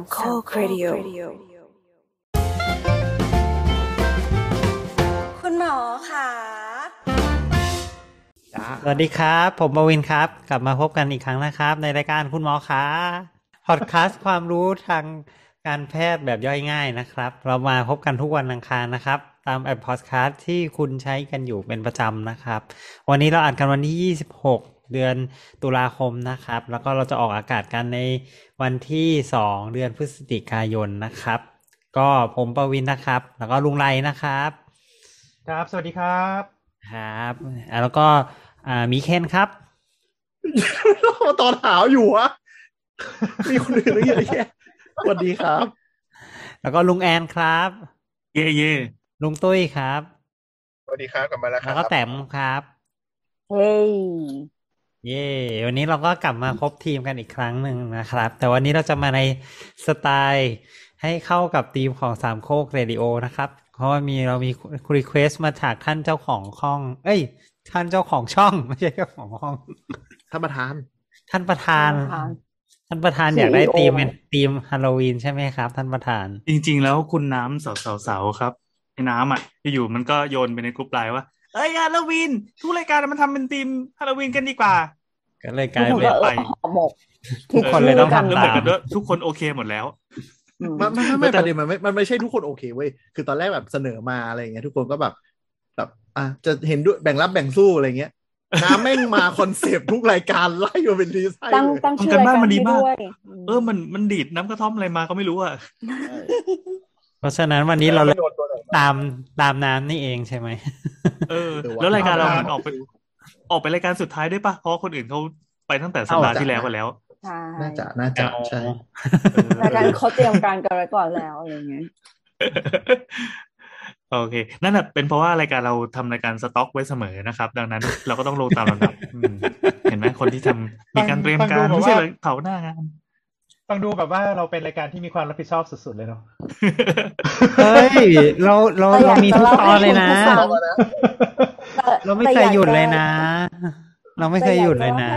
3ข้อครีดิโอคุณหมอค่ะสวัสดีครับผมบวินครับกลับมาพบกันอีกครั้งนะครับในรายการคุณหมอคะพอดคาสต์ความรู้ทางการแพทย์แบบย่อยง่ายนะครับเรามาพบกันทุกวันอังคารนะครับตามแอปพอดคาสต์ที่คุณใช้กันอยู่เป็นประจำนะครับวันนี้เราอัดกันวันที่26เดือนตุลาคมนะครับแล้วก็เราจะออกอากาศกันในวันที่2เดือนพฤศจิกายนนะครับก็ผมปวินนะครับแล้วก็ลุงไรนะครับครับสวัสดีครับครับแล้วก็มีเคนครับตอนหาวอยู่วะมีคนอื่นหรือยังเนี่ยสวัสดีครับแล้วก็ลุงแอนครับเย่เย่ลุงตุ้ยครับสวัสดีครับกลับมาแล้วครับแล้วก็แต้มครับเฮ้ยเย่วันนี้เราก็กลับมาครบทีมกันอีกครั้งหนึ่งนะครับแต่วันนี้เราจะมาในสไตล์ให้เข้ากับทีมของสามโคกเรดิโอนะครับเพราะว่าเรามีรีเควสต์มาจากท่านเจ้าของห้องเอ้ยท่านเจ้าของช่องไม่ใช่เจ้าของห้องท่านประธานอยากได้ธีมเป็นธีมฮาโลวีนใช่ไหมครับท่านประธานจริงๆแล้วคุณน้ำสาวๆครับไอ้น้ำอ่ะอยู่มันก็โยนไปในกลุ่มไลน์ว่าเอ้ยฮาโลวีนทุกรายการมันทำเป็นธีมฮาโลวีนกันดีกว่าก็เลยกลายเป็นไปทุกคนเลยต้องทำตามทุกคนโอเคหมดแล้วไม่ประเด็นมันไม่ใช่ทุกคนโอเคเว้ยคือตอนแรกแบบเสนอมาอะไรเงี้ยทุกคนก็แบบอ่ะจะเห็นด้วยแบ่งรับแบ่งสู้อะไรเงี้ยน้ำแม่งมาคอนเซปต์ทุกรายการไล่มาเป็นรีไซต์ตั้งชื่อรายการด้วยมันดีดน้ำกระท่อมอะไรมาก็ไม่รู้อ่ะเพราะฉะนั้นวันนี้เราตามน้ำนี่เองใช่ไหมแล้วรายการเรามันออกไปรายการสุดท้ายด้วยป่ะเพราะคนอื่นเขาไปตั้งแต่สัปดาห์ที่แล้วกันแล้วน่าจะใช่รายการเขาเตรียมการกันไว้ก่อนแล้วอะไรเงี้ยโอเคนั่นแหละเป็นเพราะว่ารายการเราทำรายการสต็อกไว้เสมอนะครับดังนั้นเราก็ต้องลงตามลำดับเห็นไหมคนที่ทำมีการเตรียมการไม่ใช่เผาหน้างานต้องดูแบบว่าเราเป็นรายการที่มีความรับผิดชอบสุดๆเลยเนาะเฮ้ยเรามีทุกตอนเลยนะเราไม่เคยหยุดเลยนะเราไม่เคยหยุดเลยนะ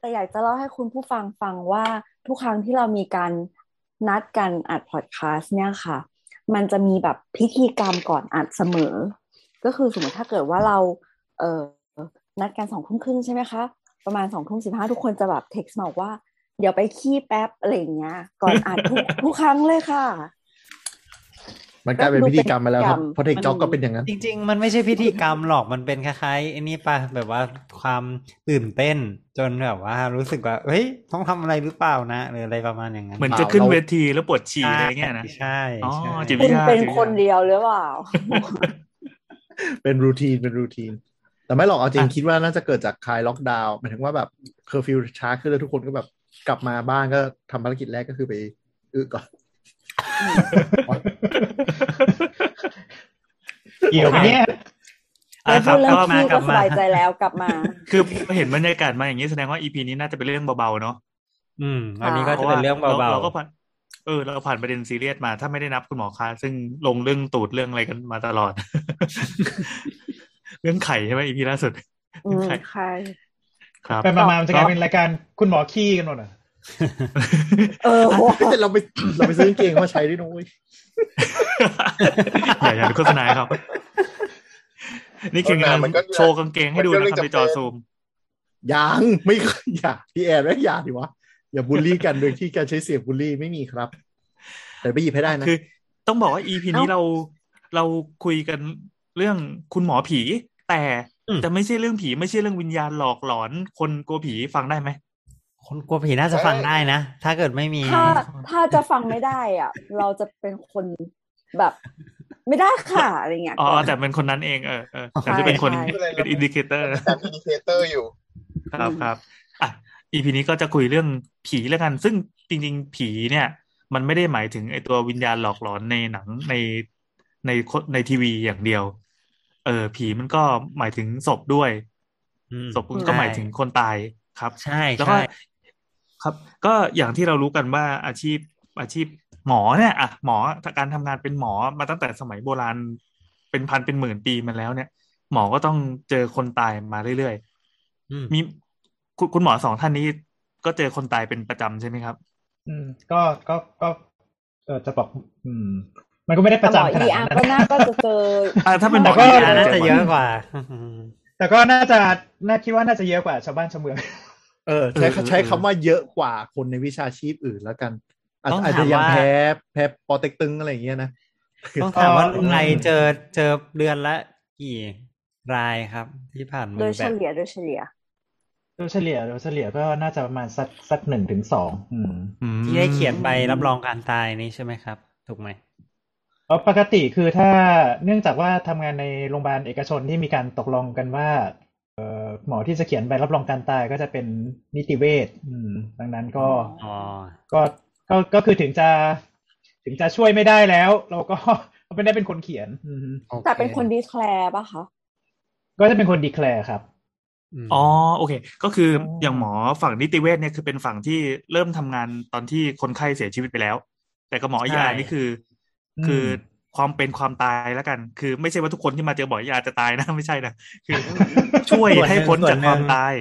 แต่อยากจะเล่าให้คุณผู้ฟังฟังว่าทุกครั้งที่เรามีการนัดกันอัดพอดคาสต์เนี่ยค่ะมันจะมีแบบพิธีกรรมก่อนอัดเสมอก็คือสมมติถ้าเกิดว่าเรานัดกัน 20:30 ใช่ไหมคะประมาณ 20:15 ทุกคนจะแบบเท็กซ์มาว่าเดี๋ยวไปขี้แป๊บอะไรอย่างเงี้ยก่อนอัดทุกครั้งเลยค่ะมันกลายเป็นพิธีกรรมไปแล้วครับพอเทคจ็อกก็เป็นอย่างนั้นจริงๆมันไม่ใช่พิธีกรรมหรอกมันเป็นคล้ายๆไอ้นี่ป่ะแบบว่าความตื่นเต้นจนแบบว่ารู้สึกว่าเฮ้ยต้องทำอะไรหรือเปล่านะหรืออะไรประมาณอย่างนั้นเหมือนจะขึ้นเวทีแล้วปวดฉี่อะไรเงี้ยนะใช่อ๋อจิตวิทยาเป็นคนเดียวหรือเปล่าเป็นรูทีนแต่ไม่หรอกเอาจริงคิดว่าน่าจะเกิดจากคลายล็อกดาวน์หมายถึงว่าแบบเคอร์ฟิวช้าขึ้นแล้วทุกคนก็แบบกลับมาบ้านก็ทำภารกิจแรกก็คือไปก่อนเกี่ยวเนี่ยครับก็มากับสบายใจแล้วกลับมาคือเห็นบรรยากาศมาอย่างนี้แสดงว่า EP นี้น่าจะเป็นเรื่องเบาๆเนาะอันนี้ก็จะเป็นเรื่องเบาๆเราก็ผ่านเราผ่านประเด็นซีเรียสมาถ้าไม่ได้นับคุณหมอคะซึ่งลงเรื่องตูดเรื่องอะไรกันมาตลอดเรื่องไข่ใช่ไหม EP ล่าสุดไข่ครับไปมาๆจะกลายเป็นรายการคุณหมอขี้กันหมดอ่ะแต่เราไปซื้อกางเกงมาใช้ด้วยนุ้ยอย่าโฆษณาครับนี่คืองานโชว์กางเกงให้ดูนะครับในจอซูมยังไม่อย่าพี่แอนไม่อย่าดิวะอย่าบูลลี่กันโดยที่การใช้เสียงบูลลี่ไม่มีครับแต่ไปหยิบให้ได้นะคือต้องบอกว่า EP นี้เราคุยกันเรื่องคุณหมอผีแต่ไม่ใช่เรื่องผีไม่ใช่เรื่องวิญญาณหลอกหลอนคนกลัวผีฟังได้ไหมคนกลัวผีน่าจะฟังได้นะถ้าเกิดไม่มีถ้าจะฟังไม่ได้อ่ะเราจะเป็นคนแบบไม่ได้ค่ะอะไรเงี้ยอ๋อแต่เป็นคนนั้นเองแต่จะเป็นคนเป็นอินดิเคเตอร์อยู่ครับอ่ะ EP นี้ก็จะคุยเรื่องผีแล้วกันซึ่งจริงๆผีเนี่ยมันไม่ได้หมายถึงไอ้ตัววิญญาณหลอกหลอนในหนังในทีวีอย่างเดียวผีมันก็หมายถึงศพด้วยศพก็หมายถึงคนตายครับใช่แล้วก็ครับก็อย่างที่เรารู้กันว่าอาชีพหมอเนี่ยอ่ะหมอการทำงานเป็นหมอมาตั้งแต่สมัยโบราณเป็นพันเป็นหมื่นปีมาแล้วเนี่ยหมอก็ต้องเจอคนตายมาเรื่อยๆมีคุณหมอสองท่านนี้ก็เจอคนตายเป็นประจำใช่ไหมครับ อืมก็จะบอกมันก็ไม่ได้ประจำขนาดนั้นก็น่าจะเจอถ้าเป็นดอกอีอาร์น่าจะเยอะกว่าแต่ก็น่าคิดว่าน่าจะเยอะกว่าชาวบ้านชาวเมืองใช้คำว่าเยอะกว่าคนในวิชาชีพอื่นแล้วกันอาจจะยังแพ้ปอเต็กตึงอะไรอย่างเงี้ยนะต้องถามว่าลุงในเจอเดือนละกี่รายครับที่ผ่านมาแบบโดยเฉลี่ยก็น่าจะประมาณสัก 1-2ที่ได้เขียนไปรับรองการตายนี้ใช่ไหมครับถูกไหมปกติคือถ้าเนื่องจากว่าทำงานในโรงพยาบาลเอกชนที่มีการตกลงกันว่าหมอที่จะเขียนใบรับรองการตายก็จะเป็นนิติเวชดังนั้นก็คือถึงจะช่วยไม่ได้แล้วเราก็ไม่ได้เป็นคนเขียนแต่เป็นคนดีแคลร์ป่ะคะก็จะเป็นคนดีแคลร์ครับอ๋อโอเคก็คืออย่างหมอฝั่งนิติเวชเนี่ยคือเป็นฝั่งที่เริ่มทำงานตอนที่คนไข้เสียชีวิตไปแล้วแต่กับหมออีอาร์นี่คือความเป็นความตายแล้วกันคือไม่ใช่ว่าทุกคนที่มาเจอหมออีอาร์จะตายนะไม่ใช่นะคือ ช่วยให้พ้นจากความตาย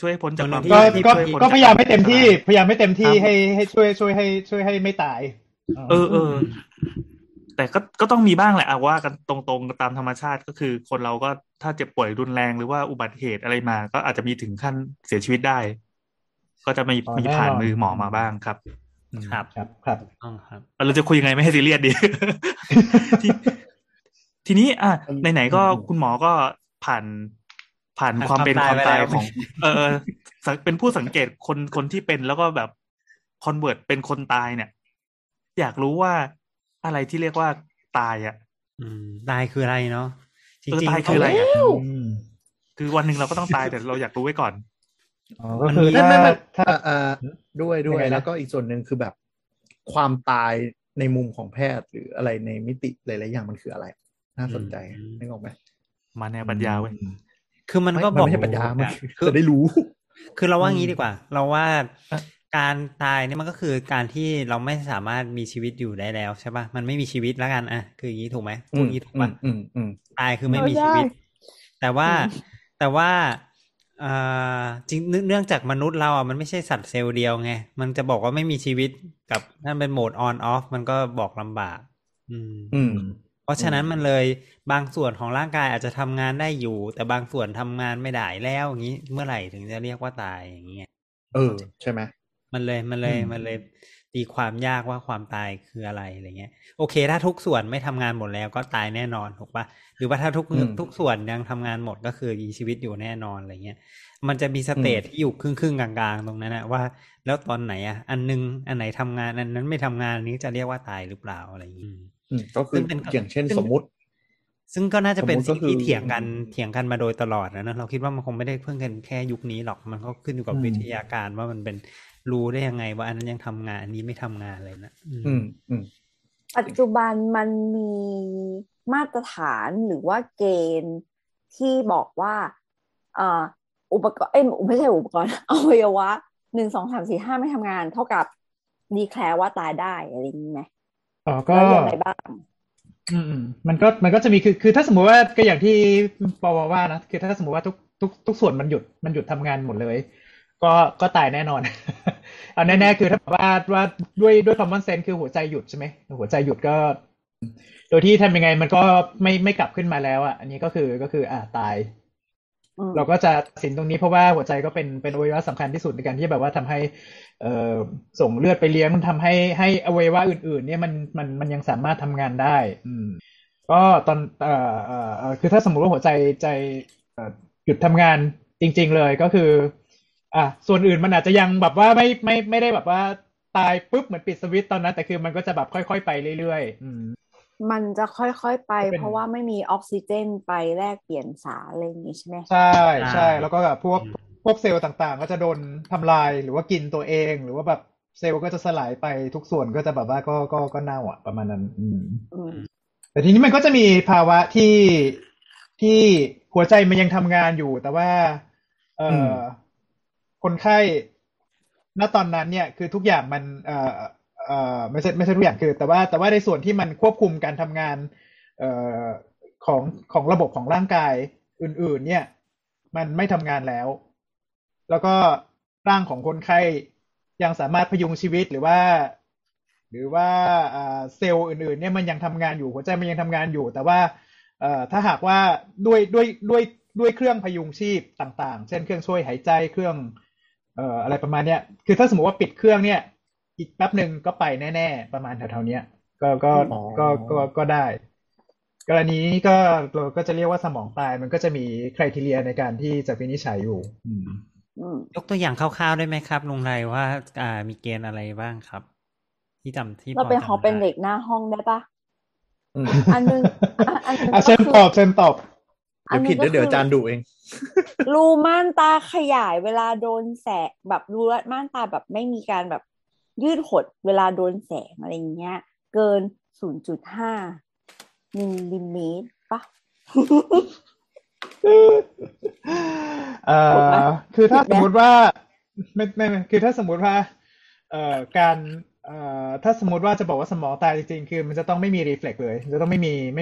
ช่วยพ้นจากความตายก็พยายามให้เต็มที่ให้ช่วยให้ไม่ตายแต่ก็ต้องมีบ้างแหละว่ากันตรงๆตามธรรมชาติก็คือคนเราก็ถ้าเจ็บป่วยรุนแรงหรือว่าอุบัติเหตุอะไรมาก็อาจจะมีถึงขั้นเสียชีวิตได้ก็จะมีผ่านมือหมอมาบ้างครับครับต้องครับเราจะคุยยังไงไม่ให้ซีเรียสดี ทีนี้ไหนๆก็คุณหมอก็ผ่านความเป็นความตายของเป็นผู้สังเกตคนที่เป็นแล้วก็แบบคอนเวิร์ตเป็นคนตายเนี่ยอยากรู้ว่าอะไรที่เรียกว่าตายตายคืออะไรเนาะจริงๆตายคืออะไรคือวันหนึ่งเราก็ต้องตายแต่เราอยากรู้ไว้ก่อนก็คือถ้าด้วยแล้วก็อีกส่วนหนึ่งคือแบบความตายในมุมของแพทย์หรืออะไรในมิติหลายๆอย่างมันคืออะไรน่าสนใจนึกออกไหมมาแนวปัญญาเว้ยคือมันก็บอกไม่ใช่ปัญญามันคือได้รู้คือเราว่างี้ดีกว่าเราว่าการตายเนี่ยมันก็คือการที่เราไม่สามารถมีชีวิตอยู่ได้แล้วใช่ป่ะมันไม่มีชีวิตแล้วกันคืออย่างนี้ถูกไหมพูดอย่างนี้ถูกป่ะตายคือไม่มีชีวิตแต่ว่าจริงเนื่องจากมนุษย์เราอ่ะมันไม่ใช่สัตว์เซลล์เดียวไงมันจะบอกว่าไม่มีชีวิตกับนั่นเป็นโหมด on off มันก็บอกลำบากเพราะฉะนั้นมันเลยบางส่วนของร่างกายอาจจะทำงานได้อยู่แต่บางส่วนทำงานไม่ได้แล้วอย่างนี้เมื่อไหร่ถึงจะเรียกว่าตายอย่างเงี้ยใช่ไหมมันเลยตีความยากว่าความตายคืออะไรอะไรเงี้ยโอเคถ้าทุกส่วนไม่ทำงานหมดแล้วก็ตายแน่นอนถูกป่ะหรือว่าถ้าทุกส่วนยังทำงานหมดก็คือมีชีวิตอยู่แน่นอนอะไรเงี้ยมันจะมีสเตจที่อยู่ครึ่งกลางๆตรงนั้นนะว่าแล้วตอนไหนอันนึงอันไหนทำงานอันนั้นไม่ทำงานนี้จะเรียกว่าตายหรือเปล่าอะไรอย่างงี้ก็คืออย่างเช่นสมมติซึ่งก็น่าจะเป็นสิ่งที่เถียงกันมาโดยตลอดนะเราคิดว่ามันคงไม่ได้เพิ่งกันแค่ยุคนี้หรอกมันก็ขึ้นอยู่กับวิทยาการว่ามันเป็นรู้ได้ยังไงว่าอันนั้นยังทำงานอันนี้ไม่ทำงานเลยนะปัจจุบันมันมีมาตรฐานหรือว่าเกณฑ์ที่บอกว่าอุปกรณ์ไม่ใช่อุปกรณ์อวัยวะ 1, 2, 3, 4, 5 ไม่ทำงานเท่ากับดีแคลร์ว่าตายได้อะไรอย่างนี้ไหมก็อะไรบ้างมันก็จะมีคือถ้าสมมติว่าก็อย่างที่ปวว่านะคือถ้าสมมติว่าทุกส่วนมันหยุดทำงานหมดเลยก็ตายแน่นอนเอาแน่ๆคือถ้าบอกว่าด้วย common sense คือหัวใจหยุดใช่ไหมหัวใจหยุดก็โดยที่ทำยังไงมันก็ไม่กลับขึ้นมาแล้วอันนี้ก็คือตายเราก็จะสินตรงนี้เพราะว่าหัวใจก็เป็นอวัยวะสำคัญที่สุดในการที่แบบว่าทำให้ส่งเลือดไปเลี้ยงทำให้อวัยวะอื่นๆเนี่ยมันยังสามารถทำงานได้ก็ตอนคือถ้าสมมติว่าหัวใจหยุดทำงานจริงๆเลยก็คือส่วนอื่นมันอาจจะยังแบบว่าไม่ได้แบบว่าตายปุ๊บเหมือนปิดสวิตช์ตอนนั้นแต่คือมันก็จะแบบค่อยๆไปเรื่อยๆมันจะค่อยๆไปเพราะว่าไม่มีออกซิเจนไปแลกเปลี่ยนสารอะไรอย่างงี้ใช่ไหมใช่แล้วก็แบบพวกเซลล์ต่างๆก็จะโดนทำลายหรือว่ากินตัวเองหรือว่าแบบเซลล์ก็จะสลายไปทุกส่วนก็จะแบบว่าก็เน่าประมาณนั้นแต่ทีนี้มันก็จะมีภาวะที่หัวใจมันยังทำงานอยู่แต่ว่าคนไข้ณตอนนั้นเนี่ยคือทุกอย่างมันไม่ใช่ทุกอย่างคือแต่ว่าในส่วนที่มันควบคุมการทำงานของระบบของร่างกายอื่นๆเนี่ยมันไม่ทำงานแล้วแล้วก็ร่างของคนไข้ ยังสามารถพยุงชีวิตหรือว่าเซลล์อื่นๆเนี่ยมันยังทำงานอยู่หัวใจมันยังทำงานอยู่แต่ว่าถ้าหากว่าด้วยเครื่องพยุงชีพต่างๆเช่นเครื่องช่วยหายใจเครื่องอะไรประมาณเนี้ยคือถ้าสมมติว่าปิดเครื่องเนี่ยอีกแป๊บนึงก็ไปแน่ๆประมาณแถวๆเนี้ยก็ได้กรณีนี้ก็เราก็จะเรียกว่าสมองตายมันก็จะมีไครทีเรียในการที่จะวินิจฉัยอยู่ยกตัวอย่างคร่าวๆได้ไหมครับลุงไรว่ามีเกณฑ์อะไรบ้างครับที่จำที่เราเป็นของเป็นเด็กหน้าห้องได้ปะอันนึงเชิญตอบเดี๋ยวจานดูเองรูม่านตาขยายเวลาโดนแสงแบบรูม่านตาแบบไม่มีการแบบยืดหดเวลาโดนแสงอะไรเงี้ยเกิน 0.5 มิลลิเมตรป่ะคือถ้าสมมุติว่าไม่คือถ้าสมมุติว่าการถ้าสมมุติว่าจะบอกว่าสมองตายจริงๆคือมันจะต้องไม่มีรีเฟล็กเลยจะต้องไม่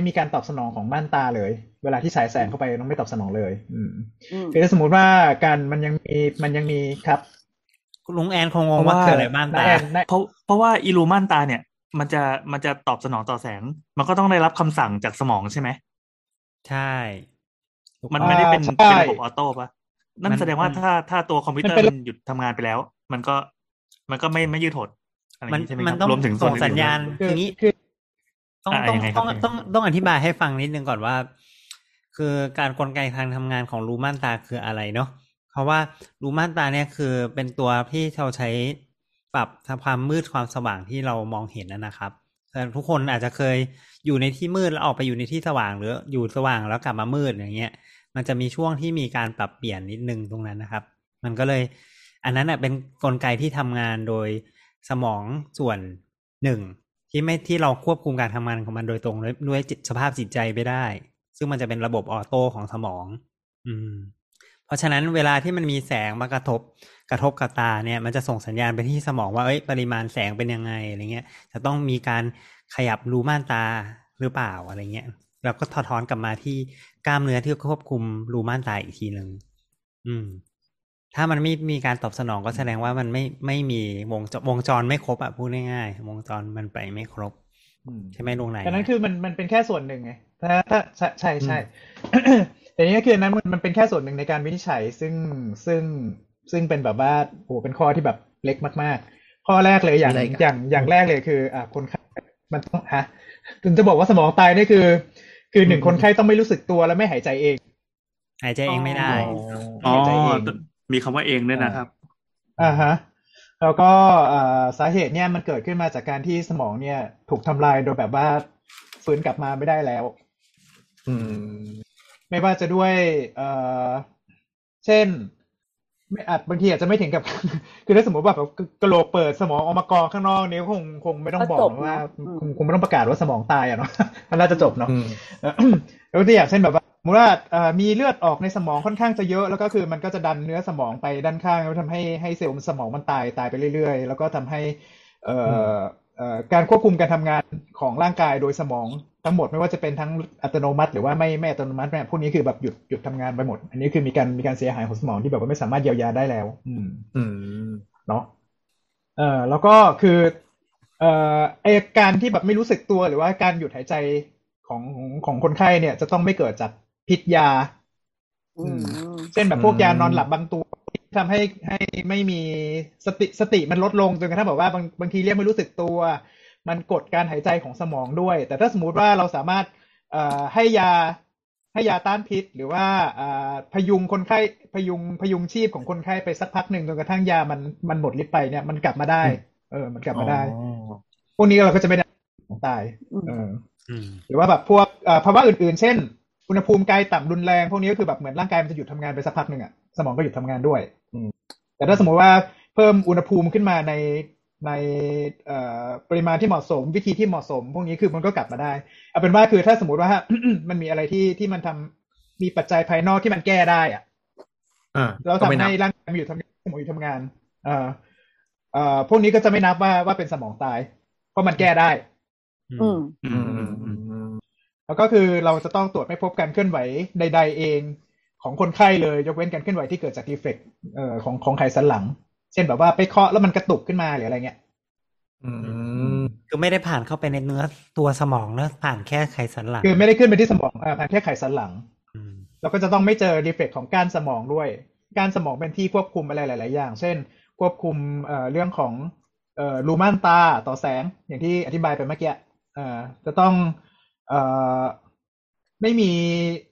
มีการตอบสนองของม่านตาเลยเวลาที่ฉายแสงเข้าไปมันไม่ตอบสนองเลยคือถ้าสมมุติว่าการมันยังมีครับลุงแอนคงงงว่าคืออะไรม่านตาเพราะว่าอีลูม่านตาเนี่ยมันจะตอบสนองต่อแสงมันก็ต้องได้รับคำสั่งจากสมองใช่ไหมใช่มันไม่ได้เป็นระบบออโต้ป่ะนั่นแสดงว่าถ้าตัวคอมพิวเตอร์หยุดทำงานไปแล้วมันก็ไม่ยืดหดมันต้องส่งสัญญาณอย่างนี้ต้องอธิบายให้ฟังนิดนึงก่อนว่าคือการกลไกทางทำงานของรูม่านตาคืออะไรเนาะเพราะว่ารูม่านตาเนี่ยคือเป็นตัวที่เราใช้ปรับความมืดความสว่างที่เรามองเห็นนะครับทุกคนอาจจะเคยอยู่ในที่มืดแล้วออกไปอยู่ในที่สว่างหรืออยู่สว่างแล้วกลับมามืดอย่างเงี้ยมันจะมีช่วงที่มีการปรับเปลี่ยนนิดนึงตรงนั้นนะครับมันก็เลยอันนั้นเป็นกลไกที่ทำงานโดยสมองส่วนหนึ่งที่เราควบคุมการทำงานของมันโดยตรงด้วยสภาพจิตใจไปได้ซึ่งมันจะเป็นระบบออโต้ของสมองเพราะฉะนั้นเวลาที่มันมีแสงมากระทบกับตาเนี่ยมันจะส่งสัญญาณไปที่สมองว่าปริมาณแสงเป็นยังไงอะไรเงี้ยจะต้องมีการขยับรูม่านตาหรือเปล่าอะไรเงี้ยแล้วก็ถอนกลับมาที่กล้ามเนื้อที่ควบคุมรูม่านตาอีกทีนึงถ้ามันไม่มีการตอบสนองก็แสดงว่ามันไม่มีวงจรไม่ครบอ่ะพูดง่ายๆวงจรมันไปไม่ครบใช่ไหมตรงไหนแต่นั้นคือมันเป็นแค่ส่วนหนึ่งไงถ้าใช่ แต่นี้ก็คือนั้นมันเป็นแค่ส่วนหนึ่งในการวินิจฉัยซึ่งเป็นแบบว่าโอ้เป็นข้อที่แบบเล็กมากๆข้อแรกเลยอย่างแรกเลยคือคนไข้มันต้องถึงจะบอกว่าสมองตายนี่คือหนึ่งคนไข้ต้องไม่รู้สึกตัวและไม่หายใจเองไม่ได้อ๋อมีคำว่าเองด้วยนะครับแล้วก็สาเหตุเนี่ยมันเกิดขึ้นมาจากการที่สมองเนี่ยถูกทำลายโดยแบบว่าฟื้นกลับมาไม่ได้แล้วไม่ว่าจะด้วยเช่นไม่อาจบางทีอาจจะไม่ถึงกับ คือถ้าสมมติว่าแบบกระโหลกเปิดสมองออกมากองข้างนอกนี้คงไม่ต้องบอกว่าคงไม่ต้องประกาศว่าสมองตายอ่ะเนาะมันน่าจะจบเนาะยกตัวอย่างเช่นแบบว่าสมมุติว่ามีเลือดออกในสมองค่อนข้างจะเยอะแล้วก็คือมันก็จะดันเนื้อสมองไปด้านข้างแล้วทำให้เซลล์สมองมันตายไปเรื่อยๆแล้วก็ทำให้การควบคุมการทำงานของร่างกายโดยสมองทั้งหมดไม่ว่าจะเป็นทั้งอัตโนมัติหรือว่าไม่อัตโนมัติพวกนี้คือแบบหยุดทำงานไปหมดอันนี้คือมีการเสียหายของสมองที่แบบว่าไม่สามารถเยียวยาได้แล้วเนาะแล้วก็คือการที่แบบไม่รู้สึกตัวหรือว่าการหยุดหายใจของคนไข้เนี่ยจะต้องไม่เกิดจากพิษยาเช่นแบบพวกยานอนหลับบางตัวทำให้ไม่มีสติมันลดลงจนกระทั่งแบบว่าบางทีเรียกไม่รู้สึกตัวมันกดการหายใจของสมองด้วยแต่ถ้าสมมุติว่าเราสามารถให้ยาต้านพิษหรือว่าพยุงคนไข้พยุงชีพของคนไข้ไปสักพักนึงจนกระทั่งยามันหมดฤทธิ์ไปเนี่ยมันกลับมาได้มันกลับมาได้พวกนี้เราก็จะไม่ได้ตายหรือว่าแบบพวกภาวะอื่นๆเช่นอุณหภูมิกายต่ำรุนแรงพวกนี้ก็คือแบบเหมือนร่างกายมันจะหยุดทำงานไปสักพักหนึ่งอ่ะสมองก็หยุดทำงานด้วยแต่ถ้าสมมติว่าเพิ่มอุณหภูมิขึ้นมาในปริมาณที่เหมาะสมวิธีที่เหมาะสมพวกนี้คือมันก็กลับมาได้เอาเป็นว่าคือถ้าสมมติว่า มันมีอะไรที่มันทำมีปัจจัยภายนอกที่มันแก้ได้อ่ะแล้วทำให้ร่างกายมันหยุดทำงานสมองหยุดทำงานพวกนี้ก็จะไม่นับว่าเป็นสมองตายเพราะมันแก้ได้แล้วก็คือเราจะต้องตรวจไม่พบการเคลื่อนไหวใดๆเองของคนไข้เลยยกเว้นการเคลื่อนไหวที่เกิดจากรีเฟล็กซ์ของไขสันหลัง เช่นแบบว่าไปเคาะแล้วมันกระตุกขึ้นมาหรืออะไรเงี้ยคือไม่ได้ผ่านเข้าไปในเนื้อตัวสมองนะผ่านแค่ไขสันหลังคือไม่ได้ขึ้นไปที่สมองผ่านแค่ไขสันหลังแล้วก็จะต้องไม่เจอรีเฟล็กของก้านสมองด้วยก้านสมองเป็นที่ควบคุมอะไรหลายๆอย่างเช่นควบคุมเรื่องของลูม่านตาต่อแสงอย่างที่อธิบายไปเมื่อกี้จะต้องไม่มี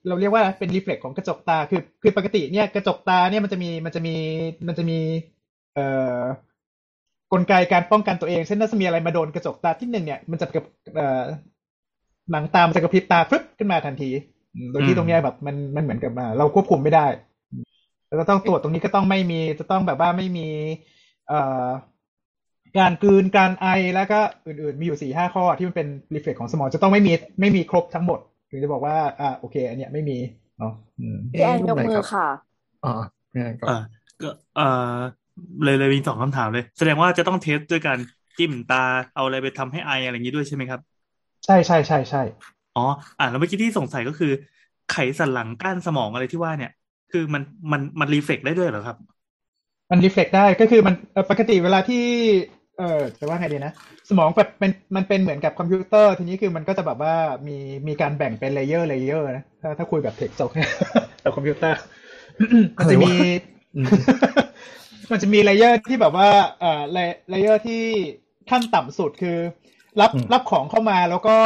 เราเรียกว่าเป็นรีเฟล็กของกระจกตาคือปกติเนี่ยกระจกตาเนี่ยมันจะมีกลไกการป้องกันตัวเองเช่นถ้ามีอะไรมาโดนกระจกตาที่หนึ่งเนี่ยมันจะกับหนังตามันจะกระพริบตาฟึบขึ้นมาทันทีโดยที่ตรงนี้แบบมันเหมือนกับเราควบคุมไม่ได้แล้วก็ต้องตรวจตรงนี้ก็ต้องไม่มีจะต้องแบบว่าไม่มีการกลืนการไอแล้วก็อื่นๆมีอยู่ 4-5 ข้อที่มันเป็นรีเฟล็กของสมองจะต้องไม่มีครบทั้งหมดถึงจะบอกว่าโอเคอันเนี้ยไม่มีเนาะพี่แอนยกมือค่ะพี่แอนก็เลยมีสองคำถามเลยแสดงว่าจะต้องเทสด้วยกันจิ้มตาเอาอะไรไปทำให้ไออะไรอย่างนี้ด้วยใช่ไหมครับใช่ใช่ใช่ใช่อ๋อแล้วเมื่อกี้ที่สงสัยก็คือไขสันหลังก้านสมองอะไรที่ว่าเนี่ยคือมันรีเฟล็กได้ด้วยเหรอครับมันรีเฟล็กได้ก็คือมันปกติเวลาที่จะว่าไงดีนะสมองแบบมันเป็นเหมือนกับคอมพิวเตอร์ทีนี้คือมันก็จะแบบว่ามีการแบ่งเป็นเลเยอร์นะถ้าคุยแบบเทคจบเนี่ยแต่คอมพิวเตอร์ มันจะมีเลเยอร์ที่แบบว่าเลเยอร์ที่ขั้นต่ำสุดคือรับของเข้ามาแล้วก็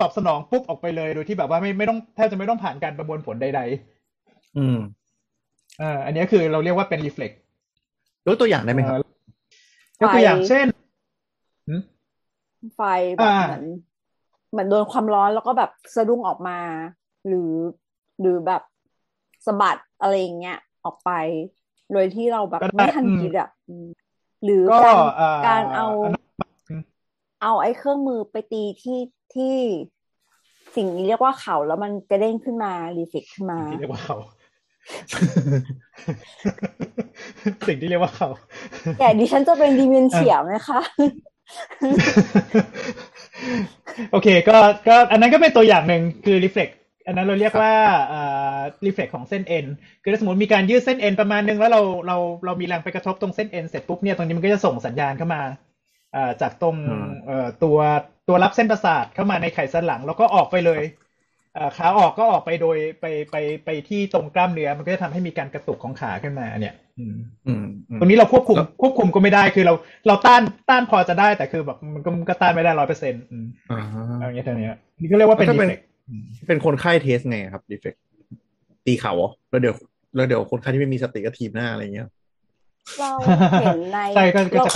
ตอบสนองปุ๊บออกไปเลยโดยที่แบบว่าไม่ต้องแทบจะไม่ต้องผ่านการประมวลผลใดๆอันนี้คือเราเรียกว่าเป็นรีเฟล็กยกตัวอย่างได้ไหมครับยกตัวอย่างเช่นไฟแบบเหมือนโดนความร้อนแล้วก็แบบสะดุ้งออกมาหรือแบบสะบัดอะไรอย่างเงี้ยออกไปโดยที่เราแบบไม่ทันคิดอ่ะหรือการเอาไอ้เครื่องมือไปตีที่สิ่งนี้เรียกว่าเข่าแล้วมันกระเด้งขึ้นมารีเฟล็กขึ้นมาเรียกว่าเข่าสิ่งที่เรียกว่าเขาแต่ดิฉันจะเป็นดีเมนเชียนะคะโอเคก็อันนั้นก็เป็นตัวอย่างหนึ่งคือรีเฟล็กอันนั้นเราเรียกว่ารีเฟล็กของเส้นเอ็นคือถ้าสมมติมีการยืดเส้นเอ็นประมาณนึงแล้วเรามีแรงไปกระทบตรงเส้นเอ็นเสร็จปุ๊บเนี่ยตรงนี้มันก็จะส่งสัญญาณเข้ามาจากตรงตัวรับเส้นประสาทเข้ามาในไขสันหลังแล้วก็ออกไปเลยขาออกก็ออกไปโดยไปที่ตรงกล้ามเนื้อมันก็จะทำให้มีการกระตุกของขาขึ้นมาเนี่ยตรงนี้เราควบคุมก็ไม่ได้คือเราต้านพอจะได้แต่คือแบบมันก็ต้านไม่ได้ 100% อย่างเงี้ยนี่ก็เรียกว่าเป็นดีเฟกต์เป็นคนไข้เทสไงครับดีเฟกต์ตีเข่าอ๋อแล้วเดี๋ยวคนไข้ที่ไม่มีสติก็ทีบหน้าอะไรเงี้ยเราเห็นในใช่ก็จะ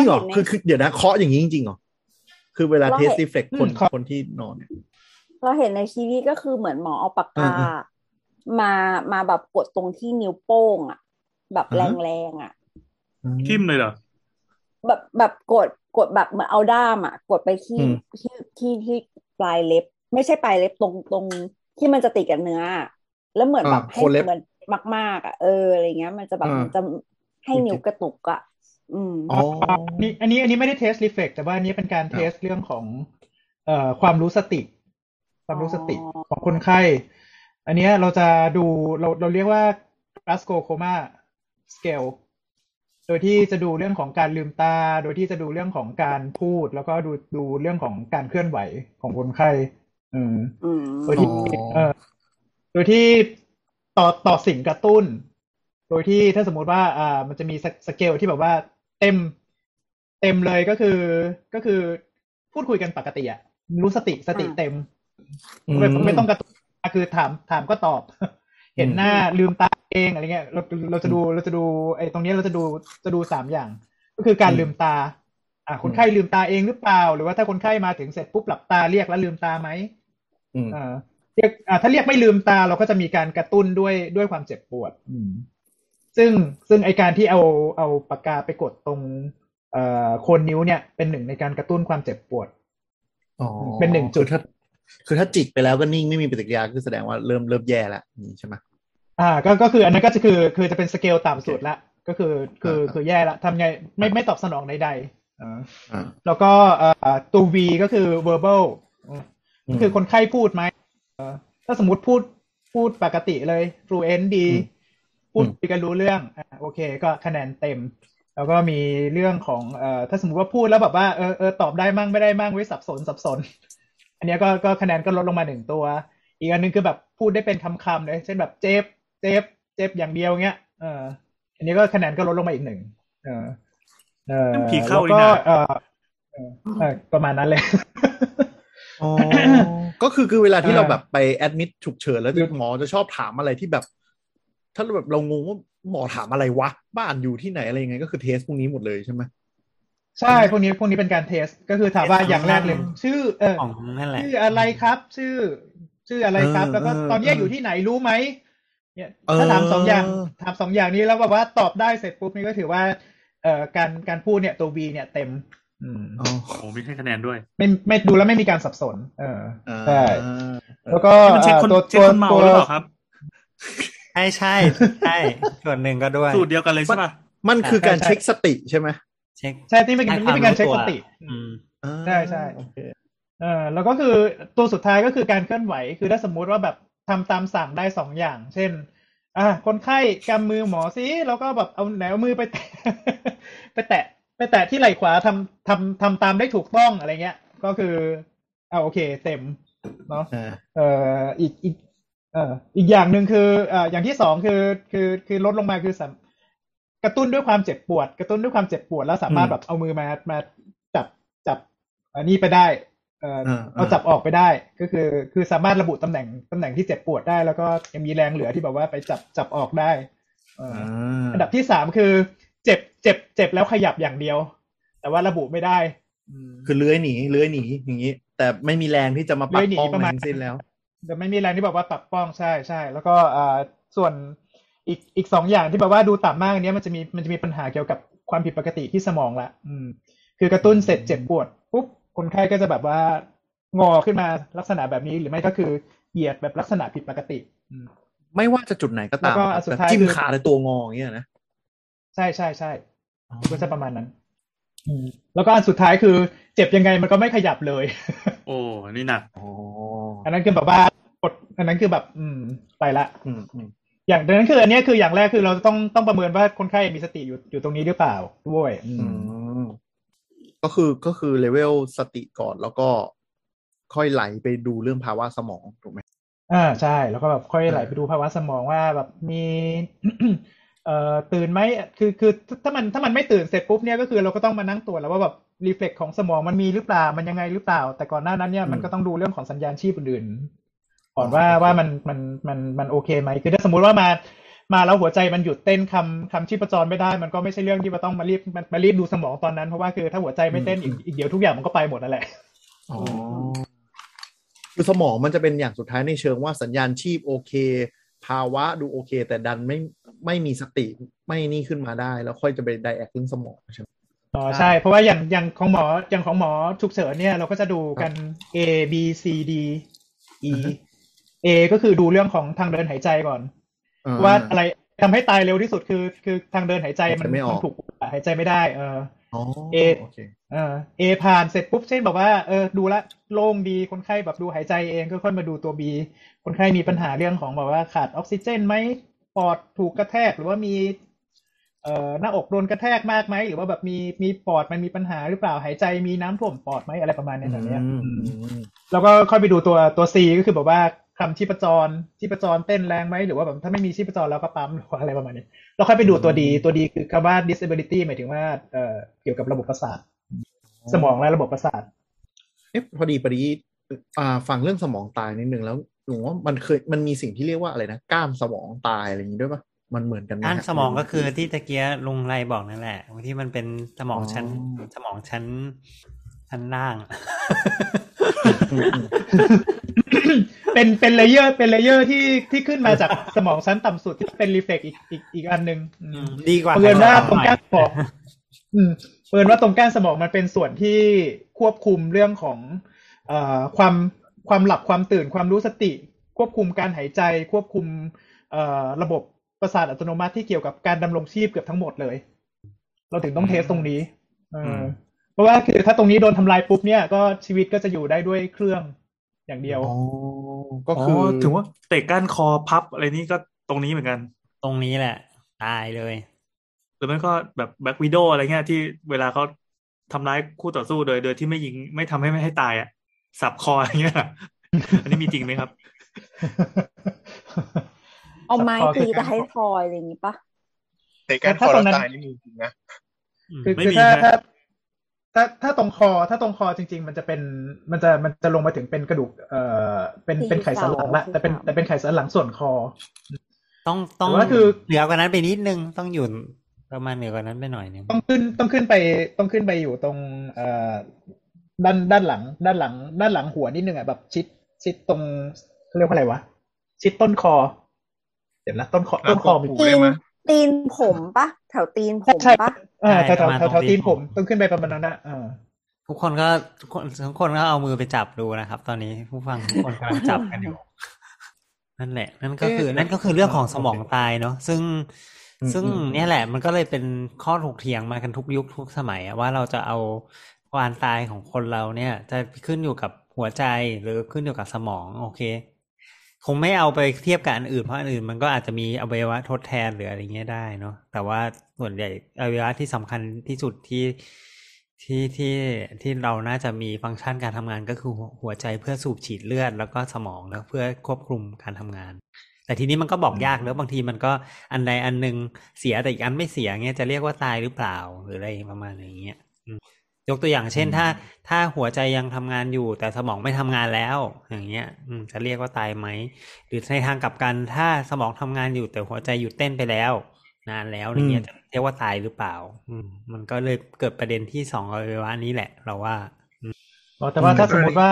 จริงเหรอคือเดี๋ยวนะเคาะอย่างนี้จริงๆเหรอคือเวลาเทสดีเฟกต์คนที่นอนเนี่ยเราเห็นในชีวิตก็คือเหมือนหมอเอาปากกามาแบบกดตรงที่นิ้วโป้งอ่ะแบบแรงๆอ่ะทิ่มเลยเหรอแบบกดแบบเหมือนเอาด้ามอ่ะกดไปที่ปลายเล็บไม่ใช่ปลายเล็บตรงที่มันจะติดกับเนื้อแล้วเหมือนแบบให้เหมือนมากๆอ่ะอะไรเงี้ยมันจะแบบจะให้นิ้วกระตุกอ่ะนี่อันนี้ไม่ได้เทสรีเฟล็กแต่ว่าอันนี้เป็นการเทสเรื่องของความรู้สติของคนไข้อันนี้เราจะดูเราเรียกว่า Glasgow Coma Scale โดยที่จะดูเรื่องของการลืมตาโดยที่จะดูเรื่องของการพูดแล้วก็ดูเรื่องของการเคลื่อนไหวของคนไข้โดยที่ต่อสิ่งกระตุ้นโดยที่ถ้าสมมติว่ามันจะมีสเกลที่แบบว่าเต็มเลยก็คือพูดคุยกันปกติอ่ะรู้สติเต็มไม่ต้องกระตุ้นคือถามก็ตอบเห็นหน้าลืมตาเองอะไรเงี้ยเราจะดูไอ้ตรงนี้เราจะดู3อย่างก็คือการลืมตาคนไข้ลืมตาเองหรือเปล่าหรือว่าถ้าคนไข้มาถึงเสร็จปุ๊บหลับตาเรียกแล้วลืมตาไหมเรียกถ้าเรียกไม่ลืมตาเราก็จะมีการกระตุ้นด้วยความเจ็บปวดซึ่งไอ้การที่เอาปากกาไปกดตรงโคนนิ้วเนี่ยเป็นหนึ่งในการกระตุ้นความเจ็บปวดเป็นหนึ่งจุดคือถ้าจิกไปแล้วก็นิ่งไม่มีปฏิกิริยาคือแสดงว่าเริ่มแย่แล้วนี่ใช่ไหมก็คืออันนั้นก็จะคือจะเป็นสเกลต่ำสุดละก็คือแย่ละทำไงไม่ตอบสนองใดๆแล้วก็ตัว V ก็คือ verbal ก็คือคนไข้พูดไหมถ้าสมมติพูดปกติเลย fluent ดี พูดคุยกันรู้เรื่องโอเคก็คะแนนเต็มแล้วก็มีเรื่องของถ้าสมมติว่าพูดแล้วแบบว่าตอบได้มั่งไม่ได้มั่งไว้สับสนอันนี้ก็คะแนนก็ลดลงมา1ตัวอีกอันนึงคือแบบพูดได้เป็นคำๆเลยเช่นแบบเจ็บอย่างเดียวเงี้ยอันนี้ก็คะแนนก็ลดลงมาอีก1ผีเข้าเลยนะประมาณนั้นเลยก็คือเวลาที่เราแบบไปแอดมิดฉุกเฉินแล้วหมอจะชอบถามอะไรที่แบบถ้าแบบเรางงว่าหมอถามอะไรวะบ้านอยู่ที่ไหนอะไรยังไงก็คือเทสพวกนี้หมดเลยใช่ไหมใช่พวกนี้เป็นการเทสก็คือถามว่าอย่างแรกเลยชื่อชื่ออะไรครับชื่ออะไรครับแล้วก็ตอนนี้อยู่ที่ไหนรู้ไหมเนี่ยถ้าถามสองอย่างนี้แล้วแบบว่าตอบได้เสร็จปุ๊บนี่ก็ถือว่าการพูดเนี่ยตัว V เนี่ยเต็มโอ้โหมีให้คะแนนด้วยไม่ดูแล้วไม่มีการสับสนใช่แล้วก็เช็คคนเมาหรือเปล่าครับใช่ส่วนหนึ่งก็ด้วยสูตรเดียวกันเลยใช่ป่ะมันคือการเช็คสติใช่ไหมเช็คใช่ที่ไม่เป็นการเช็คสติใช่โอเคแล้วก็คือตัวสุดท้ายก็คือการเคลื่อนไหวคือถ้าสมมติว่าแบบทำตามสั่งได้สองอย่างเช่นคนไข้กำมือหมอสิแล้วก็แบบเอาไหนเอามือไปแตะ ไปแตะที่ไหล่ขวาทำตามได้ถูกต้องอะไรเงี้ยก็คือโอเคเต็มเนาะอีกอย่างหนึ่งคืออย่างที่สองคือลดลงมาคือกระตุ้นด้วยความเจ็บปวดแล้วสามารถแบบเอามือมาจับอันนี้ไปได้เอาจับออกไปได้ก็คือสามารถระบุตำแหน่งที่เจ็บปวดได้แล้วก็ยังมีแรงเหลือที่แบบว่าไปจับออกได้อันดับที่3คือเจ็บแล้วขยับอย่างเดียวแต่ว่าระบุไม่ได้คือเลื้อยหนีอย่างงี้แต่ไม่มีแรงที่จะมาปัดป้องมันสิ้นแล้วแต่ไม่มีแรงที่แบบว่าปัดป้องใช่แล้วก็ส่วนอีก2อย่างที่แบบว่าดูต่ำมากอันนี้มันจะมีปัญหาเกี่ยวกับความผิดปกติที่สมองละคือกระตุ้นเสร็จเจ็บปวดปุ๊บคนไข้ก็จะแบบว่างอขึ้นมาลักษณะแบบนี้หรือไม่ก็คือเหยียดแบบลักษณะผิดปกติไม่ว่าจะจุดไหนก็ตามแบบจิ้มขาในตัวงออย่างเงี้ยนะใช่ก็จะประมาณนั้นแล้วก็อันสุดท้ายคือเจ็บยังไงมันก็ไม่ขยับเลยโอ้นี่หนักอันนั้นคือแบบว่ากดอันนั้นคือแบบไปละอย่างดังนั้นคืออันนี้คืออย่างแรกคือเราต้องประเมินว่าคนไข้มีสติอยู่ตรงนี้หรือเปล่าด้วยก็คือเลเวลสติก่อนแล้วก็ค่อยไหลไปดูเรื่องภาวะสมองถูกไหมใช่แล้วก็แบบค่อยไหลไปดูภาวะสมองว่าแบบมี ตื่นไหมคือถ้ามันไม่ตื่นเสร็จปุ๊บเนี่ยก็คือเราก็ต้องมานั่งตรวจแล้วว่าแบบรีเฟล็กของสมองมันมีหรือเปล่ามันยังไงหรือเปล่าแต่ก่อนหน้านั้นเนี่ยมันก็ต้องดูเรื่องของสัญญาณชีพอื่นๆก่อนว่ามันโอเคไหมคือถ้าสมมติว่ามาแล้วหัวใจมันหยุดเต้นคำชีพจรไม่ได้มันก็ไม่ใช่เรื่องที่เราต้องมารีบดูสมองตอนนั้นเพราะว่าคือถ้าหัวใจไม่เต้นอีกเดี๋ยวทุกอย่างมันก็ไปหมดนั่นแหละคือสมองมันจะเป็นอย่างสุดท้ายในเชิงว่าสัญญาณชีพโอเคภาวะดูโอเคแต่ดันไม่มีสติไม่นี่ขึ้นมาได้แล้วค่อยจะไปไดแอกเรื่องสมองใช่ไหมอ๋อใช่เพราะว่าอย่างของหมอฉุกเฉินเนี่ยเราก็จะดูกัน A B C D E A ก็คือดูเรื่องของทางเดินหายใจก่อนว่าอะไรทำให้ตายเร็วที่สุดคือทางเดินหายใจมันถูกหายใจไม่ได้A ผ่านเสร็จปุ๊บเช่นบอกว่าดูละโล่งดีคนไข้แบบดูหายใจเองก็ค่อยมาดูตัว B คนไข้มีปัญหาเรื่องของแบบว่าขาดออกซิเจนไหมปอดถูกกระแทกหรือว่ามีหน้าอกโดนกระแทกมากไหมหรือว่าแบบมีปอดมันมีปัญหาหรือเปล่าหายใจมีน้ำท่วมปอดไหมอะไรประมาณนี้แบบนี้แล้วก็ค่อยไปดูตัว C ก็คือแบบว่าทำชีพจรเต้นแรงไหมหรือว่าแบบถ้าไม่มีชีพจรแล้วก็ปั๊มหรืออะไรประมาณนี้เราค่อยไปดูตัว D ตัว D คือคำว่า disability หมายถึงว่าเกี่ยวกับระบบประสาทสมองและระบบประสาทพอดีฟังเรื่องสมองตายนิดนึงแล้วหนูว่ามันมีสิ่งที่เรียกว่าอะไรนะก้ามสมองตายอะไรอย่างนี้ด้วยป่ะมันเหมือนกันไหมก้ามสมองก็คือที่ตะเกียลุงไรบอกนั่นแหละที่มันเป็นสมองชั้นล่างเป็นเลเยอร์ที่ขึ้นมาจากสมองชั้นต่ำสุดที่เป็นรีเฟล็กอีกอันนึงดีกว่าเพื่อนว่าตรงก้านสมองเพื่อนว่าตรงก้านสมองมันเป็นส่วนที่ควบคุมเรื่องของความหลับความตื่นความรู้สติควบคุมการหายใจควบคุมระบบประสาทอัตโนมัติที่เกี่ยวกับการดำรงชีพเกือบทั้งหมดเลยเราถึงต้องเทสตรงนี้เพราะว่าคือถ้าตรงนี้โดนทำลายปุ๊บเนี่ยก็ชีวิตก็จะอยู่ได้ด้วยเครื่องอย่างเดียวก็คือถึงว่าเตะก้านคอพับอะไรนี่ก็ตรงนี้เหมือนกัน ตรงนี้แหละตายเลยหรือไม่ก็แบบแบล็ควิโดว์อะไรเงี้ยที่เวลาเขาทำร้ายคู่ต่อสู้โดยที่ไม่ยิงไม่ทำให้ไม่ให้ตายอ่ะสับคออะไรเงี้ยอันนี้มีจริงไหมครับเอาไม้ตีจะให้คอยอะไรอย่างนี้ปะแต่การคอเราตายนี่มีจริงนะคือถ้าตรงคอจริงๆมันจะเป็นมันจะลงมาถึงเป็นกระดูกเป็นไขสันหลังละแต่เป็นไขสันหลังส่วนคอต้องเหนือกว่านั้นไปนิดนึงต้องอยู่ประมาณเหนือกว่านั้นไปหน่อยนึงต้องขึ้นไปอยู่ตรงด้านหลังหัวนิดนึงอ่ะแบบชิดตรงเรียกว่าอะไรวะชิดต้นคอเดี๋ยวนะต้นคอมีปูเลยมั้ยตีนผมปะแถวตีนผมปะแถวตีนผมต้องขึ้นไปประมาณนั้นนะทุกคนก็เอามือไปจับดูนะครับตอนนี้ผู้ฟังทุกคนกำลังจับกันอยู่นั่นแหละนั่นก็คือเรื่องของสมองตายเนาะซึ่งเนี่ยแหละมันก็เลยเป็นข้อถกเถียงมากันทุกยุคทุกสมัยว่าเราจะเอาความตายของคนเราเนี่ยจะขึ้นอยู่กับหัวใจหรือขึ้นอยู่กับสมองโอเคคงไม่เอาไปเทียบกับอันอื่นเพราะอันอื่นมันก็อาจจะมีอวัยวะทดแทนหรืออะไรเงี้ยได้เนาะแต่ว่าส่วนใหญ่อวัยวะที่สำคัญที่สุดที่เราน่าจะมีฟังก์ชันการทำงานก็คือหัวใจเพื่อสูบฉีดเลือดแล้วก็สมองแล้วเพื่อควบคุมการทำงานแต่ทีนี้มันก็บอกยากแล้วบางทีมันก็อันใดอันหนึ่งเสียแต่อีกอันไม่เสียเงี้ยจะเรียกว่าตายหรือเปล่าหรืออะไรประมาณอย่างเงี้ยยกตัวอย่างเช่นถ้าหัวใจยังทำงานอยู่แต่สมองไม่ทำงานแล้วอย่างเงี้ยจะเรียกว่าตายไหมหรือในทางกลับกันถ้าสมองทำงานอยู่แต่หัวใจหยุดเต้นไปแล้วนานแล้วอย่างเงี้ยจะเรียกว่าตายหรือเปล่ามันก็เลยเกิดประเด็นที่สองอวัยวะนี้แหละเราว่าแต่ว่าถ้าสมมติว่า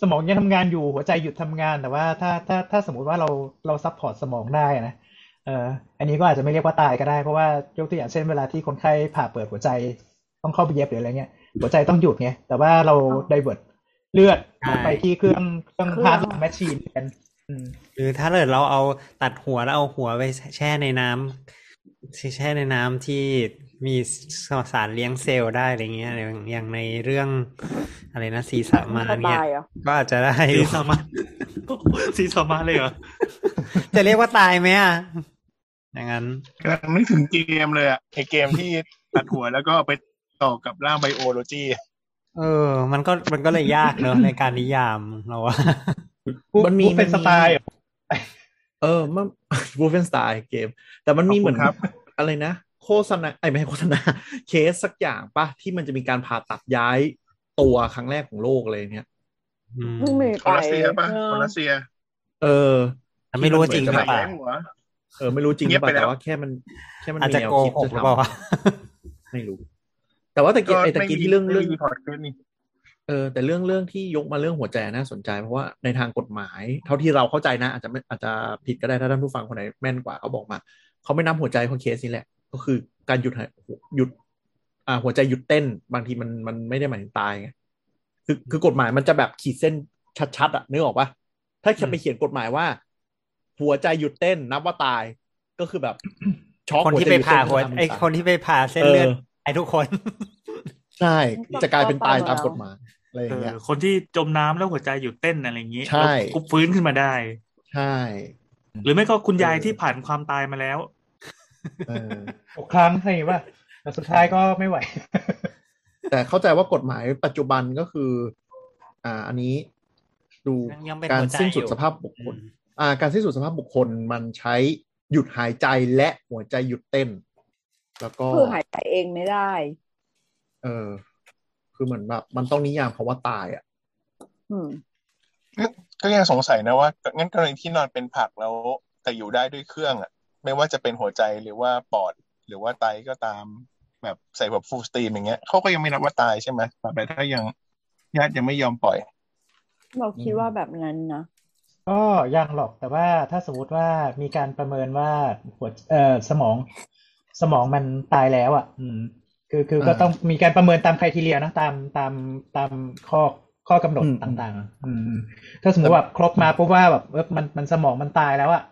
สมองยังทำงานอยู่หัวใจหยุดทำงานแต่ว่าถ้าสมมติว่าเราซัพพอร์ตสมองได้นะอันนี้ก็อาจจะไม่เรียกว่าตายก็ได้เพราะว่ายกตัวอย่างเช่นเวลาที่คนไข้ผ่าเปิดหัวใจต้องเข้าไปเย็บหรืออะไรเงี้ยหัวใจต้องหยุดไงแต่ว่าเราไดเวิร์ตเลือดไปที่เครื่องพาร์ทแมชชีนแทนหรือถ้าเกิดเราเอาตัดหัวแล้วเอาหัวไปแช่ในน้ำที่มีสารเลี้ยงเซลล์ได้อะไรเงี้ยอย่างในเรื่องอะไรนะสีสามาเนี่ยก็อาจจะได้สีสามาเลยเหรอจะเรียกว่าตายไหมอ่ะอย่างนั้นกำลังนึกถึงเกมเลยอ่ะไอเกมที่ตัดหัวแล้วก็ไปต่อกับร่างไบโอโลจีมันก็เลยยากเนอะในการนิยามเราว่ามันมีเป็นสไตล์มันบูฟเฟนสไตล์เกมแต่มันมีเหมือนอะไรนะโฆษณาไม่ใช่โฆษณาเคสสักอย่างป่ะที่มันจะมีการผ่าตัดย้ายตัวครั้งแรกของโลกเลยเนี่ยของรัสเซียป่ะของรัสเซียไม่รู้จริงหรือเปล่าไม่รู้จริงหรือเปล่าแต่ว่าแค่มันมีแนวคิดจะทำไม่รู้แต่ว่าตะกี้ที่เรื่องแต่เรื่องที่ยกมาเรื่องหัวใจน่าสนใจเพราะว่าในทางกฎหมายเท่าที่เราเข้าใจนะอาจจะผิดก็ได้ถ้าท่านผู้ฟังคนไหนแม่นกว่าเขาบอกมาเขาไม่นับหัวใจของเคสนี้แหละก็คือการหยุดหัวใจหยุดเต้นบางทีมันไม่ได้หมายถึงตายไงคือกฎหมายมันจะแบบขีดเส้นชัดๆอ่ะนึกออกปะถ้าจะไปเขียนกฎหมายว่าหัวใจหยุดเต้นนับว่าตายก็คือแบบช็อกคนที่ไปผ่าหัวไอคนที่ไปผ่าเส้นเลือดไอทุกคนใช่จะกลายเป็นตายตามกฎหมายอะไรอย่างเงี้ยคนที่จมน้ำแล้วหัวใจหยุดเต้นอะไรอย่างงี้ก็ฟื้นขึ้นมาได้ใช่หรือไม่ก็คุณยายที่ผ่านความตายมาแล้วครั้งใช่ป่ะแต่สุดท้ายก็ไม่ไหวแต่เข้าใจว่ากฎหมายปัจจุบันก็คืออันนี้ดูการสิ้นสุดสภาพบุคคลการสิ้นสุดสภาพบุคคลมันใช้หยุดหายใจและหัวใจหยุดเต้นแล้วก็คือหายใจเองไม่ได้คือเหมือนแบบมันต้องนิยามคำว่าตายอ่ะก็ยังสงสัยนะว่างั้นกรณีที่นอนเป็นผักแล้วแต่อยู่ได้ด้วยเครื่องอ่ะไม่ว่าจะเป็นหัวใจหรือว่าปอดหรือว่าไตก็ตามแบบใส่แบบฟูลสตรีมอย่างเงี้ยเขาก็ยังไม่นับว่าตายใช่ไหมแต่ถ้ายังญาติยังไม่ยอมปล่อยเราคิดว่าแบบนั้นนะก็ยังหรอกแต่ว่าถ้าสมมติว่ามีการประเมินว่าหัวสมองมันตายแล้วอ่ะคือก็ต้องมีการประเมินตามไครทีเรียนะตามข้อกำหนดต่างๆถ้าสมมติว่าครบมาปุ๊บว่าแบบมันสมองมันตายแล้วอ่ะ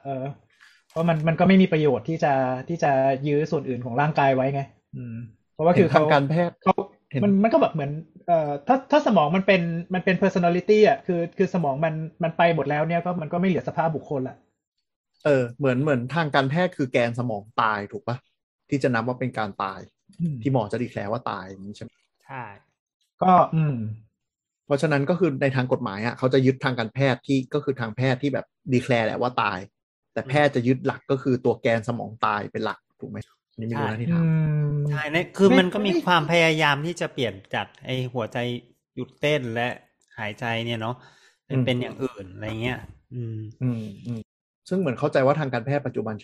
เพราะมันก็ไม่มีประโยชน์ที่จะยื้อส่วนอื่นของร่างกายไว้ไงเพราะว่าคือทางการแพทย์เขามันก็แบบเหมือนถ้าสมองมันเป็น personality อ่ะคือสมองมันไปหมดแล้วเนี่ยก็มันก็ไม่เหลือสภาพบุคคลละ เหมือนทางการแพทย์คือแกนสมองตายถูกปะที่จะนับว่าเป็นการตายที่หมอจะดีแคลร์ว่าตายอย่างนี้ใช่ไหมใช่ก็เพราะฉะนั้นก็คือในทางกฎหมายอ่ะเขาจะยึดทางการแพทย์ที่ก็คือทางแพทย์ที่แบบดีแคลร์แหละว่าตายแต่แพทย์จะยึดหลักก็คือตัวแกนสมองตายเป็นหลักถูกไหมนี่ไม่รู้นะที่ถามใช่เนี่ยคือมันก็มีความพยายามที่จะเปลี่ยนจากไอหัวใจหยุดเต้นและหายใจเนี่ยเนาะเป็นอย่างอื่นอะไรเงี้ยซึ่งเหมือนเข้าใจว่าทางการแพทย์ปัจจุบัน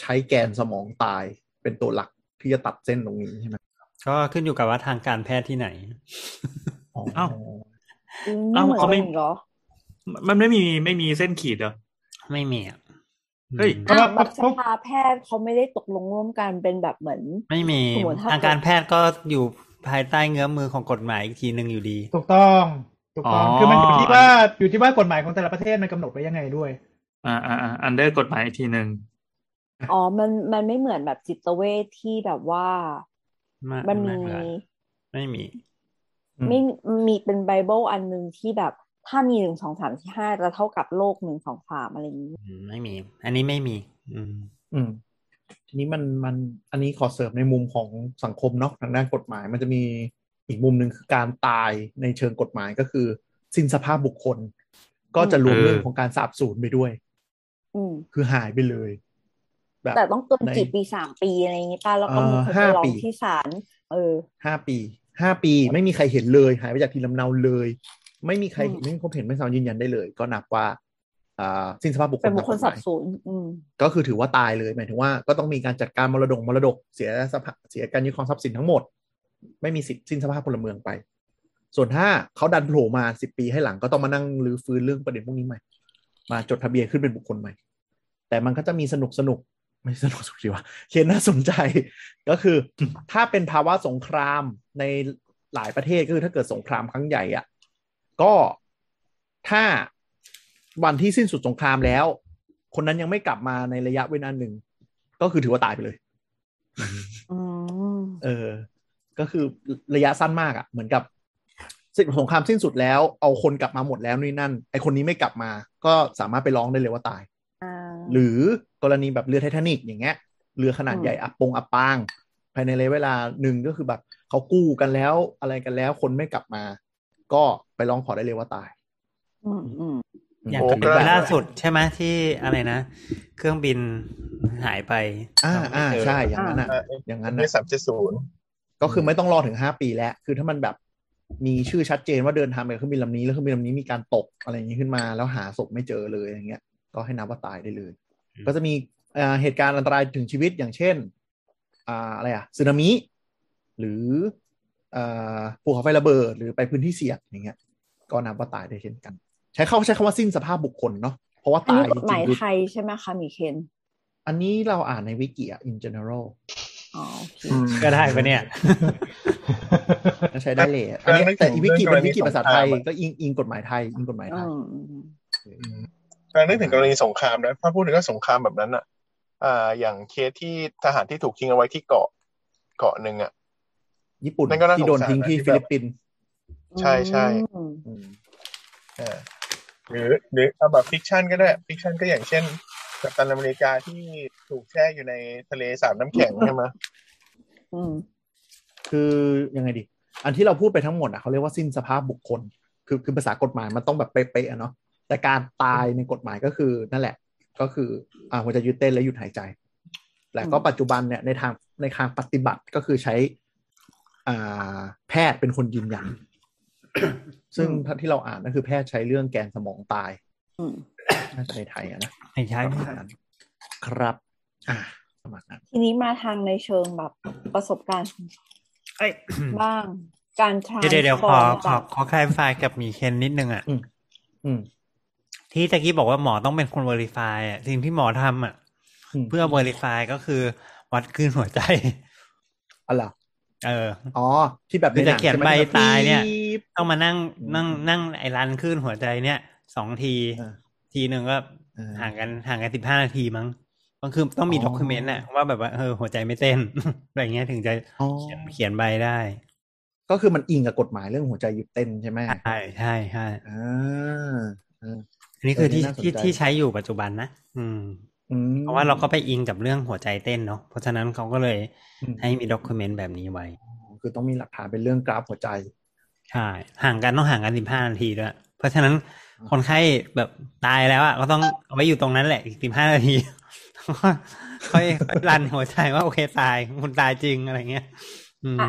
ใช้แกนสมองตายเป็นตัวหลักที่จะตัดเส้นตรงนี้ใช่ไหมก็ขึ้นอยู่กับว่าทางการแพทย์ที่ไหนอ้าวเขาไม่หรอมันไม่มีเส้นขีดเหรอไม่มีอ่ะเฮ้ยเพราะว่าสภาแพทย์เขาไม่ได้ตกลงร่วมกันเป็นแบบเหมือนไม่มีทางการแพทย์ก็อยู่ภายใต้เงื้อมือของกฎหมายอีกทีนึงอยู่ดีถูกต้องคือมันอยู่ที่ว่ากฎหมายของแต่ละประเทศมันกำหนดไว้ยังไงด้วยอันเดอร์กฎหมายอีกทีนึงอ๋อมันไม่เหมือนแบบจิตเวชที่แบบว่ามันมีไม่มีเป็นไบเบิลอันนึงที่แบบถ้ามี1 2 3 4 5จะเท่ากับโลก1 2 3อะไรอย่างนี้ไม่มีอันนี้ไม่มีทีนี้มันอันนี้ขอเสริมในมุมของสังคมเนาะทางด้านกฎหมายมันจะมีอีกมุมนึงคือการตายในเชิงกฎหมายก็คือสิ้นสภาพบุคคลก็จะรวมเรื่องของการสาบสูญไปด้วยคือหายไปเลยแบบแต่ต้องเกินกี่ปี3ปีอะไรอย่างงี้ป่ะแล้วก็มีคนไปร้องที่ศาล5 ปีไม่มีใครเห็นเลยหายไปจากที่ลำเนาเลยไม่มีใครเห็นไม่มีคนเห็นไม่สามารถยืนยันได้เลยก็นับว่าสิ้นสภาพบุคคลเป็นบุคคลสับสนก็คือถือว่าตายเลยหมายถึงว่าก็ต้องมีการจัดการมรดกเสียการยึดครองทรัพย์สินทั้งหมดไม่มีสิทธิ์สิ้นสภาพพลเมืองไปส่วนถ้าเขาดันโผล่มา10 ปีให้หลังก็ต้องมานั่งรื้อฟื้นเรื่องประเด็นพวกนี้ใหม่มาจดทะเบียนขึ้นเป็นบุคคลใหม่แต่มันก็จะมีสนุกไม่สนุกสิวะเคสน่าสนใจก็คือถ้าเป็นภาวะสงครามในหลายประเทศก็คือถ้าเกิดสงครามครั้งใหญ่อ่ะก็ถ้าวันที่สิ้นสุดสงครามแล้วคนนั้นยังไม่กลับมาในระยะเวลาหนึ่งก็คือถือว่าตายไปเลยก็คือระยะสั้นมากอ่ะเหมือนกับสงครามสิ้นสุดแล้วเอาคนกลับมาหมดแล้วนี่นั่นไอคนนี้ไม่กลับมาก็สามารถไปร้องได้เลยว่าตายหรือกรณีแบบเรือไททานิคอย่างเงี้ยเรือขนาดใหญ่อับปางภายในระยะเวลาหนึ่งก็คือแบบเขากู้กันแล้วอะไรกันแล้วคนไม่กลับมาก็ไปร้องขอได้เลยว่าตายอย่างกรณีล่าสุดใช่ไหมที่อะไรนะเครื่องบินหายไปใช่อย่างนั้นนะ370ก็คือไม่ต้องรอถึง5ปีแล้วคือถ้ามันแบบมีชื่อชัดเจนว่าเดินทางไปเครื่องบินลำนี้แล้วเครื่องบินลำนี้มีการตกอะไรอย่างนี้ขึ้นมาแล้วหาศพไม่เจอเลยอย่างเงี้ยก็ให้นับว่าตายได้เลยก็จะมีเหตุการณ์อันตรายถึงชีวิตอย่างเช่นสึนามิหรือภูเขาไฟระเบิดหรือไปพื้นที่เสี่ยงอย่างเงี้ยก็นับว่าตายได้เช่นกันใช้คำว่าสิ้นสภาพบุคคลเนาะเพราะว่าตายจริงๆหมายไทยใช่ไหมคะมีเคนอันนี้เราอ่านในวิกิอ่ะ in general ก็ได้ปะเนี่ยใช้ได้เลยอันนี้แต่วิกิเป็นวิกิภาษาไทยก็อิงกฎหมายไทยการนึกถึงกรณีสงครามนะถ้าพูดถึงก็สงครามแบบนั้นอ่ะอย่างเคสที่ทหารที่ถูกทิ้งเอาไว้ที่เกาะนึงอ่ะญี่ปุ่นที่โดนทิ้งที่ฟิลิปปินส์ใช่ใช่หรือเอาแบบฟิกชันก็ได้ฟิกชันก็อย่างเช่นกัปตันอเมริกาที่ถูกแช่อยู่ในทะเลสาบน้ำแข็งใช่ไหมคือยังไงดีอันที่เราพูดไปทั้งหมดอ่ะเขาเรียกว่าสิ้นสภาพบุคคลคือภาษากฎหมายมันต้องแบบเป๊ะๆเนาะแต่การตายในกฎหมายก็คือนั่นแหละก็คือหัวใจหยุดเต้นและหยุดหายใจแต่ก็ปัจจุบันเนี่ยในทางปฏิบัติก็คือใช้แพทย์เป็นคนยืนยัน ซึ่งที่เราอ่านก็คือแพทย์ใช้เรื่องแกนสมองตายน่าจะในไทยนะในไทยครับทีนี้มาทางในเชิงแบบประสบการณ์บ้างการทรานส์ฟอร์มเดี๋ยวขอคลายไฟล์กับมีเคนนิดนึงอ่ะที่ตะกี้บอกว่าหมอต้องเป็นคน verify อ่ะสิ่งที่หมอทำอ่ะเพื่อ verify ก็คือวัดคลื่นหัวใจอะไรที่แบบจะเขียนใบตายเนี่ยต้องมานั่งไอ้รันคลื่นหัวใจเนี่ย2ทีทีนึงก็ห่างกัน15นาทีมั้งมันคือต้องมีด็อกิวเมนต์น่ะว่าแบบว่าหัวใจไม่เต้นอะไรเงี้ยถึงจะเขียนใบได้ก็คือมันอิงกับกฎหมายเรื่องหัวใจหยุดเต้นใช่ไหมใช่อันนี้คือที่ใช้อยู่ปัจจุบันนะ เพราะว่าเราก็ไปอิงกับเรื่องหัวใจเต้นเนาะเพราะฉะนั้นเขาก็เลยให้มีด็อกคิวเมนต์แบบนี้ไว้คือต้องมีหลักฐานเป็นเรื่องกราฟหัวใจใช่ห่างกันต้องห่างกัน15นาทีด้วยเพราะฉะนั้นคนไข้แบบตายแล้วอ่ะก็ต้องเอาไว้อยู่ตรงนั้นแหละอีก15นาทีค่อยรันหัวใจว่าโอเคตายคุณตายจริงอะไรเงี้ย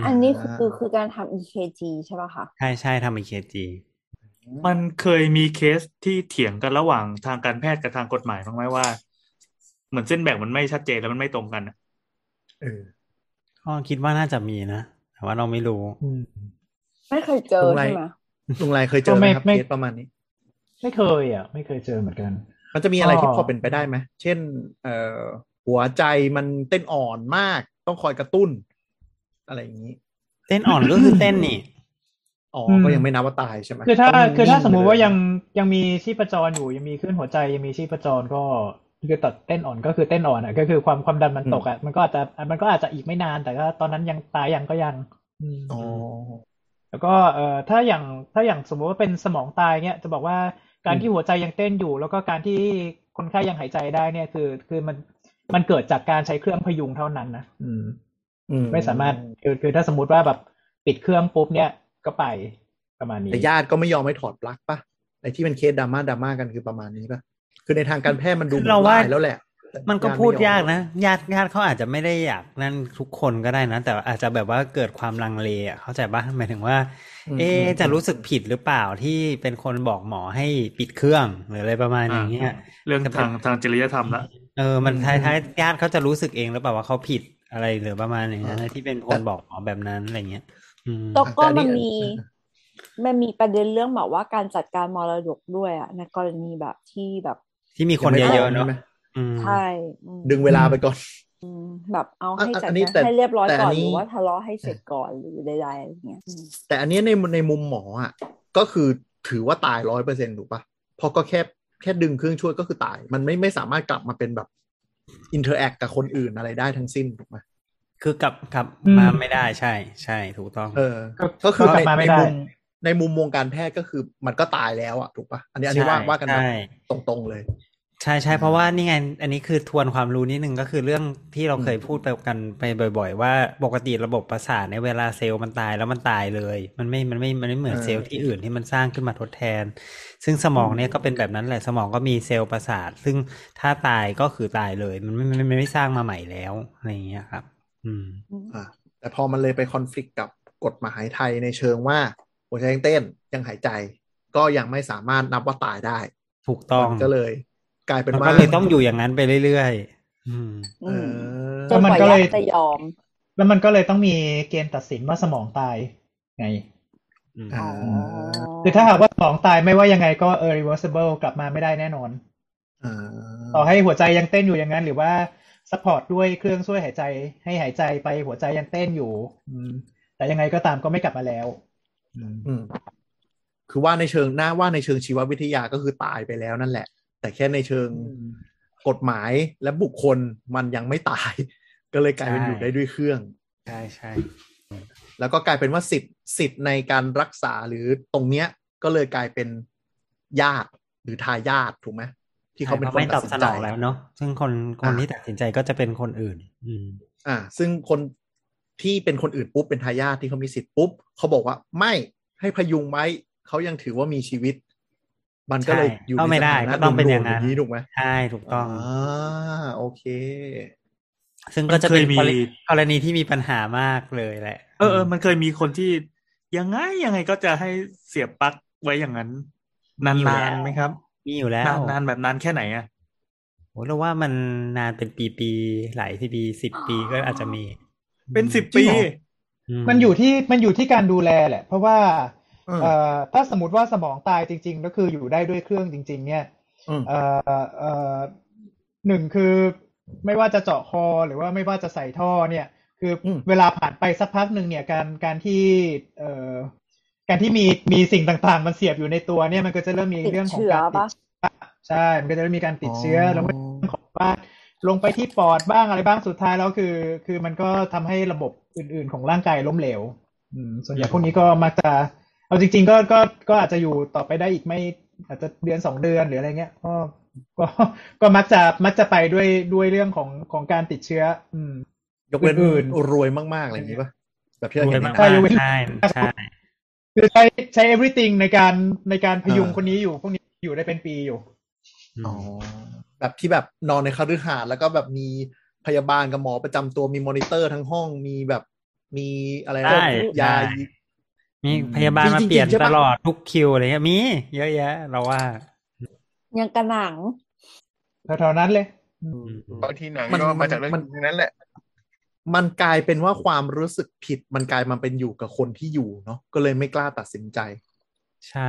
อันนี้คือการทำ EKG ใช่ป่ะคะใช่ๆทำ EKG มันเคยมีเคสที่เถียงกันระหว่างทางการแพทย์กับทางกฎหมายบ้างไหมว่าเหมือนเส้นแบ่งมันไม่ชัดเจนแล้วมันไม่ตรงกันก็คิดว่าน่าจะมีนะแต่ว่าเราไม่รู้ไม่เคยเจอใช่ไหมลุงไรเคยเจอไหมครับเคสประมาณนี้ไม่เคยอ่ะไม่เคยเจอเหมือนกันมันจะมีอะไรที่พอเป็นไปได้ไหมเช่นหัวใจมันเต้นอ่อนมากต้องคอยกระตุ้นอะไรอย่างนี้เต้นอ่อนก็คือเต้นนี่อ๋อก็ยังไม่นับว่าตายใช่ไหมคือถ้าสมมุติว่ายังมีชีพจรอยู่ยังมีคลื่นหัวใจยังมีชีพจรก็คือตัดเต้นอ่อนก็คือเต้นอ่อนอ่ะก็คือความดันมันตกอ่ะมันก็อาจจะอีกไม่นานแต่ก็ตอนนั้นยังตายยังก็ยังอ๋อแล้วก็ถ้าอย่างสมมติว่าเป็นสมองตายเนี่ยจะบอกว่าการที่หัวใจยังเต้นอยู่แล้วก็การที่คนไข้ยังหายใจได้เนี่ยคือมันเกิดจากการใช้เครื่องพยุงเท่านั้นนะไม่สามารถคือถ้าสมมติว่าแบบปิดเครื่องปุ๊บเนี่ยก็ไปประมาณนี้แต่ญาติก็ไม่ยอมให้ถอดปลั๊กป่ะไอ้ที่มันเคสดราม่ากันคือประมาณนี้ป่ะคือในทางการแพทย์มันดูเราว่าแล้วแหละมันก็พูดยากนะญาติเขาอาจจะไม่ได้อยากนั่นทุกคนก็ได้นะแต่อาจจะแบบว่าเกิดความลังเลอ่ะเข้าใจป่ะหมายถึงว่าจะรู้สึกผิดหรือเปล่าที่เป็นคนบอกหมอให้ปิดเครื่องหรืออะไรประมาณอย่างเงี้ยเรื่องทางจริยธรรมละมันท้ายญาติเขาจะรู้สึกเองหรือเปล่าว่าเขาผิดอะไรหรือประมาณอย่างเงี้ยที่เป็นคนบอกหมอแบบนั้นอะไรเงี้ยแล้วก็มันมีประเด็นเรื่องแบบว่าการจัดการมรดกด้วยอ่ะในกรณีแบบที่มีคนเยอะๆเนาะใช่ดึงเวลาไปก่อนแบบเอาให้จัดการให้เรียบร้อยก่อนหรือว่าทะเลาะให้เสร็จก่อนหรือใดๆอะไรเงี้ยแต่อันนี้ในมุมหมออ่ะก็คือถือว่าตาย 100% ถูกป่ะเพราะก็แค่ดึงเครื่องช่วยก็คือตายมันไม่สามารถกลับมาเป็นแบบอินเทอร์แอคกับคนอื่นอะไรได้ทั้งสิ้นถูกมั้ยคือกลับมาไม่ได้ใช่ถูกต้องก็คือกลับมาไม่ได้ในมุมวงการแพทย์ก็คือมันก็ตายแล้วอ่ะถูกป่ะอันนี้ว่ากันตรงๆเลยใช่ๆเพราะว่านี่ไงอันนี้คือทวนความรู้นิดนึงก็คือเรื่องที่เราเคยพูดไปกันไปบ่อยๆว่าปกติระบบประสาทในเวลาเซลล์มันตายแล้วมันตายเลยมันไม่เหมือนเซลล์ที่อื่นที่มันสร้างขึ้นมาทดแทนซึ่งสมองเนี่ยก็เป็นแบบนั้นแหละสมองก็มีเซลล์ประสาทซึ่งถ้าตายก็คือตายเลยมันไม่สร้างมาใหม่แล้วอะไรอย่างเงี้ยครับแต่พอมันเลยไปคอนฟลิกต์กับกฎหมายไทยในเชิงว่าหัวใจยังเต้นยังหายใจก็ยังไม่สามารถนับว่าตายได้ถูกต้องก็เลยกลายเป็นว่ามันต้องอยู่อย่างนั้นไปเรื่อยๆแล้วมันก็เลยจะยอมแล้วมันก็เลยต้องมีเกณฑ์ตัดสินว่าสมองตายไงคือถ้าหากว่าสมองตายไม่ว่ายังไงก็irreversible กลับมาไม่ได้แน่นอนต่อให้หัวใจยังเต้นอยู่อย่างนั้นหรือว่าซัพพอร์ตด้วยเครื่องช่วยหายใจให้หายใจไปหัวใจยังเต้นอยู่แต่ยังไงก็ตามก็ไม่กลับมาแล้วคือว่าในเชิงชีววิทยาก็คือตายไปแล้วนั่นแหละแต่แค่ในเชิงกฎหมายและบุคคลมันยังไม่ตายก็เลยกลายเป็นอยู่ได้ด้วยเครื่องใช่ๆแล้วก็กลายเป็นว่าสิทธิ์ในการรักษาหรือตรงเนี้ยก็เลยกลายเป็นญาติหรือทายาทถูกไหมที่เขาเป็นคนตัดสินใจแล้วเนาะซึ่งคนที่ตัดสินใจก็จะเป็นคนอื่นซึ่งคนที่เป็นคนอื่นปุ๊บเป็นทายาทที่เขามีสิทธิ์ปุ๊บเขาบอกว่าไม่ให้พยุงไว้เขายังถือว่ามีชีวิตมันก็เลยอยู่ไม่ได้ก็ต้องเป็นอย่างนั้นถูกไหมใช่ถูกต้องโอเคซึ่งก็จะเป็นกรณีที่มีปัญหามากเลยแหละมันเคยมีคนที่ยังไงก็จะให้เสียบปลั๊กไว้อย่างนั้นนานๆไหมครับมีอยู่แล้วนานแบบนานแค่ไหนอ่ะโหเราว่ามันนานเป็นปีๆหลายปี10ปีก็อาจจะมีเป็น10ปีมันอยู่ที่การดูแลแหละเพราะว่าถ้าสมมุติว่าสมองตายจริงๆก็คืออยู่ได้ด้วยเครื่องจริงๆเนี่ยหนึ่งคือไม่ว่าจะเจาะคอหรือว่าไม่ว่าจะใส่ท่อเนี่ยคือเวลาผ่านไปสักพักหนึ่งเนี่ยการที่มีสิ่งต่างๆมันเสียบอยู่ในตัวเนี่ยมันก็จะเริ่มมีเรื่องของการติดเชื้อใช่มันก็จะเริ่มมีการติดเชื้อแล้วมันของว่าลงไปที่ปอดบ้างอะไรบ้างสุดท้ายแล้วคือมันก็ทำให้ระบบอื่นๆของร่างกายล้มเหลวส่วนใหญ่พวกนี้ก็มักจะเอาจริงๆก็อาจจะอยู่ต่อไปได้อีกไม่อาจจะเดือน2เดือนหรืออะไรเงี้ย ก็มักจะไปด้วยเรื่องของการติดเชื้อยกเว้นอื่นรวยมากๆอะไรอย่างนี้ป่ะแบบที่เราเห็นใช่คือใช้ everything ในการพยุงคนนี้อยู่พวกนี้อยู่ได้เป็นปีอยู่อ๋อแบบที่แบบนอนในคฤหาสน์แล้วก็แบบมีพยาบาลกับหมอประจำตัวมีมอนิเตอร์ทั้งห้องมีแบบมีอะไรนะยามีพยาบาลมาเปลี่ยนตลอดทุกคิวอะไรเงี้ยมีเยอะแยะเราว่ายังกระหนังแถวๆนั้นเลยบางทีหนังก็มาจากเรื่องนั้นแหละมันกลายเป็นว่าความรู้สึกผิดมันกลายมาเป็นอยู่กับคนที่อยู่เนาะก็เลยไม่กล้าตัดสินใจใช่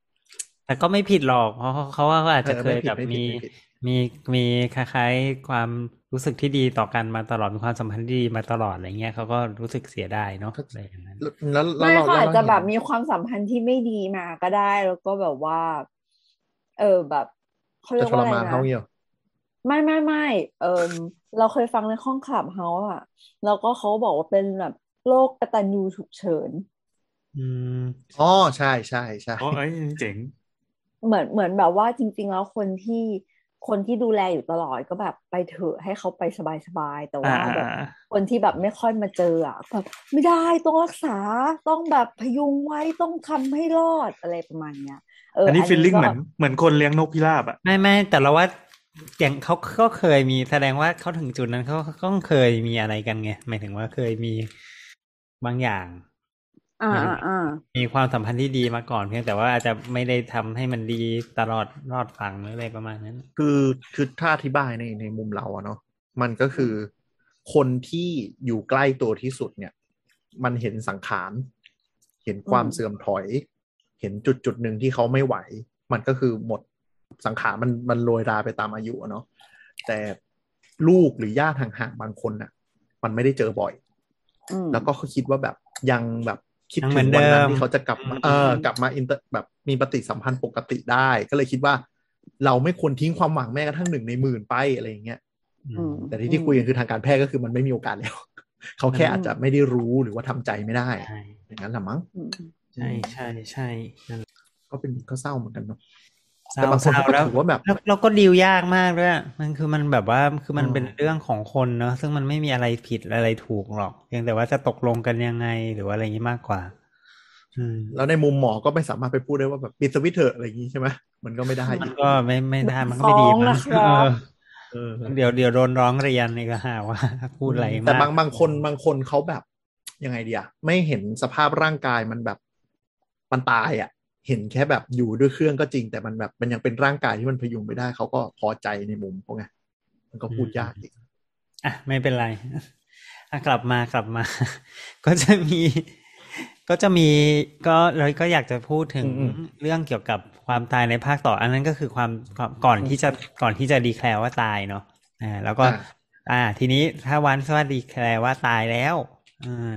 ๆแต่ก็ไม่ผิดหรอกเพราะเขาว่าอาจจะเคยแบบมีคล้ายๆความรู้สึกที่ดีต่อกันมาตลอดมีความสัมพันธ์ที่ดีมาตลอดอะไรเงี้ยเขาก็รู้สึกเสียดายเนาะอะไรอย่างนั้นแล้วเราอาจจะแบบมีความสัมพันธ์ที่ไม่ดีมาก็ได้แล้วก็แบบว่าแบบเขาเรียกว่าอะไรนะไม่เราเคยฟังในห้องคลับเฮาส์อ่ะแล้วก็เขาบอกว่าเป็นแบบโรคกตัญญูฉุกเฉินอ๋อใช่ใช่ใช่อ๋อไอ้เจ๋งเหมือนแบบว่าจริงๆแล้วคนที่ดูแลอยู่ตลอดก็แบบไปเถอะให้เขาไปสบายๆแต่ว่าแบบคนที่แบบไม่ค่อยมาเจออ่ะแบบไม่ได้ต้องรักษาต้องแบบพยุงไว้ต้องทำให้รอดอะไรประมาณเนี้ยอันนี้ฟีลลิ่งเหมือนคนเลี้ยงนกพิราบอ่ะไม่แต่เราว่าอย่างเขาก็เคยมีแสดงว่าเขาถึงจุดนั้นเขาก็เคยมีอะไรกันไงหมายถึงว่าเคยมีบางอย่างมีความสัมพันธ์ที่ดีมาก่อนเพียงแต่ว่าอาจจะไม่ได้ทำให้มันดีตลอดรอดฝั่งหรืออะไรประมาณนั้นคือถ้าอธิบายในมุมเราอะเนาะมันก็คือคนที่อยู่ใกล้ตัวที่สุดเนี่ยมันเห็นสังขารเห็นความเสื่อมถอยเห็นจุดหนึ่งที่เขาไม่ไหวมันก็คือหมดสังขารมันโรยราไปตามอายุเนาะแต่ลูกหรือญาติห่างๆบางคนน่ะมันไม่ได้เจอบ่อยแล้วก็เขาคิดว่าแบบยังแบบคิดถึงวันนั้นที่เขาจะกลับมาแบบมีปฏิสัมพันธ์ปกติได้ก็เลยคิดว่าเราไม่ควรทิ้งความหวังแม้กระทั่ง1 ใน 10,000ไปอะไรอย่างเงี้ยแต่ที่คุยกันคือทางการแพทย์ก็คือมันไม่มีโอกาสแล้วเขาแค่อาจจะไม่ได้รู้หรือว่าทำใจไม่ได้อย่างนั้นแหละมั้งใช่ใช่ใช่นั่นก็เป็นก็เศร้าเหมือนกันเนาะแต่บางคนก็ถือว่าแบบเราก็ดีลยากมากด้วยมันคือมันแบบว่าคือมันเป็นเรื่องของคนเนาะซึ่งมันไม่มีอะไรผิดอะไรถูกหรอกเพียงแต่ว่าจะตกลงกันยังไงหรือว่าอะไรอย่างนี้มากกว่าแล้วในมุมหมอก็ไม่สามารถไปพูดได้ว่าแบบปิดสวิตช์เถอะอะไรอย่างนี้ใช่ไหมมันก็ไม่ได้มันก็ไม่ได้มันก็ไม่ดีมันเดี๋ยวโดนร้องเรียนอีกแล้วว่าพูดอะไรแต่บางคนเขาแบบยังไงดีอะไม่เห็นสภาพร่างกายมันแบบมันตายอะเห็นแค่แบบอยู่ด้วยเครื่องก็จริงแต่มันแบบมันยังเป็นร่างกายที่มันพยุงไม่ได้เขาก็พอใจในมุมเขาไงมันก็พูดยากอีกอ่ะไม่เป็นไรกลับมาก็อยากจะพูดถึงเรื่องเกี่ยวกับความตายในภาคต่ออันนั้นก็คือความก่อนที่จะดีแคลร์ว่าตายเนาะแล้วก็ทีนี้ถ้าวันว่าดีแคลร์ว่าตายแล้ว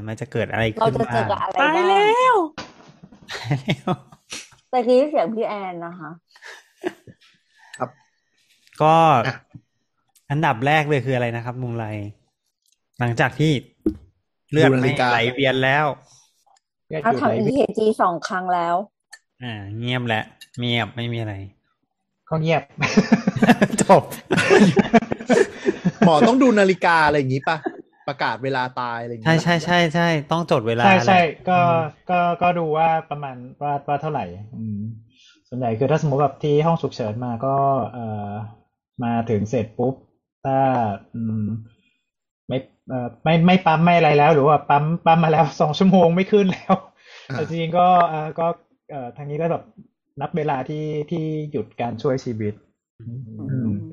มันจะเกิดอะไรขึ้นบ้างตายแล้วแต่กี้เสียงพี่แอนนะคะครับก็อันดับแรกเลยคืออะไรนะครับมุงไลหลังจากที่เลือดไม่ไหลเวียนแล้วเราทำ EKG 2 ครั้งแล้วเงียบแหละเงียบไม่มีอะไรเขาเงียบจบหมอต้องดูนาฬิกาอะไรอย่างนี้ป่ะประกาศเวลาตายอะไรอย่างเงี้ยใช่ๆๆต้องจดเวลาใช่ๆก็ดูว่าประมาณว่าเท่าไหร่ส่วนใหญ่คือถ้าสมมุติแบบที่ห้องฉุกเฉินมาก็มาถึงเสร็จปุ๊บถ้าไม่ปั๊มไม่อะไรแล้วหรือว่าปั๊มมาแล้ว2ชั่วโมงไม่ขึ้นแล้วจริงๆก็ทางนี้ก็แบบนับเวลาที่หยุดการช่วยชีวิต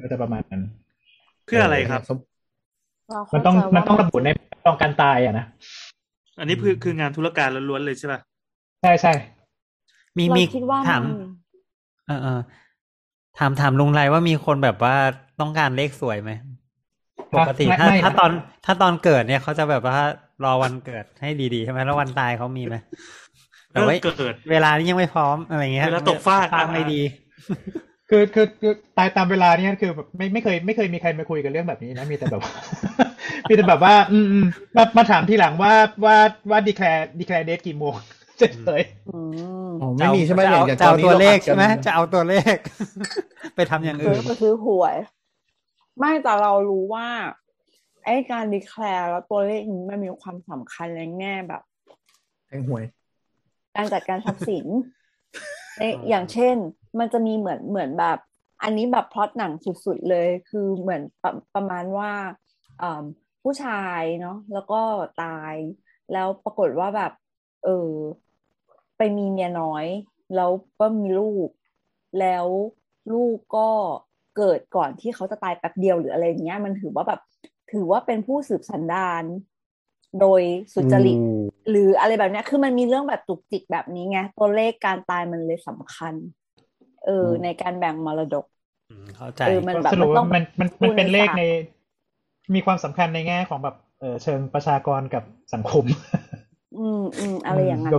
ก็จะประมาณนั้นเพื่ออะไรครับมันต้องระบุในตองการตายอ่ะนะอันนี้คืองานธุรการล้วนๆเลยใช่ป่ะใช่ใช่มีถามถามลุงไรว่ามีคนแบบว่าต้องการเลขสวยไหมปกติถ้าตอนเกิดเนี่ยเขาจะแบบว่ารอวันเกิดให้ดีๆใช่ไหมแล้ววันตายเขามีไหมแต่ว่าเกิดเวลานี้ยังไม่พร้อมอะไรเงี้ยแล้วตกฟาดไม่ดีคือตายตามเวลาเนี่ยคือแบบไม่เคยมีใครมาคุยกันเรื่องแบบนี้นะมีแต่แบบว่ามาถามทีหลังว่าดีแคลร์เดทกี่โมง เฉยๆไม่มีใช่ไหมจะเอาตัวเลขใช่ไหมจะเอาตัวเลขไปทำอย่างอื่นก็ซื้อหวยไม่แต่เรารู้ว่าไอ้การ declare แล้วตัวเลขนี้มันมีความสำคัญในแง่แบบแทงหวยการจัดการทรัพย์สินในอย่างเช่นมันจะมีเหมือนแบบอันนี้แบบพล็อตหนังสุดๆเลยคือเหมือนประมาณว่าผู้ชายเนาะแล้วก็ตายแล้วปรากฏว่าแบบไปมีเมียน้อยแล้วก็มีลูกแล้วลูกก็เกิดก่อนที่เขาจะตายแป๊บเดียวหรืออะไรอย่างเงี้ยมันถือว่าแบบถือว่าเป็นผู้สืบสันดานโดยสุจริตหรืออะไรแบบนี้คือมันมีเรื่องแบบจุกจิกแบบนี้ไงตัวเลขการตายมันเลยสำคัญในการแบ่งมรดกเข้าใจมันแบบมันเป็นเลขในมีความสำคัญในแง่ของแบบเชิงประชากรกับสังคมอะไรอย่างนั้น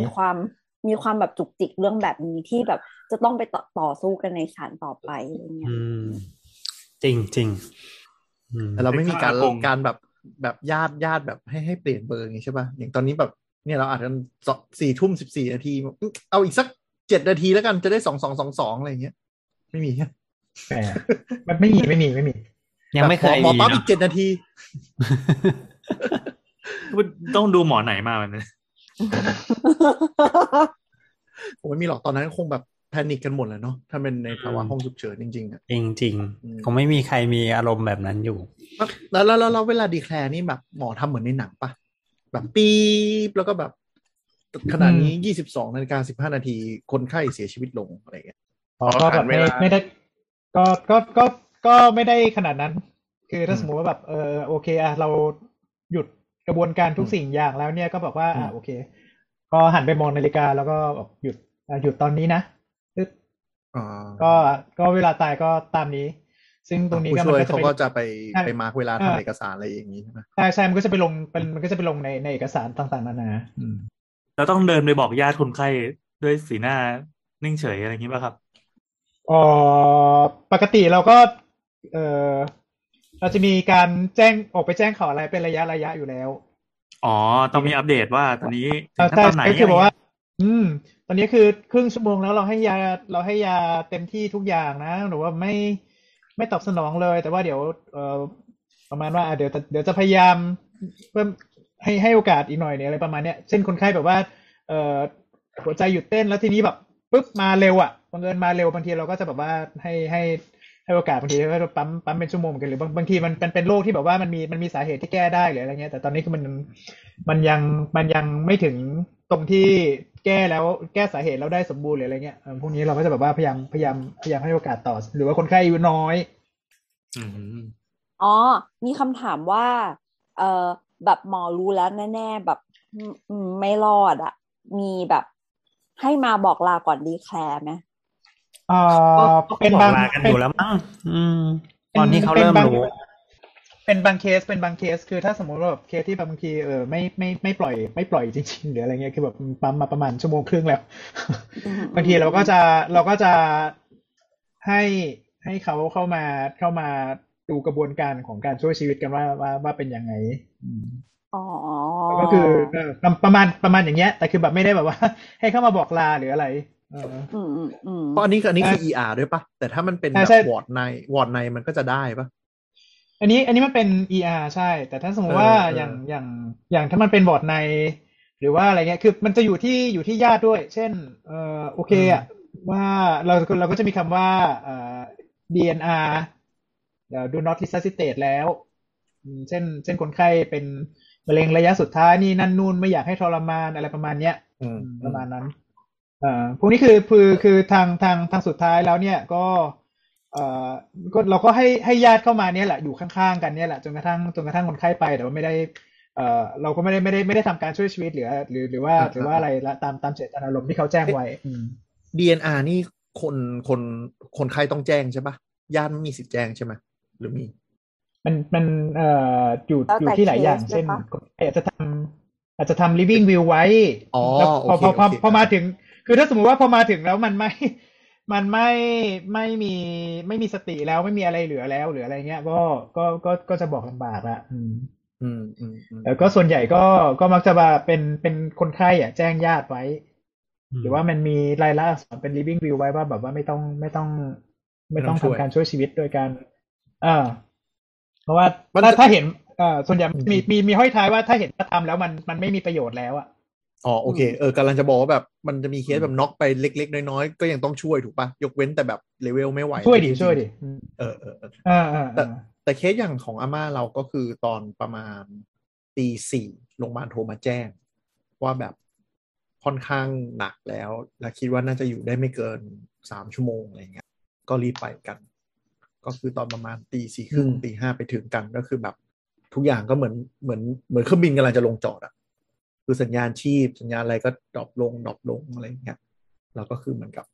มีความแบบจุกจิกเรื่องแบบนี้ที่แบบจะต้องไปต่อสู้กันในศาลต่อไปอะไรเงี้ยจริงจริงแต่เราไม่มีการแบบญาติแบบให้เปลี่ยนเบอร์อย่างนี้ใช่ป่ะอย่างตอนนี้แบบเนี่ยเราอาจจะ4 ทุ่ม 14 นาทีเอาอีกสัก7 นาทีแล้วกันจะได้2222อะไรอย่างเงี้ยไม่มีมันไม่มียังไม่เคยหมอปั๊บอีก7 นาทีต้องดูหมอไหนมาแบบนี้ผมไม่มีหรอกตอนนั้นคงแบบแพนิคกันหมดแล้วเนาะถ้าเป็นในภาวะห้องฉุกเฉินจริงๆอ่ะจริงๆคงไม่มีใครมีอารมณ์แบบนั้นอยู่แล้วเวลาดีแคลร์นี่แบบหมอทำเหมือนในหนังป่ะแบบปี๊บแล้วก็แบบขณะนี้ 22:15 นาทีคนไข้เสียชีวิตลงอะไรอย่างเงี้ยก็แบบไม่ได้ก็ไม่ได้ขนาดนั้นคือถ้าสมมติว่าแบบโอเคอ่ะเราหยุดกระบวนการทุกสิ่งอย่างแล้วเนี่ยก็บอกว่าโอเคก็หันไปมองนาฬิกาแล้วก็หยุดตอนนี้นะก็เวลาตายก็ตามนี้ซึ่งตรงนี้มันก็จะไปมาร์คเวลาทำเอกสารอะไรอย่างนี้ใช่ไหมใช่มันก็จะไปลงในเอกสารต่างๆนานาเราต้องเดินไปบอกญาติคนไข้ด้วยสีหน้านิ่งเฉยอะไรอย่างนี้ป่ะครับปกติเราก็เราจะมีการแจ้งออกไปแจ้งข่าวอะไรเป็นระยะอยู่แล้วต้องมีอัปเดตว่าตอนนี้ตอนไหนคือบอกว่าตอนนี้คือครึ่งชั่วโมงแล้วเราให้ยาเต็มที่ทุกอย่างนะหรือว่าไม่ตอบสนองเลยแต่ว่าเดี๋ยวประมาณว่าเดี๋ยวจะพยายามเพิ่มให้โอกาสอีกหน่อยเนี่ยอะไรประมาณเนี้ยเช่นคนไข้แบบว่าหัวใจหยุดเต้นแล้วทีนี้แบบปึ๊บมาเร็วอ่ะบังเอิญมาเร็วบางทีเราก็จะแบบว่าให้โอกาสบางทีก็ปั๊มเป็นชั่วโมงกันหรือบางทีมันเป็นโรคที่แบบว่ามันมีสาเหตุที่แก้ได้หรืออะไรเงี้ยแต่ตอนนี้คือมันยังไม่ถึงตรงที่แก้สาเหตุแล้วได้สมบูรณ์หรืออะไรเงี้ยพวกนี้เราก็จะแบบว่าพยายามให้โอกาสต่อหรือว่าคนไข้อายุน้อยมีคำถามว่าแบบหมอรู้แล้วแน่ๆแบบไม่รอดอ่ะมีแบบให้มาบอกลาก่อนดีแคลร์ไหมเป็นบางกันอยู่แล้วมั้งตอนนี้เขาเริ่มรู้เป็นบางเคสคือถ้าสมมติว่าแบบเคสที่บางทีไม่ปล่อยจริงๆหรืออะไรเงี้ยคือแบบปั๊มมาประมาณชั่วโมงครึ่งแล้วบางทีเราก็จะให้เขาเข้ามาดูกระบวนการของการช่วยชีวิตกันว่าเป็นยังไงก็คือประมาณอย่างเงี้ยแต่คือแบบไม่ได้แบบว่าให้เข้ามาบอกลาหรืออะไรเพราะอันนี้คือ ER ด้วยป่ะแต่ถ้ามันเป็นแบบวอร์ดในมันก็จะได้ป่ะอันนี้มันเป็น ER ใช่แต่ถ้าสมมติว่าอย่างถ้ามันเป็นวอร์ดในหรือว่าอะไรเงี้ยคือมันจะอยู่ที่ญาติด้วยเช่นโอเคอ่ะว่าเราก็จะมีคำว่าDNR do not resuscitate แล้วเช่นคนไข้เป็นมะเร็งระยะสุดท้ายนี่นั่นนู่นไม่อยากให้ทรมานอะไรประมาณเนี้ยประมาณนั้นพวกนี้คือทางสุดท้ายแล้วเนี่ยก็เราก็ให้ญาติเข้ามาเนี่ยแหละอยู่ข้างๆกันเนี่ยแหละจนกระทั่งคนไข้ไปแต่ว่าไม่ได้เราก็ไม่ได้ทำการช่วยชีวิตหรือว่าอะไรละตามเจตนารมณ์ที่เขาแจ้งไว้ DNR นี่คนไข้ต้องแจ้งใช่ปะญาติไม่มีสิทธิ์แจ้งใช่ไหมหรือมีมันอยู่ที่หลายอย่างเช่นอาจจะทำ living will ไว้แล้วพอมาถึงคือถ้าสมมติว่าพอมาถึงแล้วมันไม่มีสติแล้วไม่มีอะไรเหลือแล้วหรืออะไรเงี้ยก็จะบอกลำบากละ อืมแล้วก็ส่วนใหญ่ก็มักจะมาเป็นคนไข้อ่ะแจ้งญาติไว้หรือว่ามันมีรายละอักษรเป็น living will ไว้ว่าแบบว่าไม่ต้องทำการช่วยชีวิตโดยการเพราะว่าถ้าเห็นส่วนใหญ่มีห้อยท้ายว่าถ้าเห็นว่าทำแล้วมันไม่มีประโยชน์แล้วอ่ะอ๋อโอเคกำลังจะบอกว่าแบบมันจะมีเคสแบบน็อกไปเล็กๆน้อยๆก็ยังต้องช่วยถูกป่ะยกเว้นแต่แบบเลเวลไม่ไหวช่วยดิแต่เคสอย่างของอาม่าเราก็คือตอนประมาณ 4:00 นโรงพยาบาลโทรมาแจ้งว่าแบบค่อนข้างหนักแล้วและคิดว่าน่าจะอยู่ได้ไม่เกิน3ชั่วโมงอะไรเงี้ยก็รีบไปกันก็คือตอนประมาณ 4:30 น 5:00 นไปถึงกันก็คือแบบทุกอย่างก็เหมือนเครื่องบินกำลังจะลงจอดอ่ะคือสัญญาณชีพสัญญาณอะไรก็ดรอปลงอะไรอย่างเงี้ยแล้วก็คือเหมือนกับ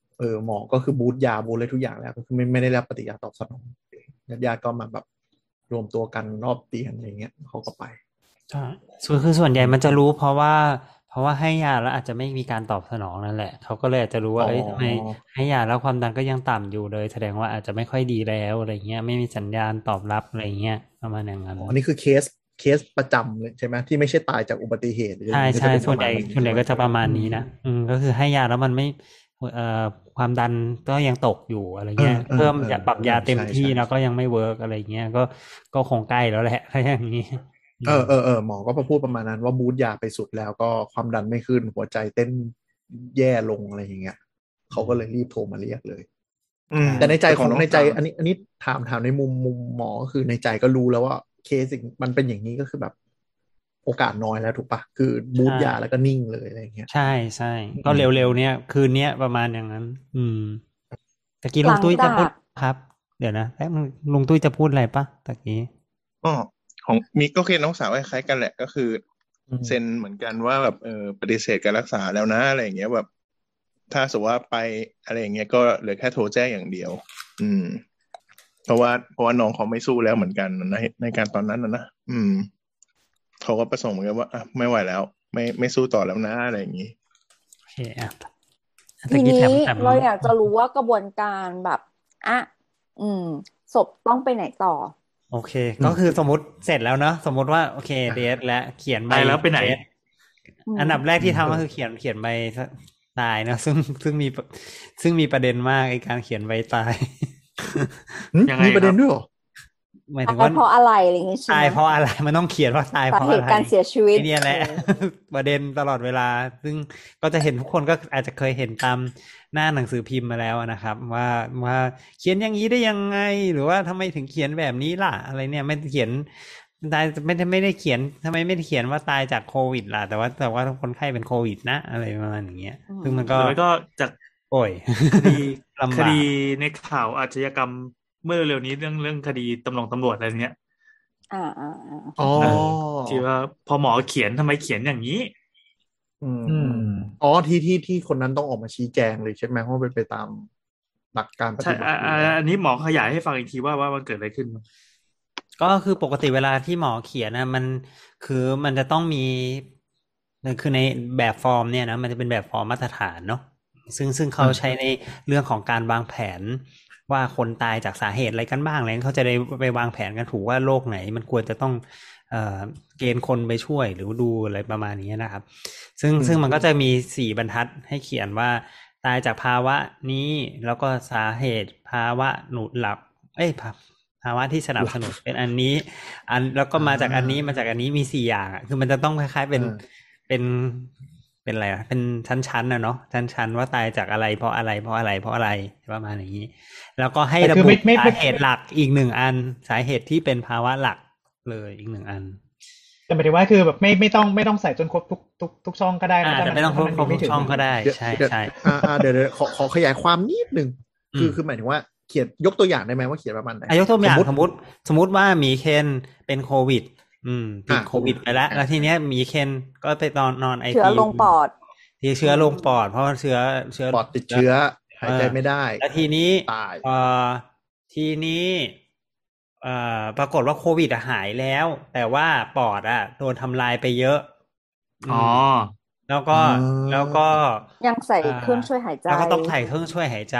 หมอก็คือบูทยาบูทอะไรทุกอย่างแล้วก็คือไม่ได้รับปฏิกิริยาตอบสนองญาติๆก็มาแบบรวมตัวกันรอบเตียงอะไรเงี้ยเขาก็ไปใช่คือส่วนใหญ่มันจะรู้เพราะว่าให้ยาแล้วอาจจะไม่มีการตอบสนองนั่นแหละเขาก็เลยอาจจะรู้ว่าทำไมให้ยาแล้วความดันก็ยังต่ำอยู่เลยแสดงว่าอาจจะไม่ค่อยดีแล้วอะไรเงี้ยไม่มีสัญญาณตอบรับอะไรเงี้ยประมาณอย่างนั้นอันนี้คือเคสประจำเลยใช่ไหมที่ไม่ใช่ตายจากอุบัติเหตุใช่ส่วนใหญ่ก็จะประมาณนี้นะก็คือให้ยาแล้วมันไม่ความดันก็ยังตกอยู่อะไรเงี้ยเพิ่มปรับยาเต็มที่แล้วก็ยังไม่เวิร์กอะไรเงี้ยก็คงใกล้แล้วแหละอะไรอย่างนี้หมอก็พูดประมาณนั้นว่าบูสต์ยาไปสุดแล้วก็ความดันไม่ขึ้นหัวใจเต้นแย่ลงอะไรอย่างเงี้ยเขาก็เลยรีบโทรมาเรียกเลยแต่ในใจของในใจอันนี้ถามในมุมหมอคือในใจก็รู้แล้วว่าเคสมันเป็นอย่างนี้ก็คือแบบโอกาสน้อยแล้วถูกปะคือบูทยาแล้วก็นิ่งเลยอะไรอย่างเงี้ยใช่ๆก็เร็วๆเนี้ยคืนเนี้ยประมาณอย่างนั้นตะกี้ลุงตุ้ยจะพูดครับเดี๋ยวนะแล้วลุงตุ้ยจะพูดอะไรปะตะกี้ก็ของมีก็เคสน้องสาวคล้ายๆกันแหละก็คือเซ็นเหมือนกันว่าแบบปฏิเสธการรักษาแล้วนะอะไรอย่างเงี้ยแบบถ้าสมมติว่าไปอะไรอย่างเงี้ยก็เหลือแค่โทรแจ้งอย่างเดียวเพราะว่าน้องเขาไม่สู้แล้วเหมือนกันในการตอนนั้นนะเขาก็ประสงค์เหมือนกันว่าไม่ไหวแล้วไม่สู้ต่อแล้วนะอะไรอย่างนี้ทีนี้เราอยากจะรู้ว่ากระบวนการแบบศพต้องไปไหนต่อโอเคก็คือสมมติเสร็จแล้วเนาะสมมติว่าโอเคเดทและเขียนใบแล้วไปไหนอันดับแรกที่ทำก็คือเขียนใบตายนะซึ่งมีประเด็นมากไอ้การเขียนใบตายมีประเด็นด้วยหรอหมายถึงว่าเพราะอะไรอะไรอย่างงี้ใช่ตายเพราะอะไรมันต้องเขียนว่าตายเพราะอะไรการเสียชีวิตเนี่ยแหละประเด็นตลอดเวลาซึ่งก็จะเห็นทุกคนก็อาจจะเคยเห็นตามหน้าหนังสือพิมพ์มาแล้วนะครับว่าเขียนอย่างนี้ได้ยังไงหรือว่าทำไมถึงเขียนแบบนี้ล่ะอะไรเนี่ยไม่เขียนตายไม่ได้เขียนทำไมไม่เขียนว่าตายจากโควิดล่ะแต่ว่าคนไข้เป็นโควิดนะอะไรประมาณอย่างเงี้ยซึ่งมันก็แล้วก็จากโอ้ยคดีในข่าวอาชญากรรมเมื่อเร็วๆนี้เรื่องคดีตำรวจอะไรเงี้ยที่ว่าพอหมอเขียนทำไมเขียนอย่างนี้ที่คนนั้นต้องออกมาชี้แจงเลยใช่ไหมเพราะเป็นไปตามหลักการปฏิบัติอันนี้หมอขยายให้ฟังอีกทีว่ามันเกิดอะไรขึ้นก็คือปกติเวลาที่หมอเขียนนะมันจะต้องมีคือในแบบฟอร์มเนี่ยนะมันจะเป็นแบบฟอร์มมาตรฐานเนาะซึ่งเขาใช้ในเรื่องของการวางแผนว่าคนตายจากสาเหตุอะไรกันบ้างแล้วเขาจะได้ไปวางแผนกันถูกว่าโรคไหนมันควรจะต้องเกณฑ์คนไปช่วยหรือดูอะไรประมาณนี้นะครับซึ่งมันก็จะมี4บรรทัดให้เขียนว่าตายจากภาวะนี้แล้วก็สาเหตุภาวะภาวะที่สนับสนุนเป็นอันนี้แล้วก็มาจากอันนี้มาจากอันนี้มี4อย่างคือมันจะต้องคล้ายๆเป็นอะไรเป็นชั้นๆนะเนาะชั้นๆว่าตายจากอะไรเพราะอะไรเพราะอะไรเพราะอะไรประมาณอย่างนี้แล้วก็ให้ระบุสาเหตุหลักอีก1อันสาเหตุที่เป็นภาวะหลักเลยอีก1อันแต่หมายถึงว่าคือแบบไม่ต้องใส่จนครบทุกช่องก็ได้นะไม่ต้องครบทุกช่องก็ได้ใช่ๆเดี๋ยวขอขยายความนิดนึงคือหมายถึงว่าเขียนยกตัวอย่างได้ไหมว่าเขียนประมาณไหนยกตัวอย่างสมมติว่ามีเคนเป็นโควิดติดโควิดไปแล้วทีเนี้ยมีเคนก็ไปนอนไอซียูเชื้อลงปอดที่เชื้อลงปอดเพราะเชื้อปอดติดเชื้อหายใจไม่ได้แล้วทีนี้ตายปรากฏว่าโควิดหายแล้วแต่ว่าปอดโดนทำลายไปเยอะแล้วก็ยังใส่เครื่องช่วยหายใจแล้วก็ต้องใส่เครื่องช่วยหายใจ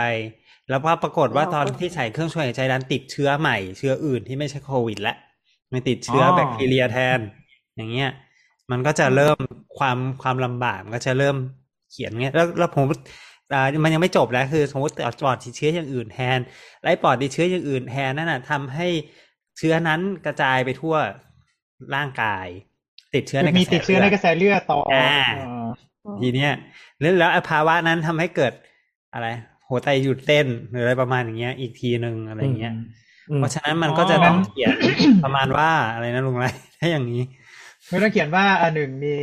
แล้วก็ปรากฏว่าตอนที่ใส่เครื่องช่วยหายใจดันติดเชื้อใหม่เชื้ออื่นที่ไม่ใช่โควิดแล้ว ไม่ติดเชื้อแบคทีเรียแทนอย่างเงี้ยมันก็จะเริ่มความลำบากมันก็จะเริ่มเขียนเงี้ยแล้วผมมันยังไม่จบนะคือสมมติปอดติดเชื้ออย่างอื่นแทนไล่ปอดติดเชื้ออย่างอื่นแทนนั่นน่ะทำให้เชื้อนั้นกระจายไปทั่วร่างกายติดเชื้อในกระแสเลือดมีติดเชื้อในกระแสเลือดต่อทีเนี้ยแล้วภาวะนั้นทำให้เกิดอะไรหัวใจหยุดเต้นหรืออะไรประมาณอย่างเงี้ยอีกทีนึงอะไรเงี้ยเพราะฉะนั้นมันก็จะต้องเขียนประมาณว่าอะไรนะลุงไรถ้าอย่างนี้ไม่ต้องเขียนว่าหนึ่งมี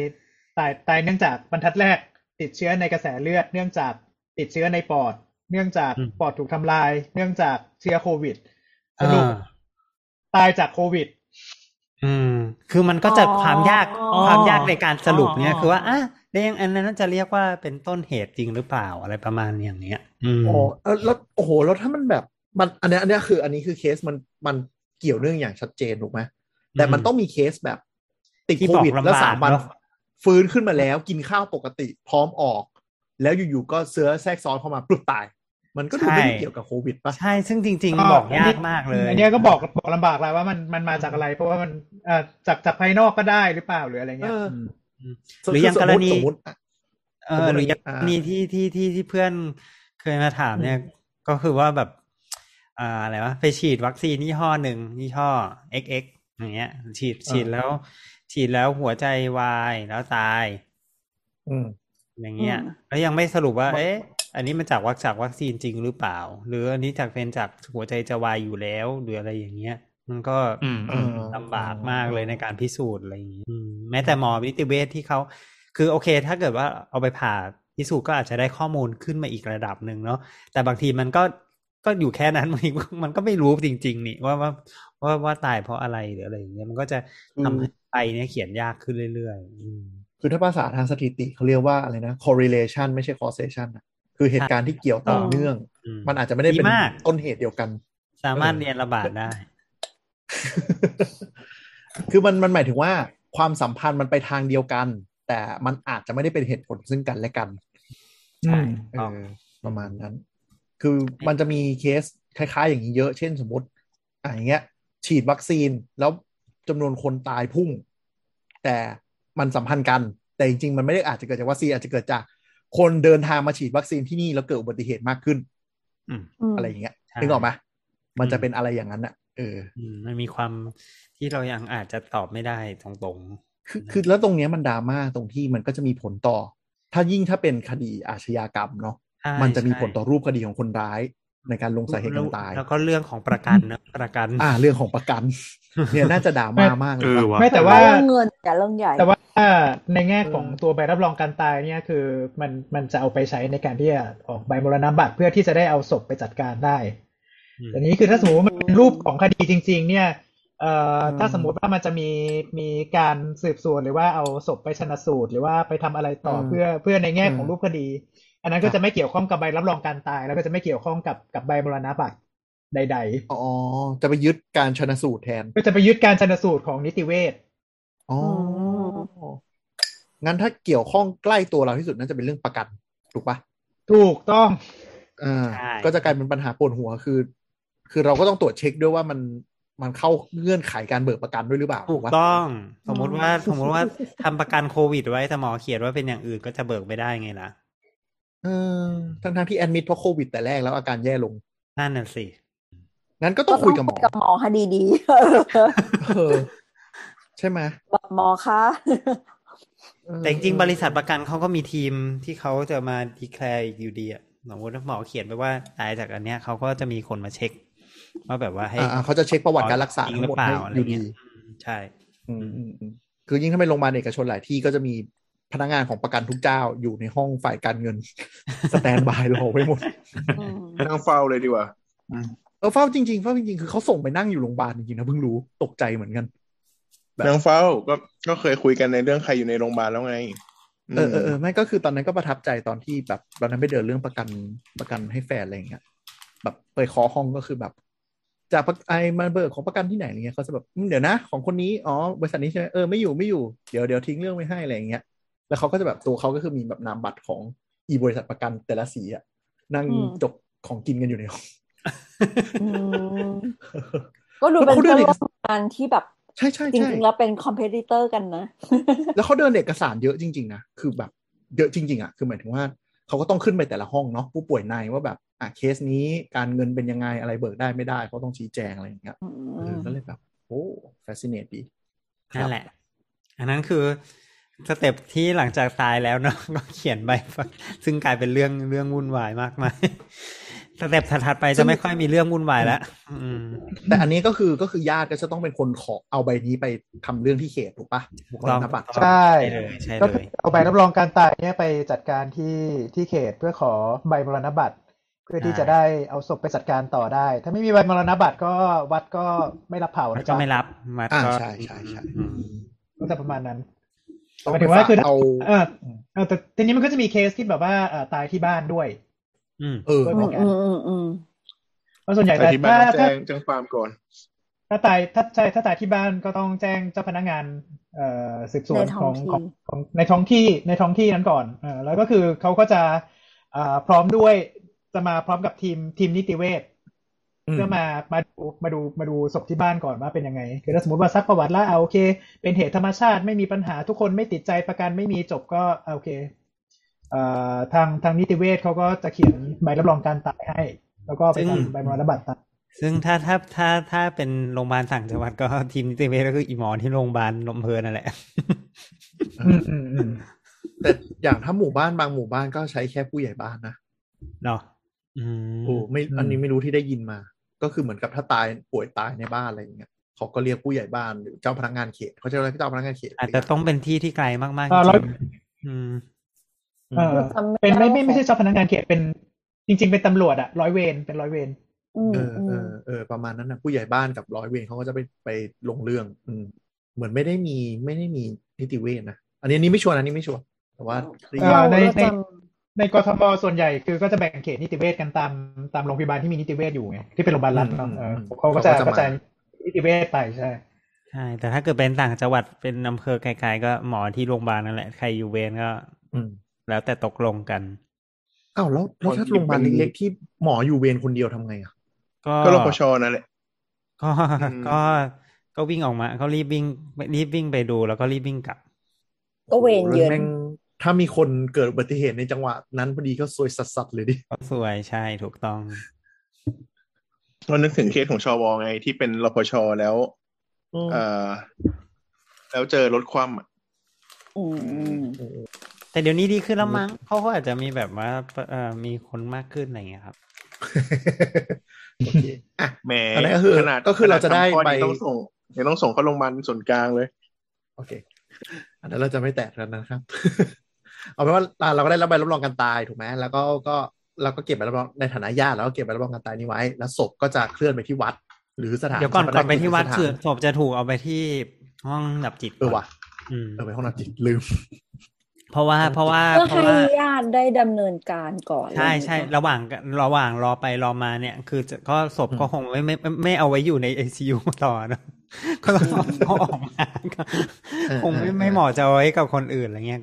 ตายเนื่องจากบรรทัดแรกติดเชื้อในกระแสเลือดเนื่องจากติดเชื้อในปอดเนื่องจากปอดถูกทำลายเนื่องจากเชื้อโควิดสรุปตายจากโควิดคือมันก็จะความยากในการสรุปเนี่ยคือว่าเรื่องอันนั้นจะเรียกว่าเป็นต้นเหตุจริงหรือเปล่าอะไรประมาณอย่างเนี้ยแล้วถ้ามันแบบมันอันนี้คือเคสมันเกี่ยวเรื่องอย่างชัดเจนถูกไหมแต่มันต้องมีเคสแบบติดโควิดแล้ว3 วันฟื้นขึ้นมาแล้วกินข้าวปกติพร้อมออกแล้วอยู่ๆก็เชื้อแทรกซ้อนเข้ามาปุ๊บตายมันก็ดูไม่เกี่ยวกับโควิดป่ะใช่ซึ่งจริงๆบอกยากมากเลยอันนี้ก็บอกลำบากแล้วว่ามันมาจากอะไรเพราะว่ามันจากภายนอกก็ได้หรือเปล่าหรืออะไรเงี้ยหรืออย่างกรณีหรืออย่างกรณีที่เพื่อนเคยมาถามเนี่ยก็คือว่าแบบอะไรวะไปฉีดวัคซีนยี่ห้อหนึ่งยี่ห้อ XX อย่างเงี้ยฉีดแล้วหัวใจวายแล้วตายอย่างเงี้ยแล้วยังไม่สรุปว่าเอ๊ะอันนี้มันจากวัคซีนจริงหรือเปล่าหรืออันนี้จากเป็นจากหัวใจจะวายอยู่แล้วหรืออะไรอย่างเงี้ยมันก็ลำบากมากเลยในการพิสูจน์อะไรอย่างงี้แม้แต่หมอนิติเวชที่เขาคือโอเคถ้าเกิดว่าเอาไปผ่าพิสูจน์ก็อาจจะได้ข้อมูลขึ้นมาอีกระดับนึงเนาะแต่บางทีมันก็อยู่แค่นั้นมันก็ไม่รู้จริงๆนี่ว่าตายเพราะอะไรหรืออะไรอย่างเงี้ยมันก็จะทำให้ไปเนี่ยเขียนยากขึ้นเรื่อยๆคือถ้าภาษาทางสถิติเขาเรียกว่าอะไรนะ correlation ไม่ใช่ causation คือเหตุการณ์ที่เกี่ยวต่อเนื่องมันอาจจะไม่ได้เป็นต้นเหตุเดียวกันสามารถเรียนระบาดได้คือมันหมายถึงว่าความสัมพันธ์มันไปทางเดียวกันแต่มันอาจจะไม่ได้เป็นเหตุผลซึ่งกันและกันใช่ประมาณนั้นคือมันจะมีเคสคล้ายๆอย่างนี้เยอะเช่นสมมติอย่างเงี้ยฉีดวัคซีนแล้วจำนวนคนตายพุ่งแต่มันสัมพันธ์กันแต่จริงๆมันไม่ได้อาจจะเกิดจากวัคซีนอาจจะเกิดจากคนเดินทางมาฉีดวัคซีนที่นี่แล้วเกิดอุบัติเหตุมากขึ้นอะไรอย่างเงี้ยนึกออกไหมมันจะเป็นอะไรอย่างนั้นอ่ะมันมีความที่เรายังอาจจะตอบไม่ได้ตรงๆคือแล้วตรงเนี้ยมันดราม่าตรงที่มันก็จะมีผลต่อถ้าเป็นคดีอาชญากรรมเนาะมันจะมีผลต่อรูปคดีของคนร้ายในการลงสาเหตุการตายแล้วก็เรื่องของประกันนะเรื่องของประกันเนี่ยน่าจะดราม่ามากเลยไม่แต่ว่าเงินแต่เรื่องใหญ่แต่ว่าในแง่ของตัวใบรับรองการตายเนี่ยคือมันจะเอาไปใช้ในการที่จะออกใบมรณบัตรเพื่อที่จะได้เอาศพไปจัดการได้แต่นี้คือถ้าสมมติมันเป็นรูปของคดีจริงๆเนี่ยถ้าสมมติว่ามันจะมีการสืบสวนหรือว่าเอาศพไปชันสูตรหรือว่าไปทำอะไรต่อเพื่อในแง่ของรูปคดีอันนั้นก็จะไม่เกี่ยวข้องกับใบรับรองการตายแล้วก็จะไม่เกี่ยวข้องกับใบมรณบัตรใดๆอ๋อจะไปยึดการชันสูตรแทนก็จะไปยึดการชันสูตรของนิติเวชอ๋องั้นถ้าเกี่ยวข้องใกล้ตัวเราที่สุดน่าจะเป็นเรื่องประกันถูกปะถูกต้องก็จะกลายเป็นปัญหาปวดหัวคือเราก็ต้องตรวจเช็คด้วยว่ามันเข้าเงื่อนไขการเบิกประกันด้วยหรือเปล่าถูกต้องสมมติว่าทำประกันโควิดไว้แต่หมอเขียนว่าเป็นอย่างอื่นก็จะเบิกไม่ได้ไงล่ะทั้งที่แอดมิดเพราะโควิดแต่แรกแล้วอาการแย่ลงนั่นน่ะสิงั้นก็ต้องคุยกับหมอให้ดีๆใช่ไหมหมอคะแต่จริงบริษัทประกันเขาก็มีทีมที่เขาจะมาดีแคลร์อยู่ดีอะสมมติหมอเขียนไปว่าตายจากอันเนี้ยเขาก็จะมีคนมาเช็คว่าแบบว่าให้เขาจะเช็คประวัติการรักษาทั้งหมดให้อยู่ดีใช่คือยิ่งถ้าไปโรงพยาบาลเอกชนหลายที่ก็จะมีพนักงานของประกันทุกเจ้าอยู่ในห้องฝ่ายการเงินสแตนบายรอไว้หมดนั่งเฝ้าเลยดีกว่าเฝ้าจริงๆคือเขาส่งไปนั่งอยู่โรงพยาบาลจริงๆนะเพิ่งรู้ตกใจเหมือนกันนั่งเฝ้าก็เคยคุยกันในเรื่องใครอยู่ในโรงพยาบาลแล้วไงไม่ก็คือตอนนั้นก็ประทับใจตอนที่แบบตอนนั้นไปเดินเรื่องประกันให้แฟนอะไรอย่างเงี้ยแบบไปขอห้องก็คือแบบจากไอมาเบิกของประกันที่ไหนอะไรเงี้ยเขาจะแบบเดี๋ยวนะของคนนี้อ๋อบริษัทนี้ใช่ไหมไม่อยู่เดี๋ยวทิ้งเรื่องไว้ให้อะไรอย่างเงี้ยแล้วเขาก็จะแบบตัวเขาก็คือมีแบบนามบัตรของอีบริษัทประกันแต่ละสีอะนั่งจกของกินกันอยู่ในห้องก็ดูเป็นเรื่องงานที่แบบ ใช่ใช่จริงๆแล้วเป็นคอมเพติเตอร์กันนะแล้วเขาเดินเอกสารเยอะจริงๆนะคือแบบเยอะจริงๆอ่ะคือหมายถึงว่าเขาก็ต้องขึ้นไปแต่ละห้องเนาะผู้ป่วยในว่าแบบอ่ะเคสนี้การเงินเป็นยังไงอะไรเบิกได้ไม่ได้เขาต้องชี้แจงอะไรอย่างเงี้ยก็เลยแบบโอ้แฟสซิเนตดีนั่นแหละอันนั้นคือสเต็ปที่หลังจากตายแล้วเนาะก็เขียนใบซึ่งกลายเป็นเรื่องวุ่นวายมากมายสเต็ปถัดไปจะไม่ค่อยมีเรื่องวุ่นวายแล้วแต่อันนี้ก็คือญาติก็จะต้องเป็นคนขอเอาใบนี้ไปทำเรื่องที่เขตถูกปะต้องใช่ก็เอาใบรับรองการตายเนี่ยไปจัดการที่เขตเพื่อขอใบมรณบัตรเพื่อที่จะได้เอาศพไปจัดการต่อได้ถ้าไม่มีใบมรณบัตรก็วัดก็ไม่รับเผานะจ๊ะก็ไม่รับมาใช่ใช่ใช่ก็จะประมาณนั้นหมายถึงว่าคือแต่ทีนี้มันก็จะมีเคสที่แบบว่าตายที่บ้านด้วยด้วยเหมือนกันแล้วส่วนใหญ่แต่ที่บ้านแจ้งความก่อนถ้าตายที่บ้านก็ต้องแจ้งเจ้าพนักงานสืบสวนของในท้องที่นั้นก่อนแล้วก็คือเขาก็จะพร้อมด้วยจะมาพร้อมกับทีมนิติเวชเพื่อมาดูศพที่บ้านก่อนว่าเป็นยังไงคือถ้าสมมติว่าซักประวัติแล้วโอเคเป็นเหตุธรรมชาติไม่มีปัญหาทุกคนไม่ติดใจประกันไม่มีจบก็โอเคทางนิติเวชเขาก็จะเขียนใบรับรองการตายให้แล้วก็ไปทำใบมรณบัตรซึ่งถ้าเป็นโรงพยาบาลต่างจังหวัดก็ทีมนิติเวชก็คืออีหมอที่โรงพยาบาลอำเภอนั่นแหละแต่อย่างถ้าหมู่บ้านบางหมู่บ้านก็ใช้แค่ผู้ใหญ่บ้านนะเนาะโอ้ไม่อันนี้ไม่รู้ที่ได้ยินมาก็คือเหมือนกับถ้าตายป่วยตายในบ้านอะไรอย่างเงี้ยเขาก็เรียกผู้ใหญ่บ้านหรือเจ้าพนักงานเขตเขาจะเรียกเจ้าพนักงานเขตอาจจะต้องเป็นที่ที่ไกลมากๆเป็นไม่ใช่เจ้าพนักงานเขตเป็นจริงๆเป็นตำรวจอะร้อยเวรเป็นร้อยเวรประมาณนั้นนะผู้ใหญ่บ้านกับร้อยเวรเขาก็จะไปลงเรื่องเหมือนไม่ได้มีนิติเวชนะอันนี้ไม่ชัวร์นะนี่ไม่ชัวร์แต่ว่าในกทม.ส่วนใหญ่คือก็จะแบ่งเขตนิติเวชกันตามโรงพยาบาลที่มีนิติเวชอยู่ไงที่เป็นโรงพยาบาลรัฐเขาก็จะกระจายนิติเวชไปใช่แต่ถ้าเกิดเป็นต่างจังหวัดเป็นอำเภอไกลๆก็หมอที่โรงพยาบาลนั่นแหละใครอยู่เวรก็แล้วแต่ตกลงกันอ้าวแล้วถ้าโรงพยาบาลเล็กๆที่หมออยู่เวรคนเดียวทำไงอ่ะก็รปช.นั่นแหละก็วิ่งออกมาเขารีบวิ่งไปดูแล้วก็รีบวิ่งกลับก็เวรเยือนถ้ามีคนเกิดอุบัติเหตุในจังหวะนั้นพอดีก็ซวยสัสๆเลยดิก็ซวยใช่ถูกต้องเรานึกถึงเคสของชว.ไงที่เป็นรปช.แล้วแล้วเจอรถคว่ำแต่เดี๋ยวนี้ดีขึ้นแล้วมั้งเขาอาจจะมีแบบว่ามีคนมากขึ้นอะไรอย่างเงี้ยครับโอเคอ่ะแหมขนาดก็คือเราจะได้ไปต้องส่งเข้าโรงพยาบาลส่วนกลางเลยโอเคอันนั้นเราจะไม่แตะกันนะครับเอาเป็นว่าเราก็ได้รับใบรับรองการตายถูกไหมแล้วก็เราก็เก็บใบรับรองในฐานะญาติแล้วก็เก็บใบรับรองการตายนี้ไว้แล้วศพก็จะเคลื่อนไปที่วัดหรือสถานเดี๋ยวก่อนไปที่วัดคือศพจะถูกเอาไปที่ห้องดับจิตว่ะไปห้องดับจิตลืมเพราะว่าให้ญาติได้ดำเนินการก่อนใช่ระหว่างรอไปรอมาเนี่ยคือก็ศพก็คงไม่เอาไว้อยู่ใน ICU ต่อนะก็ต้องออกมาคงไม่เหมาะจะเอาไว้กับคนอื่นอะไรเงี้ย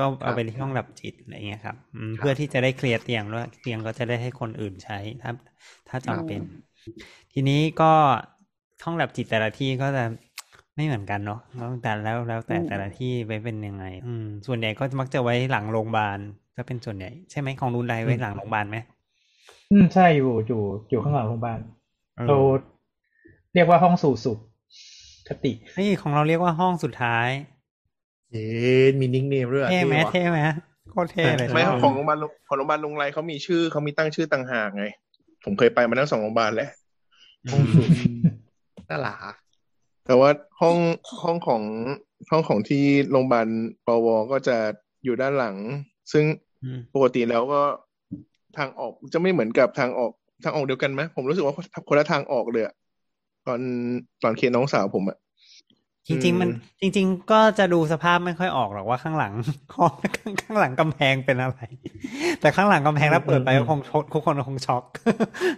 ก็เอาไปที่ห้องดับจิตอะไรเงี้ยครับเพื่อที่จะได้เคลียร์เตียงแล้วเตียงก็จะได้ให้คนอื่นใช้ถ้าจำเป็นทีนี้ก็ห้องดับจิตแต่ละที่ก็จะไม่เหมือนกันเนาะแล้วแต่ละที่ไปเป็นยังไงส่วนใหญ่ก็มักจะไว้หลังโรงพยาบาลจะเป็นส่วนใหญ่ใช่ไหมของรุนไดไว้หลังโรงพยาบาลไหมใช่อยู่ข้างหลังโรงพยาบาลเราเรียกว่าห้องสู่สุคตินี่ของเราเรียกว่าห้องสุดท้ายเอ๊ะมีนิคเนมด้วยเท่ไหมโคตรเท่เลยไม่ของโรงพยาบาลลุงไรเขามีชื่อเขามีตั้งชื่อต่างหากไงผมเคยไปมาทั้งสองโรงพยาบาลแหละห้องสู่น่ารักแต่ว่าห้องของที่โรงพยาบาลปวก็จะอยู่ด้านหลังซึ่งปกติแล้วก็ทางออกจะไม่เหมือนกับทางออกเดียวกันไหมผมรู้สึกว่าคนละทางออกเลยตอนเคสน้องสาวผมอะจริงก็จะดูสภาพไม่ค่อยออกหรอกว่าข้างหลังข้างหลังกำแพงเป็นอะไรแต่ข้างหลังกำแพงแล้วเปิดไปก็คงทุกคนคงช็อก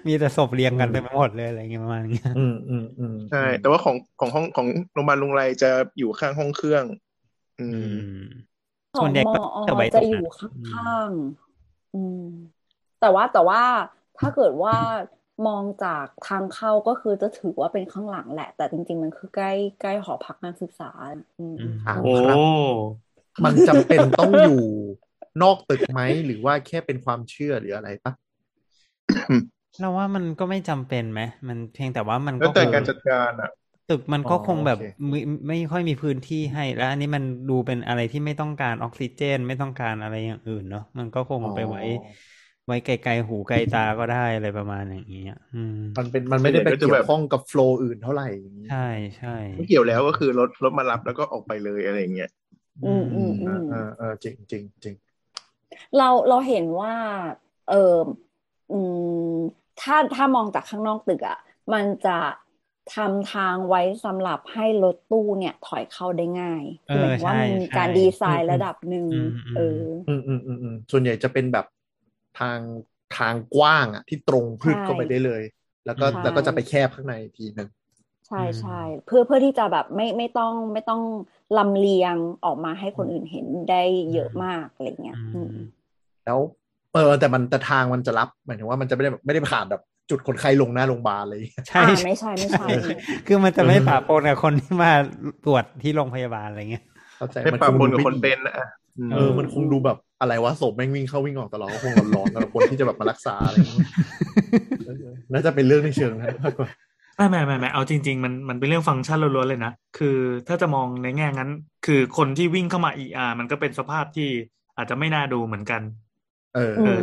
มีแต่ศพเรียงกันเต็มไปหมดเลยอะไรเงี้ยประมาณนี้ใช่แต่ว่าของห้องของโรงพยาบาลลุงไรจะอยู่ข้างห้องเครื่องส่วนใหญ่จะอยู่ข้างแต่ว่าถ้าเกิดว่า มองจากทางเข้าก็คือจะถือว่าเป็นข้างหลังแหละแต่จริงๆมันคือใกล้หอพักนักศึกษาโอ้มันจำเป็นต้องอยู่นอกตึกไหมหรือว่าแค่เป็นความเชื่อหรืออะไรปะเราว่ามันก็ไม่จำเป็นไหมมันเพียงแต่ว่ามันก็แต่การจัดการอะตึกมันก็คงแบบไม่ค่อยมีพื้นที่ให้แล้วอันนี้มันดูเป็นอะไรที่ไม่ต้องการออกซิเจนไม่ต้องการอะไรอย่างอื่นเนาะมันก็คงไปไว้ไกลๆหูไกลตาก็ได้อะไรประมาณอย่างเงี้ยมันไม่ได้ไปเกี่ยวข้องกับโฟลว์อื่นเท่าไหร่ใช่ใช่ไม่เกี่ยวแล้วก็คือรถมารับแล้วก็ออกไปเลยอะไรอย่างเงี้ยจริงจริงจริงเราเห็นว่าถ้ามองจากข้างนอกตึกอ่ะมันจะทำทางไว้สำหรับให้รถตู้เนี่ยถอยเข้าได้ง่ายเหมือนว่ามีการดีไซน์ระดับหนึ่งส่วนใหญ่จะเป็นแบบทางกว้างอ่ะที่ตรงพืชเข้าไปได้เลยแล้วก็จะไปแคบข้างในทีนึงใช่ใช่เพื่อที่จะแบบไม่ต้องลำเลียงออกมาให้คนอื่นเห็นได้เยอะมากอะไรเงี้ยแล้วแต่ทางมันจะรับหมายถึงว่ามันจะไม่ได้ผ่านแบบจุดคนไข้ลงหน้าโรงพยาบาลเลยใช่ไม่ใช่คือมันจะไม่ปะปนกับคนที่มาตรวจที่โรงพยาบาลอะไรเงี้ยเข้าใจมันปะปนกับคนเป็นนะมันคงดูแบบอะไรวะศพแม่งวิ่งเข้าวิ่งออกตลอดคงร้อนๆสำหรับคนที่จะแบบมารักษาอะไรน่าจะเป็นเรื่องในเชิงนะไม่เอาจริงๆมันเป็นเรื่องฟังก์ชันล้วนๆเลยนะคือถ้าจะมองในแง่นั้นคือคนที่วิ่งเข้ามา ER มันก็เป็นสภาพที่อาจจะไม่น่าดูเหมือนกัน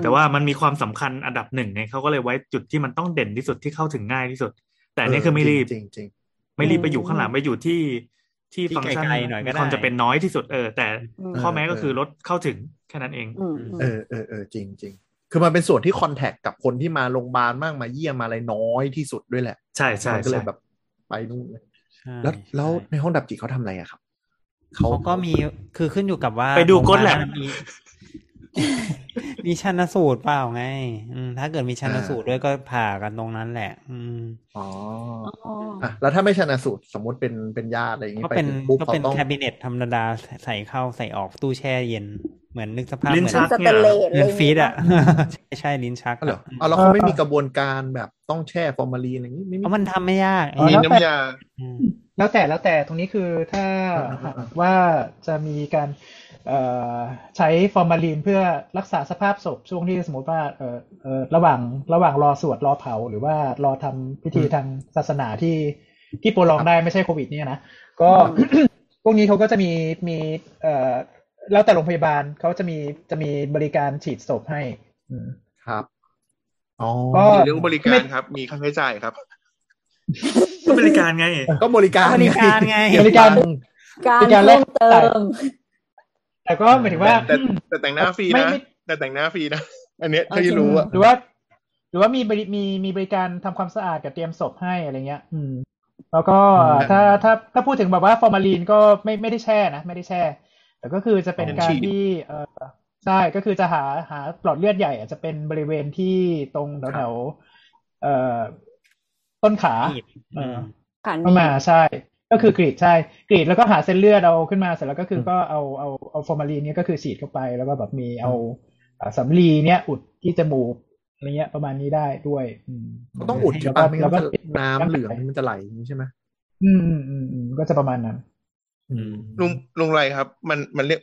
แต่ว่ามันมีความสำคัญอันดับหนึ่งเนี่ยเขาก็เลยไว้จุดที่มันต้องเด่นที่สุดที่เข้าถึงง่ายที่สุดแต่นี่คือไม่รีบจริงๆไม่รีบไปอยู่ข้างหลังไปอยู่ที่ฟังก์ชันความจะเป็นน้อยที่สุดแต่ข้อแม้ก็คือรถเข้าถึงแค่นั้นเองจริงๆคือมันเป็นส่วนที่คอนแทคกับคนที่มาโรงพยาบาลมากมาเยี่ยมมาอะไรน้อยที่สุดด้วยแหละใช่ๆก็เลยแบบไปนู่นแล้วในห้องดับจิตเขาทำอะไรอะครับเขาก็มีคือขึ้นอยู่กับว่าไปดูก้นแหละมีชันสูตรเปล่าไงถ้าเกิดมีชันสูตรด้วยก็ผ่ากันตรงนั้นแหละอ๋ออ่ะแล้วถ้าไม่ชันสูตรสมมติเป็นญาติอะไรอย่างงี้ไปก็เป็นแคบิเนตธรรมดาใส่เข้าใส่ออกตู้แช่เย็นเหมือนนึกสภาพเหมือนสเตนเลสเลยฟีดอ่ะใช่ลิ้นชักเหรอเอาแล้วเขาไม่มีกระบวนการแบบต้องแช่ฟอร์มาลีนอย่างนี้ไม่มีมันทำไม่ยากมีน้ำยาแล้วแต่ตรงนี้คือถ้าว่าจะมีการใช้ฟอร์มาลีนเพื่อรักษาสภาพศพช่วงที่สมมติว่าระหว่างรอสวดรอเผาหรือว่ารอทำพิธีทางศาสนาที่โปรลองได้ไม่ใช่โควิดเนี่ยนะก็พวกนี้เขาก็จะมีแล้วแต่โรงพยาบาลเขาจะมีบริการฉีดศพให้ครับอ๋อมีเรื่องบริการครับมีค่าใช้จ่ายครับก็บริการไงก็บริการไงบริการเพิ่มเติมแต่ก็หมายถึงว่าแต่แต่งหน้าฟรีนะอันเนี้ยที่รู้อะหรือว่ามีบริการทำความสะอาดกับเตรียมศพให้อะไรเงี้ยแล้วก็ถ้าพูดถึงแบบว่าฟอร์มาลีนก็ไม่ได้แช่นะไม่ได้แช่แต่ก็คือจะเป็นการที่ใช่ก็คือจะหาปลอดเลือดใหญ่อาจจะเป็นบริเวณที่ตรงแถวต้นขาเข้ามาใช่ก็คือกรีดใช่กรีดแล้วก็หาเส้นเลือดเอาขึ้นมาเสร็จแล้วก็คือก็เอาฟอร์มาลีนเนี่ยก็คือฉีดเข้าไปแล้วก็แบบมีเอาสำลีเนี่ยอุดที่จมูกอะไรเงี้ยประมาณนี้ได้ด้วยต้องอุดแล้วก็น้ำเหลืองมันจะไหลอย่างนี้ใช่ไหมก็จะประมาณนั้นลุงไรครับมันเรียก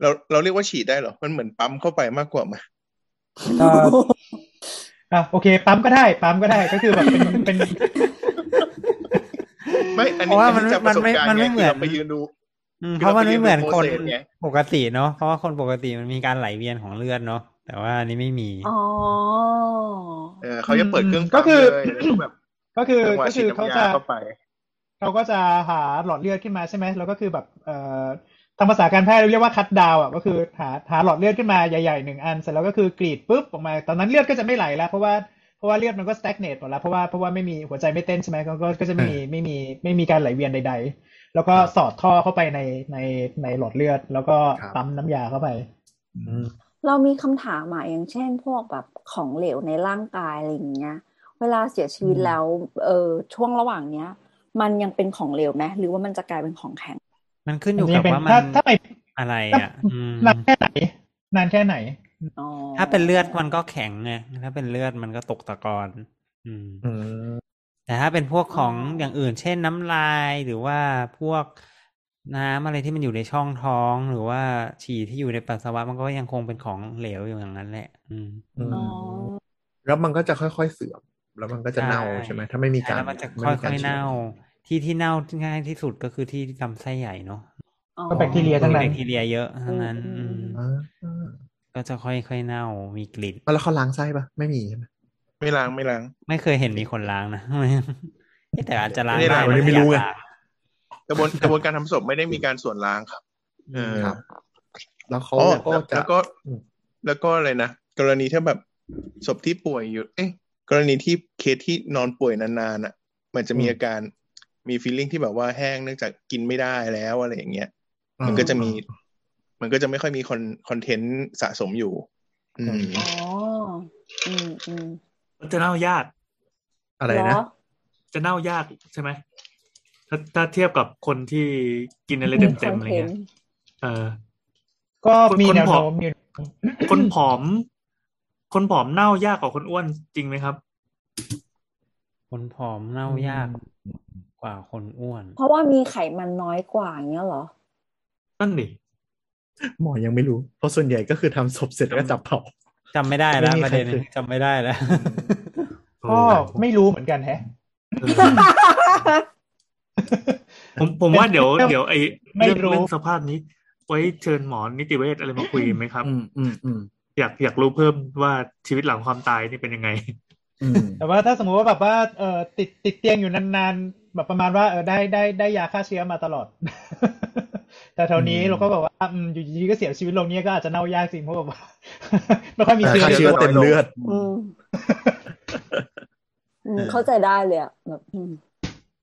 เราเรียกว่าฉีดได้เหรอมันเหมือนปั๊มเข้าไปมากกว่ามาโอเคปั๊มก็ได้ก็คือแบบเป็นไม่อันนี้จะประสบการณ์ไม่เหมือนไปยืนดูเพราะมันไม่เหมือนคนปกติเนาะเพราะว่าคนปกติมันมีการไหลเวียนของเลือดเนาะแต่ว่าอันนี้ไม่มีอ๋อเขาจะเปิดเครื่องก็คือเขาก็จะหาหลอดเลือดขึ้นมาใช่ไหมแล้วก็คือแบบทางภาษาการแพทย์เรียกว่าคัตดาวอ่ะก็คือหาหลอดเลือดขึ้นมาใหญ่ๆหนึ่งอันเสร็จแล้วก็คือกรีดปุ๊บออกมาตอนนั้นเลือดก็จะไม่ไหลแล้วเพราะว่าเลือดมันก็ stagnate หมดแล้วเพราะว่าไม่มีหัวใจไม่เต้นใช่ไหมก็จะไม่มีการไหลเวียนใดๆแล้วก็สอดท่อเข้าไปในหลอดเลือดแล้วก็ปั๊มน้ำยาเข้าไปเรามีคำถามอย่างเช่นพวกแบบของเหลวในร่างกายอะไรอย่างเงี้ยเวลาเสียชีวิตแล้วช่วงระหว่างเนี้ยมันยังเป็นของเหลวไหมหรือว่ามันจะกลายเป็นของแข็งมันขึ้นอยู่กับว่ามันอะไรอ่ะนานแค่ไหนถ้าเป็นเลือดมันก็แข็งไงถ้าเป็นเลือดมันก็ตกตะกอน แต่ถ้าเป็นพวกของอย่างอื่นเช่นน้ำลายหรือว่าพวกน้ำอะไรที่มันอยู่ในช่องท้องหรือว่าฉี่ที่อยู่ในปัสสาวะมันก็ยังคงเป็นของเหลวอยู่อย่างนั้นแหละแล้วมันก็จะค่อยๆเสื่อมแล้วมันก็จะเน่าใช่ไหมถ้าไม่มีการแล้วมันจะค่อยๆเน่าที่เน่าง่ายที่สุดก็คือที่ลำไส้ใหญ่เนาะก็แบคทีเรียทั้งนั้นแบคทีเรียเยอะทั้งนั้นก็จะค่อยๆเน่ามีกลิ่นแล้วเขาล้างไส้ปะไม่มีใช่ไหมไม่ล้างไม่เคยเห็นมีคนล้างนะแต่อาจจะล้างได้ไม่รู้ไงกระบวนการทำศพไม่ได้มีการส่วนล้างครับแล้วเขาแล้วก็อะไรนะกรณีถ้าแบบศพที่ป่วยอยู่กรณีที่เคสที่นอนป่วยนานๆอ่ะมันจะมีอาการมีฟีลลิ่งที่แบบว่าแห้งเนื่องจากกินไม่ได้แล้วอะไรอย่างเงี้ยมันก็จะไม่ค่อยมีคอนเทนต์สะสมอยู่มันจะเน่ายากอะไรนะจะเน่ายากใช่ไหมถ้าเทียบกับคนที่กินอะไรเต็มๆอะไรเงี้ยก็มีแนวโน้มอยู่คนผอมเน่ายากกว่าคนอ้วนจริงไหมครับคนผอมเน่ายากกว่าคนอ้วนเพราะว่ามีไขมันน้อยกว่าอย่างเงี้ยเหรอนั่นดิหมอยังไม่รู้เพราะส่วนใหญ่ก็คือทำศพเสร็จแล้วก็จับเผาจำไม่ได้แล้วประเด็นจำไม่ได้แล้วก็ไม่รู้เหมือนกันแฮะผมว่าเดี๋ยวไอ้เรื่องสภาพนี้ไว้เชิญหมอนิติเวชอะไรมาคุยไหมครับอยากรู้เพิ่มว่าชีวิตหลังความตายนี่เป็นยังไงแต่ว่าถ้าสมมติว่าแบบว่าติดเตียงอยู่นานๆแบบประมาณว่าได้ยาฆ่าเชื้อมาตลอดแต่เท่านี้เราก็แบบว่าอยู่ดีๆก็เสียชีวิตลงนี้ก็อาจจะเน่ายากจริงเพราะแบบว่าไม่ค่อยมีเชื้อเต็มเลือดเข้าใจได้เลยอ่ะแบบ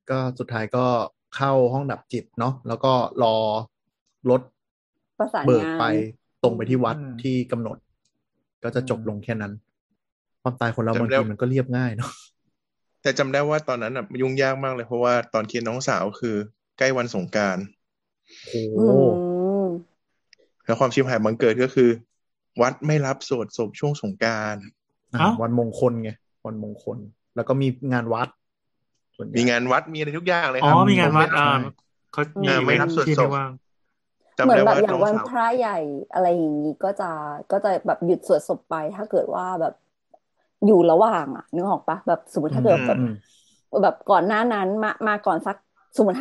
ก็สุดท้ายก็เข้าห้องดับจิตเนาะแล้วก็รอรถเบิกไปตรงไปที่วัดที่กำหนดก็จะจบลงแค่นั้นความตายคนเราบางทีมันก็เรียบง่ายเนาะแต่จำได้ว่าตอนนั้นอ่ะยุ่งยากมากเลยเพราะว่าตอนเคสน้องสาวคือใกล้วันสงกรานต์โอ้แล้วความชิบหายบังเกิดก็คือวัดไม่รับสวดศพช่วงสงกรานต์วันมงคลไงวันมงคลแล้วก็มีงานวัดมีงานวัดมีอะไรทุกอย่างเลยครับมีงานวัดเขาไม่รับสวดศพเหมือนแบบอย่างวันพระใหญ่อะไรอย่างนี้ก็จะแบบหยุดสวดศพไปถ้าเกิดว่าแบบอยู่ระหว่างอ่ะนึกออกปะแบบสมมติถ้าเกิดแบบก่อนหน้านั้นมาก่อนสักสมมติ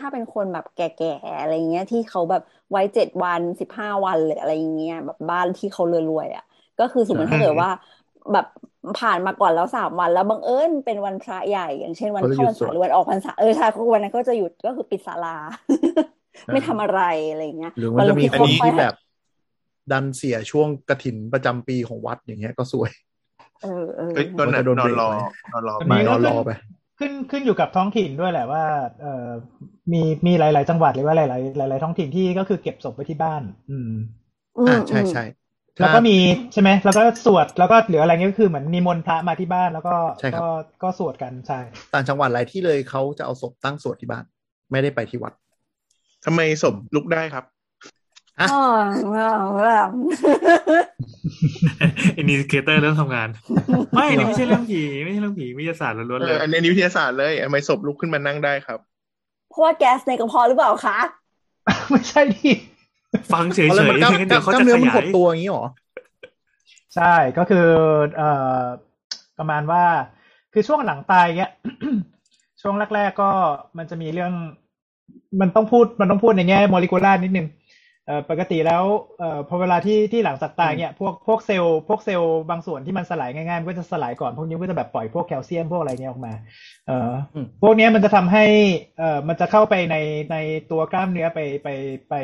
ถ้าเป็นคนแบบแก่ๆอะไรเงี้ยที่เขาแบบไว้7วัน15วันหรืออะไรอย่างเงี้ยแบบบ้านที่เขารวยๆอ่ะก็คือสมมติถ้าเกิดว่าแบบผ่านมาก่อนแล้ว3วันแล้วบังเอิญเป็นวันพระใหญ่อย่างเช่นวันเข้าพรรษาหรือวันออกพรรษาใช่วันนั้นก็จะหยุดก็คือปิดศาลาไม่ทำอะไรอะไรอย่างเงี้ยหรือมันจะมีคนที่แบบดันเสียช่วงกฐินประจำปีของวัดอย่างเงี้ยก็สวยก็จะโดนนอนรอไปขึ้นอยู่กับท้องถิ่นด้วยแหละว่ามีหลายๆจังหวัดหรือว่าหลายๆท้องถิ่นที่ก็คือเก็บศพไว้ที่บ้านใช่ใช่แล้วก็มีใช่ไหมแล้วก็สวดแล้วก็เหลืออะไรเงี้ยก็คือเหมือนนิมนต์พระมาที่บ้านแล้วก็สวดกันใช่ต่างจังหวัดหลายที่เลยเขาจะเอาศพตั้งสวดที่บ้านไม่ได้ไปที่วัดทำไมศพลุกได้ครับอินดิเคเตอร์เริ่มทำงานไม่ใช่เรื่องผีไม่ใช่เรื่องผีวิทยาศาสตร์ล้วนๆเลยอันนี้วิทยาศาสตร์เลยทำไมศพลุกขึ้นมานั่งได้ครับเพราะว่าแก๊สในกระเพาะหรือเปล่าคะไม่ใช่ดิฟังเฉยๆกล้ามเนื้อมันหดตัวอย่างนี้หรอใช่ก็คือประมาณว่าคือช่วงหลังตายเงี้ยช่วงแรกๆก็มันจะมีเรื่องมันต้องพูดในแง่โมเลกุลาร์นิดนึงปกติแล้วพอเวลาที่หลังจากตายเนี่ยพวกเซลล์บางส่วนที่มันสลายง่ายๆมันก็จะสลายก่อนพวกนี้ก็จะแบบปล่อยพวกแคลเซียมพวกอะไรเนี่ยออกมาพวกนี้มันจะทำให้มันจะเข้าไปในตัวกล้ามเนื้อไป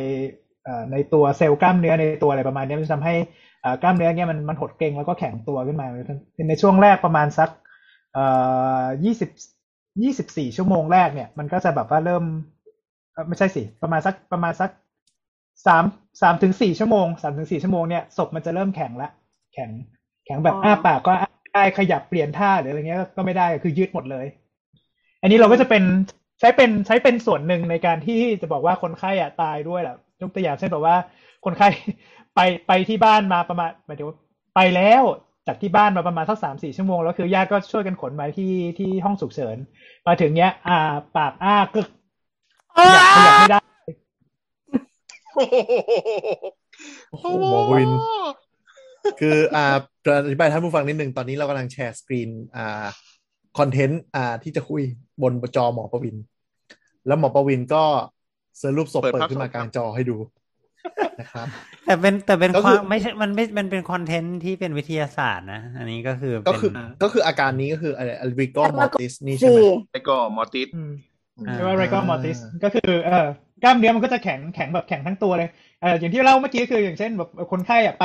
ในตัวเซลล์กล้ามเนื้อในตัวอะไรประมาณนี้มันจะทำให้กล้ามเนื้อเนี่ยมันหดเกร็งแล้วก็แข็งตัวขึ้นมาในช่วงแรกประมาณสัก24ชั่วโมงแรกเนี่ยมันก็จะแบบว่าเริ่มไม่ใช่สิประมาณสัก3-4 ชั่วโมงเนี่ยศพมันจะเริ่มแข็งละแข็งแบบอ้าปากก็ได้ขยับเปลี่ยนท่าหรืออะไรเงี้ยก็ไม่ได้คือยืดหมดเลยอันนี้เราก็จะเป็นใช้เป็นส่วนหนึ่งในการที่จะบอกว่าคนไข้ตายด้วยแหละยกตัวอย่างเช่นบอกว่าคนไข้ไปที่บ้านมาประมาณหมายถึงไปแล้ว จากที่บ้านมาประมาณสัก 3-4 ชั่วโมงแล้วคือญาติก็ช่วยกันขนมาที่ห้องฉุกเฉินมาถึงเนี้ยปากอ้ากึกขยับไม่ได้หมอวินคืออธิบายท่านผู้ฟังนิดนึงตอนนี้เรากำลังแชร์สกรีนคอนเทนต์ที่จะคุยบนจอหมอประวินแล้วหมอประวินก็เสิร์ฟรูปศพเปิดขึ้นมากลางจอให้ดูนะครับแต่เป็นความไม่ใช่มันเป็นคอนเทนต์ที่เป็นวิทยาศาสตร์นะอันนี้ก็คืออาการนี้ก็คืออะไรไรโกมอร์ติสนี่ใช่ไหมไรโกมอร์ติสใช่ว่าไรโกมอร์ติสก็คือกล้ามเนื้อมันก็จะแข็งแบบแข็งทั้งตัวเลยอย่างที่เล่าเมื่อกี้คืออย่างเช่นแบบคนไข้อะ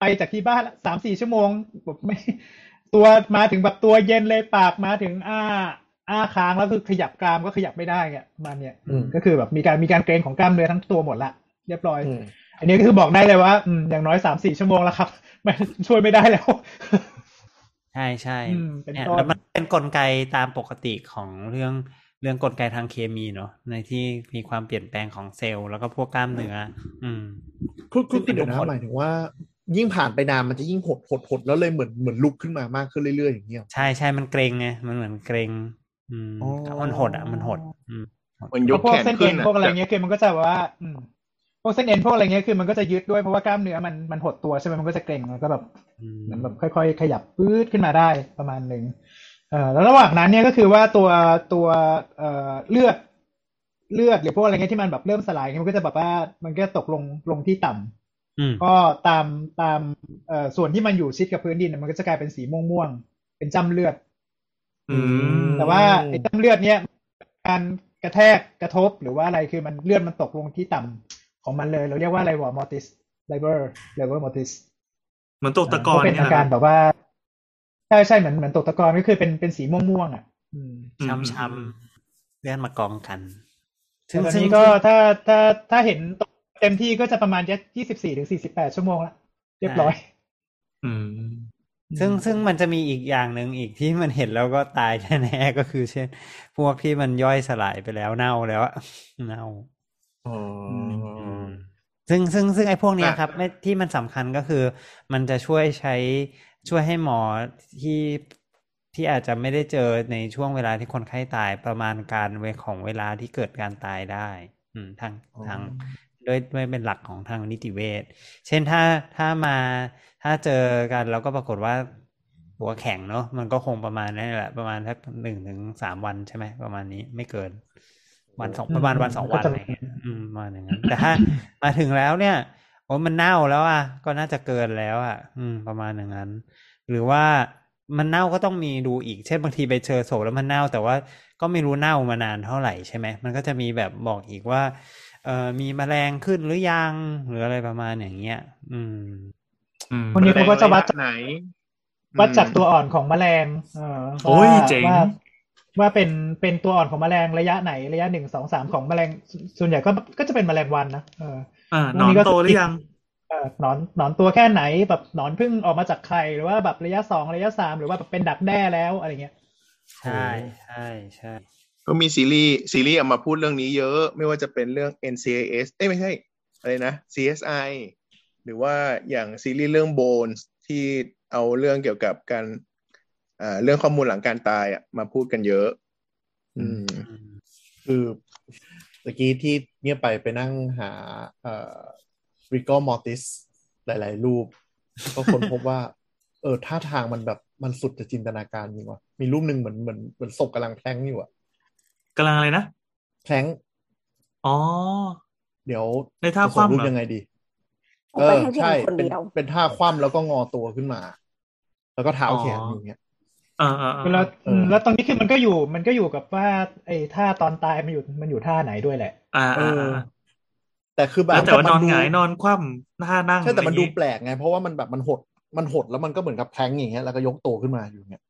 ไปจากที่บ้าน 3-4 ชั่วโมงแบบไม่ตัวมาถึงแบบตัวเย็นเลยปากมาถึงอ้าค้างแล้วคือขยับกรามก็ขยับไม่ได้เงี้ยมันเนี่ยก็คือแบบมีการเกร็งของกล้ามเนื้อทั้งตัวหมดละเรียบร้อยอันนี้ก็คือบอกได้เลยว่าอย่างน้อย 3-4 ชั่วโมงแล้วครับไม่ช่วยไม่ได้แล้วใช่ๆเนี่ยแล้วมันเป็นกลไกตามปกติของเรื่องกลไกทางเคมีเนาะในที่มีความเปลี่ยนแปลงของเซลล์แล้วก็พวกกล้ามเนื้อคือเดี๋ยวนะหมายถึงว่ายิ่งผ่านไปนานมันจะยิ่งหดแล้วเลยเหมือนลุกขึ้นมามากขึ้นเรื่อยๆอย่างเงี้ยใช่ใช่มันเกร็งไงมันเหมือนเกร็งมันหดอ่ะมันหดมันยกแขนขึ้นพวกอะไรเงี้ยคือมันก็จะแบบว่าพวกเส้นเอ็นพวกอะไรเงี้ยคือมันก็จะยึดด้วยเพราะว่ากล้ามเนื้อมันหดตัวใช่ไหมมันก็จะเกร็งแล้วก็แบบเหมือนแบบค่อยๆขยับปื๊ดขึ้นมาได้ประมาณนึงแล้วระหว่างนั้นเนี่ยก็คือว่าตัวเลือดหรือพวกอะไรเงี้ยที่มันแบบเริ่มสลายมันก็จะแบบว่ามันก็ตกลงที่ต่ำก็ตามส่วนที่มันอยู่ชิดกับพื้นดินมันก็จะกลายเป็นสีม่วงๆเป็นจ้ำเลือดแต่ว่าไอ้จ้ำเลือดเนี้ยการกระแทกกระทบหรือว่าอะไรคือมันเลือดมันตกลงที่ต่ำของมันเลยเราเรียกว่าอะไรวะมอร์ติสไลเบอร์มอร์ติสมันตกตะกอนเป็นอาการแบบว่าใช่ใช่เหมือนตกตะกอนก็คือเป็นสีม่วงๆอ่ะช้ำๆเลือดมากองกันซึ่งตอนนี้ก็ถ้าเห็นเต็มที่ก็จะประมาณ 24-48 ชั่วโมงละเรียบร้อยซึ่งมันจะมีอีกอย่างหนึ่งอีกที่มันเห็นแล้วก็ตายแน่ๆก็คือเช่นพวกที่มันย่อยสลายไปแล้วเน่าแล้วอะเน่าซึ่งไอ้พวกนี้ครับที่มันสำคัญก็คือมันจะช่วยให้หมอที่อาจจะไม่ได้เจอในช่วงเวลาที่คนไข้ตายประมาณการของเวลาที่เกิดการตายได้ทางด้วยเป็นหลักของทางนิติเวชเช่นถ้าเจอกันแล้วก็ปรากฏว่าตัวแข็งเนาะมันก็คงประมาณนั้นแหละประมาณสัก 1-3 วันใช่ไหมประมาณนี้ไม่เกินวัน 2 วันอะไรเงี้ยมาอย่างนั้นแต่ถ้ามาถึงแล้วเนี่ยโอ้มันเน่าแล้วอ่ะก็น่าจะเกินแล้วอ่ะประมาณอย่างนั้นหรือว่ามันเน่าก็ต้องมีดูอีกเช่นบางทีไปเจอศพแล้วมันเน่าแต่ว่าก็ไม่รู้เน่ามานานเท่าไหร่ใช่ไหมมันก็จะมีแบบบอกอีกว่ามีแมลงขึ้นหรือยังหรืออะไรประมาณอย่างเงี้ยคนนี้เขาก็จะวัดจากไหนวัดจากตัวอ่อนของแมลงโอ้ยเจ๋งว่าเป็นตัวอ่อนของแมลงระยะไหนระยะ 1-2-3 ของแมลงส่วนใหญ่ก็จะเป็นแมลงวันนะหนอนโตหรือยังหนอนตัวแค่ไหนแบบหนอนเพิ่งออกมาจากไข่หรือว่าแบบระยะ2ระยะ3หรือว่าแบบเป็นดักแด้แล้วอะไรเงี้ยใช่ๆๆก็มีซีรีส์เอามาพูดเรื่องนี้เยอะไม่ว่าจะเป็นเรื่อง NCIS เอ้ยไม่ใช่อะไรนะ CSI หรือว่าอย่างซีรีส์เรื่อง Bones ที่เอาเรื่องเกี่ยวกับการเรื่องข้อมูลหลังการตายอ่ะมาพูดกันเยอะคือเมื่อกี้ที่เนี่ยไปนั่งหาRigor Mortis หลายๆรูปก็ค้นพบว่าท่าทางมันแบบมันสุดจะจินตนาการจริงว่ะมีรูปนึงเหมือนศพกำลังแพลงอยู่อ่ะกำลังอะไรนะแพลงอ๋อเดี๋ยวในท่าคว่ำยังไงดีใช่เป็นท่าคว่ำแล้วก็งอตัวขึ้นมาแล้วก็เท้าแขนอย่างเงี้ยแล้วตอนนี้คือมันก็อยู่กับว่าไอ้ท่าตอนตายมันอยู่ท่าไหนด้วยแหละแต่คือแบบแต่ว่านอนหงายนอนคว่ำท่านั่งใช่แต่มันดูแปลกไงเพราะว่ามันแบบมันหดแล้วมันก็เหมือนกับแพลงอย่างเงี้ยแล้วก็ยกตัวขึ้นมาอยู่เงี้ย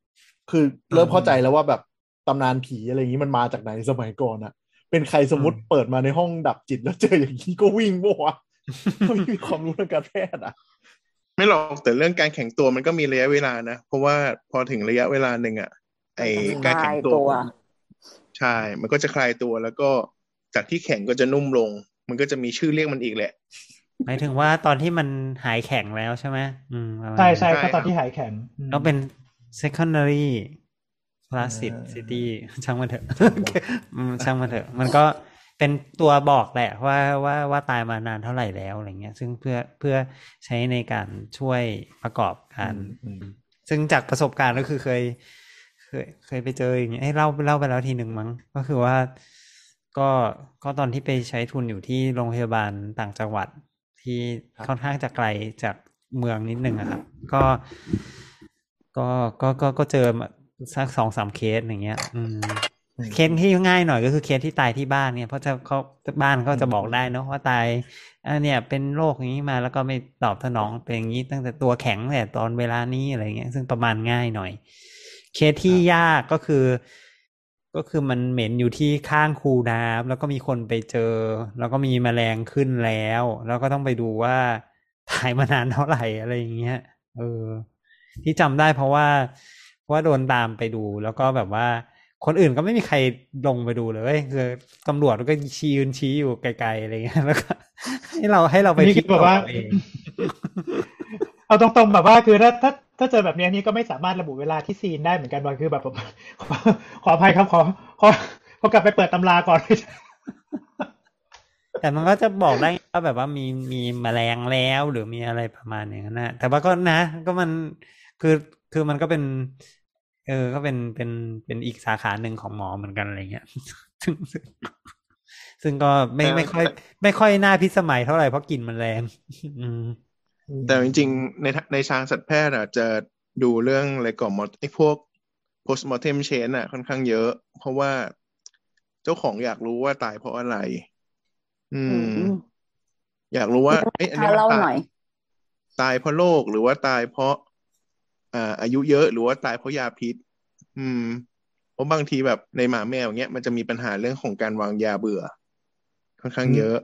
คือเริ่มเข้าใจแล้วว่าแบบตำนานผีอะไรอย่างนี้มันมาจากไหนสมัยก่อนอะเป็นใครสมมติเปิดมาในห้องดับจิตแล้วเจออย่างนี้ก็วิ่งบ่วะไม่มีความรู้ทางการแพทย์อะไม่หรอกแต่เรื่องการแข็งตัวมันก็มีระยะเวลานะเพราะว่าพอถึงระยะเวลาหนึ่งอะไอการแข็งตัวใช่มันก็จะคลายตัวแล้วก็จากที่แข็งก็จะนุ่มลงมันก็จะมีชื่อเรียกมันอีกแหละ หมายถึงว่าตอนที่มันหายแข็งแล้วใช่ไหมใช่ใช่ก็ตอนที่หายแข็งต้องเป็น secondary plasticity ช่างมันเถอะช่างมันเถอะมันก็เป็นตัวบอกแหละว่าตายมานานเท่าไหร่แล้วอะไรเงี้ยซึ่งเพื่อใช้ในการช่วยประกอบการซึ่งจากประสบการณ์ก็คือเคยไปเจออย่างเงี้ยเล่าไปแล้วทีหนึ่งมั้งก็คือว่าก็ตอนที่ไปใช้ทุนอยู่ที่โรงพยาบาลต่างจังหวัดที่ค่อนข้างจะไกลจากเมืองนิดนึงอะครับก็เจอสัก 2-3 เคสอย่างเงี้ยเคสที่ง่ายหน่อยก็คือเคสที่ตายที่บ้านเนี่ยเพราะเขาบ้านเขาจะบอกได้เนาะว่าตายเนี่ยเป็นโรคอย่างนี้มาแล้วก็ไม่ตอบสนองเป็นอย่างนี้ตั้งแต่ตัวแข็งแต่ตอนเวลานี้อะไรเงี้ยซึ่งประมาณง่ายหน่อยเคสที่ยากก็คือมันเหม็นอยู่ที่ข้างคูน้ำแล้วก็มีคนไปเจอแล้วก็มีแมลงขึ้นแล้วก็ต้องไปดูว่าตายมานานเท่าไหร่อะไรอย่างเงี้ยที่จำได้เพราะว่าโดนตามไปดูแล้วก็แบบว่าคนอื่นก็ไม่มีใครลงไปดูเลยคือตำรวจก็ชี้อยู่ไกลๆอะไรเงี้ยแล้วก็ให้เราไปคิดแบบว่าเอาตรงๆแบบว่าคือถ้าเจอแบบนี้นี่ก็ไม่สามารถระบุเวลาที่ซีนได้เหมือนกันว่าคือแบบผมขออภัยครับขอกลับไปเปิดตำราก่อนแต่มันก็จะบอกได้ว่าแบบว่ามีแมลงแล้วหรือมีอะไรประมาณอย่างนั้นนะแต่ว่าก็นะก็มันคือมันก็เป็นก็เป็นอีกสาขาหนึ่งของหมอเหมือนกันอะไรเงี้ยซึ่งก็ไม่ค่อยน่าพิสมัยเท่าไหร่เพราะกลิ่นมันแรงแต่จริงๆในทางสัตวแพทย์อ่ะจะดูเรื่องอะไรก่อนพวก postmortem chain อ่ะค่อนข้างเยอะเพราะว่าเจ้าของอยากรู้ว่าตายเพราะอะไรอยากรู้ว่าอันนี้ตายเพราะโรคหรือว่าตายเพราะอายุเยอะหรือว่าตายเพราะยาพิษเพราะบางทีแบบในหมาแมวเงี้ยมันจะมีปัญหาเรื่องของการวางยาเบื่อค่อนข้างเยอะ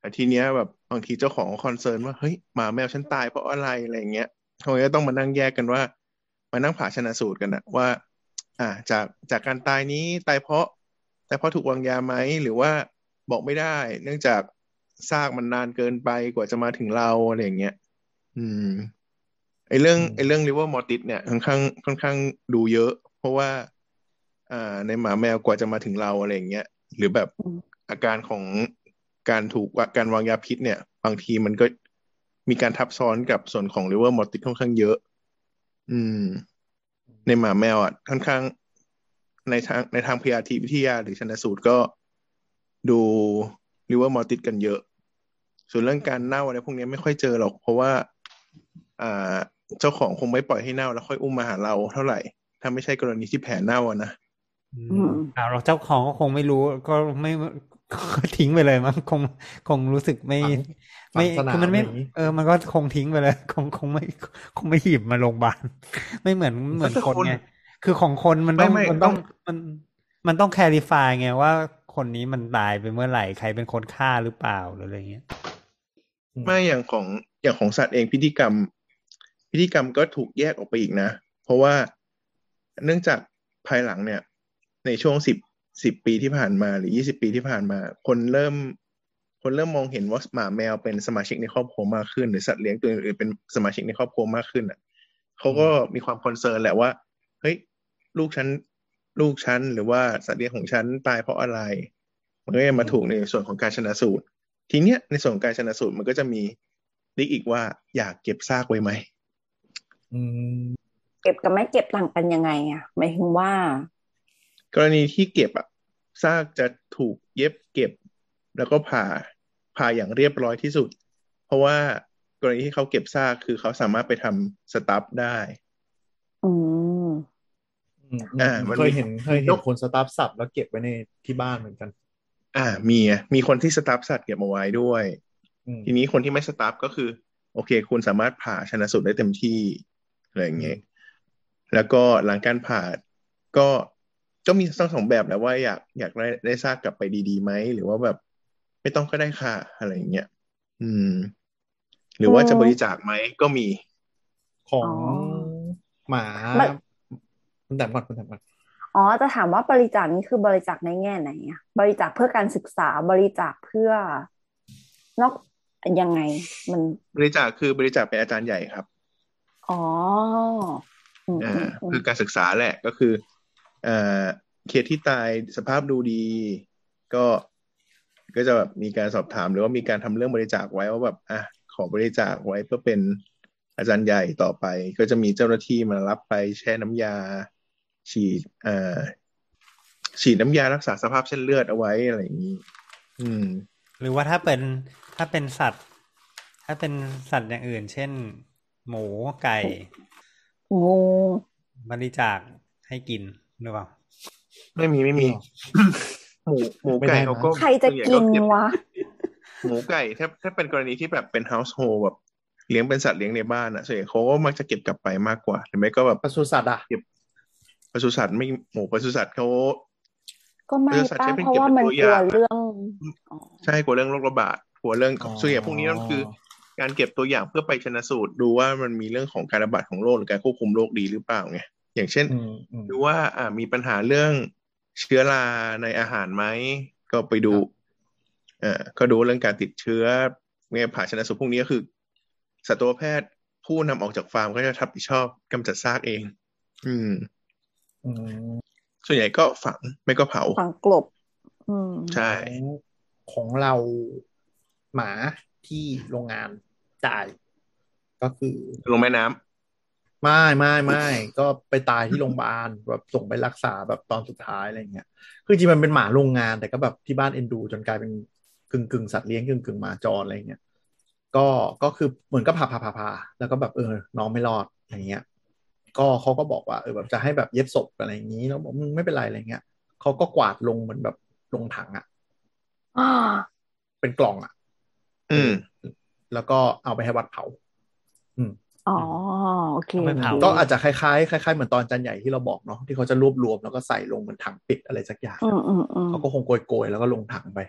แต่ทีเนี้ยแบบบางทีเจ้าของคอนเซิร์นว่าเฮ้ยหมาแมวฉันตายเพราะอะไรอะไรเงี้ยเขาก็ต้องมานั่งแยกกันว่ามานั่งผ่าชันสูตรกันนะว่าจากการตายนี้ตายเพราะถูกวางยาไหมหรือว่าบอกไม่ได้เนื่องจากซากมันนานเกินไปกว่าจะมาถึงเราอะไรเงี้ยไอเรื่อง liver mortis เนี่ยค่อนข้างดูเยอะเพราะว่าในหมาแมวกว่าจะมาถึงเราอะไรอย่างเงี้ยหรือแบบอาการของการวางยาพิษเนี่ยบางทีมันก็มีการทับซ้อนกับส่วนของ liver mortis ค่อนข้างเยอะในหมาแมวอ่ะค่อนข้างในทางพยาธิวิทยาหรือชันสูตรก็ดู liver mortis กันเยอะส่วนเรื่องการเน่าอะไรพวกนี้ไม่ค่อยเจอหรอกเพราะว่าเจ้าของคงไม่ปล่อยให้เน่าแล้วค่อยอุ้มมาหาเราเท่าไหร่ถ้าไม่ใช่กรณีที่แผลเน่านะเราเจ้าของก็คงไม่รู้ก็ไม่ทิ้งไปเลยมั้งคงรู้สึกไม่คือมันไม่มันก็คงทิ้งไปเลยคงไม่หยิบมาโรงพยาบาลไม่เหมือนคนไงคือของคนมันต้องแคลิฟายไงว่าคนนี้มันตายไปเมื่อไหร่ใครเป็นคนฆ่าหรือเปล่าหรืออะไรเงี้ยไม่อย่างของสัตว์เองพิธีกรรมก็ถูกแยกออกไปอีกนะเพราะว่าเนื่องจากภายหลังเนี่ยในช่วง10ปีที่ผ่านมาหรือ20ปีที่ผ่านมาคนเริ่มมองเห็นว่าหมาแมวเป็นสมาชิกในครอบครัวมากขึ้นหรือสัตว์เลี้ยงตัวอื่นเป็นสมาชิกในครอบครัวมากขึ้นอ่ะเขาก็มีความคอนเซิร์นแหละว่าเฮ้ยลูกฉันหรือว่าสัตว์เลี้ยงของฉันตายเพราะอะไรมันก็จะมาถูกในส่วนของการชันสูตรทีเนี้ยในส่วนการชันสูตรมันก็จะมีลิกอีกว่าอยากเก็บซากไว้ไหมเก็บกับไม่เก็บต่างกันยังไงอ่ะหมายถึงว่ากรณีที่เก็บอ่ะซากจะถูกเย็บเก็บแล้วก็ผ่าอย่างเรียบร้อยที่สุดเพราะว่ากรณีที่เขาเก็บซากคือเขาสามารถไปทำสตัฟได้เคยเห็นคนสตัฟสัตว์แล้วเก็บไว้ในที่บ้านเหมือนกันมีคนที่สตัฟสัตว์เก็บเอาไว้ด้วยทีนี้คนที่ไม่สตัฟก็คือโอเคคุณสามารถผ่าชันสูตรได้เต็มที่อะไรอย่างเงี้ยแล้วก็หลังการผ่าก็มีทั้งสองแบบแหละว่าอยากได้ซากกลับไปดีๆไหมหรือว่าแบบไม่ต้องก็ได้ค่ะอะไรอย่างเงี้ยหรือว่าจะบริจาคไหมก็มีของหมาคุณแต่ก่อนอ๋อจะถามว่าบริจาคนี่คือบริจาคในแง่ไหนอ่ะบริจาคเพื่อการศึกษาบริจาคเพื่อ นอกยังไงมันบริจาคคือบริจาคเป็นอาจารย์ใหญ่ครับอ๋อคือการศึกษาแหละก็คือเคสที่ตายสภาพดูดีก็จะแบบมีการสอบถามหรือว่ามีการทำเรื่องบริจาคไว้ว่าแบบอ่ะขอบริจาคไว้เพื่อเป็นอาจารย์ใหญ่ต่อไปก็จะมีเจ้าหน้าที่มารับไปแช่น้ำยาฉีดน้ำยารักษาสภาพเส้นเลือดเอาไว้อะไรอย่างนี้หรือว่าถ้าเป็นสัตว์อย่างอื่นเช่นหมูไก่งูบริจาคให้กินหรือเปล่าไม่มี หมูไก่เขาก็ใครจะกินวะหมูไก่ถ้าเป็นกรณีที่แบบเป็น household แบบเลี้ยงเป็นสัตว์เลี้ยงในบ้านอ่ะส่วนใหญ่เขาก็มักจะเก็บกลับไปมากกว่าหรือไม่ก็แบบปศุสัตว์อ่ะเก็บปศุสัตว์ไม่หมูปศุสัตว์เขาก็ไม่ตั้งเพราะว่ามันกลัวเรื่องใช่กลัวเรื่องโรคระบาดกลัวเรื่องส่วนใหญ่พวกนี้นั่นคือการเก็บตัวอย่างเพื่อไปชันสูตรดูว่ามันมีเรื่องของการระบาดของโรคหรือการควบคุมโรคดีหรือเปล่าไงอย่างเช่นดูว่ามีปัญหาเรื่องเชื้อราในอาหารไหมก็ไปดูก็ดูเรื่องการติดเชื้อเนี่ยผ่าชันสูตรพวกนี้ก็คือสัตวแพทย์ผู้นำออกจากฟาร์มก็จะรับผิดชอบกำจัดซากเองส่วนใหญ่ก็ฝังไม่ก็เผาฝังกลบใช่ของเราหมาที่โรงงานตายก็คือลงแม่น้ำไม่ ก็ไปตายที่โรงพยาบาลแบบส่งไปรักษาแบบตอนสุดท้ายอะไรเงี้ยคือจริงมันเป็นหมาโรงงานแต่ก็แบบที่บ้านเอ็นดูจนกลายเป็นกึ่งสัตว์เลี้ยงกึ่งหมาจรอะไรเงี้ยก็คือเหมือนก็ผ่าแล้วก็แบบน้องไม่รอดอะไรเงี้ยก็เขาก็บอกว่าแบบจะให้แบบเย็บศพอะไรอย่างนี้แล้วบอกไม่เป็นไรอะไรเงี้ยเขาก็กวาดลงเหมือนแบบลงถังอ่ะเป็นกล่องอ่ะแล้วก็เอาไปให้วัดเผาอ๋อโอเคก็อาจจะคล้ายๆเหมือนตอนจันใหญ่ที่เราบอกเนาะที่เขาจะรวบรวมแล้วก็ใส่ลงเหมือนถังปิดอะไรสักอย่างเขาก็คงโกยแล้วก็ลงถังไป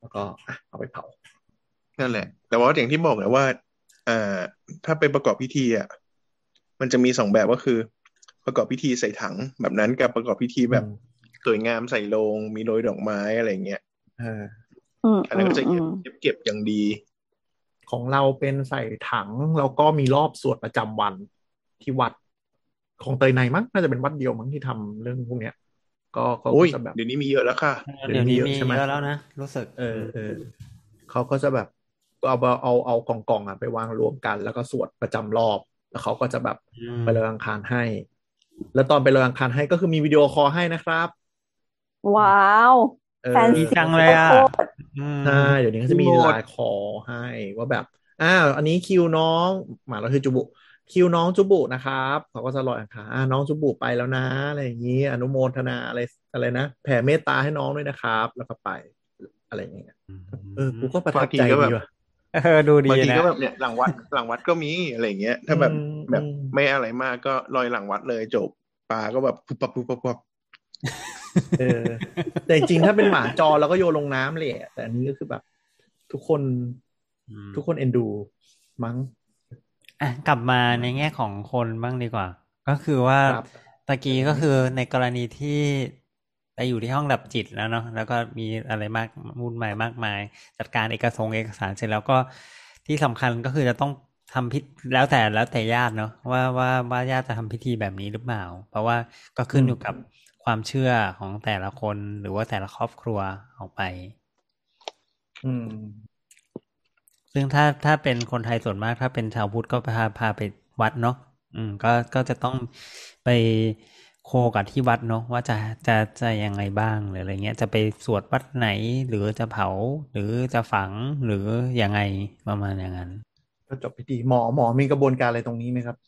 แล้วก็เอาไปเผานั่นแหละแต่ว่าอย่างที่บอกแหละว่าถ้าไปประกอบพิธีอ่ะมันจะมีสองแบบก็คือประกอบพิธีใส่ถังแบบนั้นกับประกอบพิธีแบบสวยงามใส่โลงมีโรยดอกไม้อะไรเงี้ยอันนั้นก็จะเก็บอย่างดีของเราเป็นใส่ถังแล้วก็มีรอบสวดประจำวันที่วัดของเตยในมั้งน่าจะเป็นวัดเดียวมั้งที่ทำเรื่องพวกเนี้ยก็จะแบบเดี๋ยวนี้มีเยอะแล้วค่ะเดี๋ยวนี้มีเยอะแล้วนะรู้สึกเขาก็จะแบบเอากล่องๆไปวางรวมกันแล้วก็สวดประจำรอบแล้วเขาก็จะแบบไปลอยอังคารให้แล้วตอนไปลอยอังคารให้ก็คือมีวิดีโอคอลให้นะครับว้าวแฟนซีจังเลยอ่ะใช่เดี๋ยวนี้เขาจะมีไลน์คอลให้ว่าแบบอันนี้คิวน้องหมาเราคือจุบุคิวน้องจุบุนะครับเขาก็จะลอยอังคารน้องจุบุไปแล้วนะอะไรอย่างนี้อนุโมทนาอะไรนะแผ่เมตตาให้น้องด้วยนะครับแล้วก็ไปอะไรอย่างเงี้ยกูก็ประทับใจดีว่ะดูดีนะบางทีก็แบบเนี่ยหลังวัดก็มีอะไรอย่างเงี้ยถ้าแบบไม่อะไรมากก็ลอยหลังวัดเลยจบปลาก็แบบปุ๊บแต่จริงถ้าเป็นหมาจอแล้วก็โยนลงน้ำเลยแต่อันนี้ก็คือแบบทุกคนเอ็นดูมั้งกลับมาในแง่ของคนบ้างดีกว่าก็คือว่าตะกี้ก็คือในกรณีที่ไปอยู่ที่ห้องดับจิตแล้วเนาะแล้วก็มีอะไรมากมุ่นหมายมากมายจัดการเอกสารเสร็จแล้วก็ที่สำคัญก็คือจะต้องทำพิธีแล้วแต่ญาติเนาะว่าญาติจะทำพิธีแบบนี้หรือเปล่าเพราะว่าก็ขึ้นอยู่กับความเชื่อของแต่ละคนหรือว่าแต่ละครอบครัวออกไปซึ่งถ้าเป็นคนไทยส่วนมากถ้าเป็นชาวพุทธก็พาไปวัดเนาะก็จะต้องไปโคกับที่วัดเนาะว่าจะยังไงบ้างหรืออะไรเงี้ยจะไปสวดวัดไหนหรือจะเผาหรือจะฝังหรือยังไงประมาณอย่างนั้นก็จบพิธีหมอมีกระบวนการอะไรตรงนี้ไหมครับ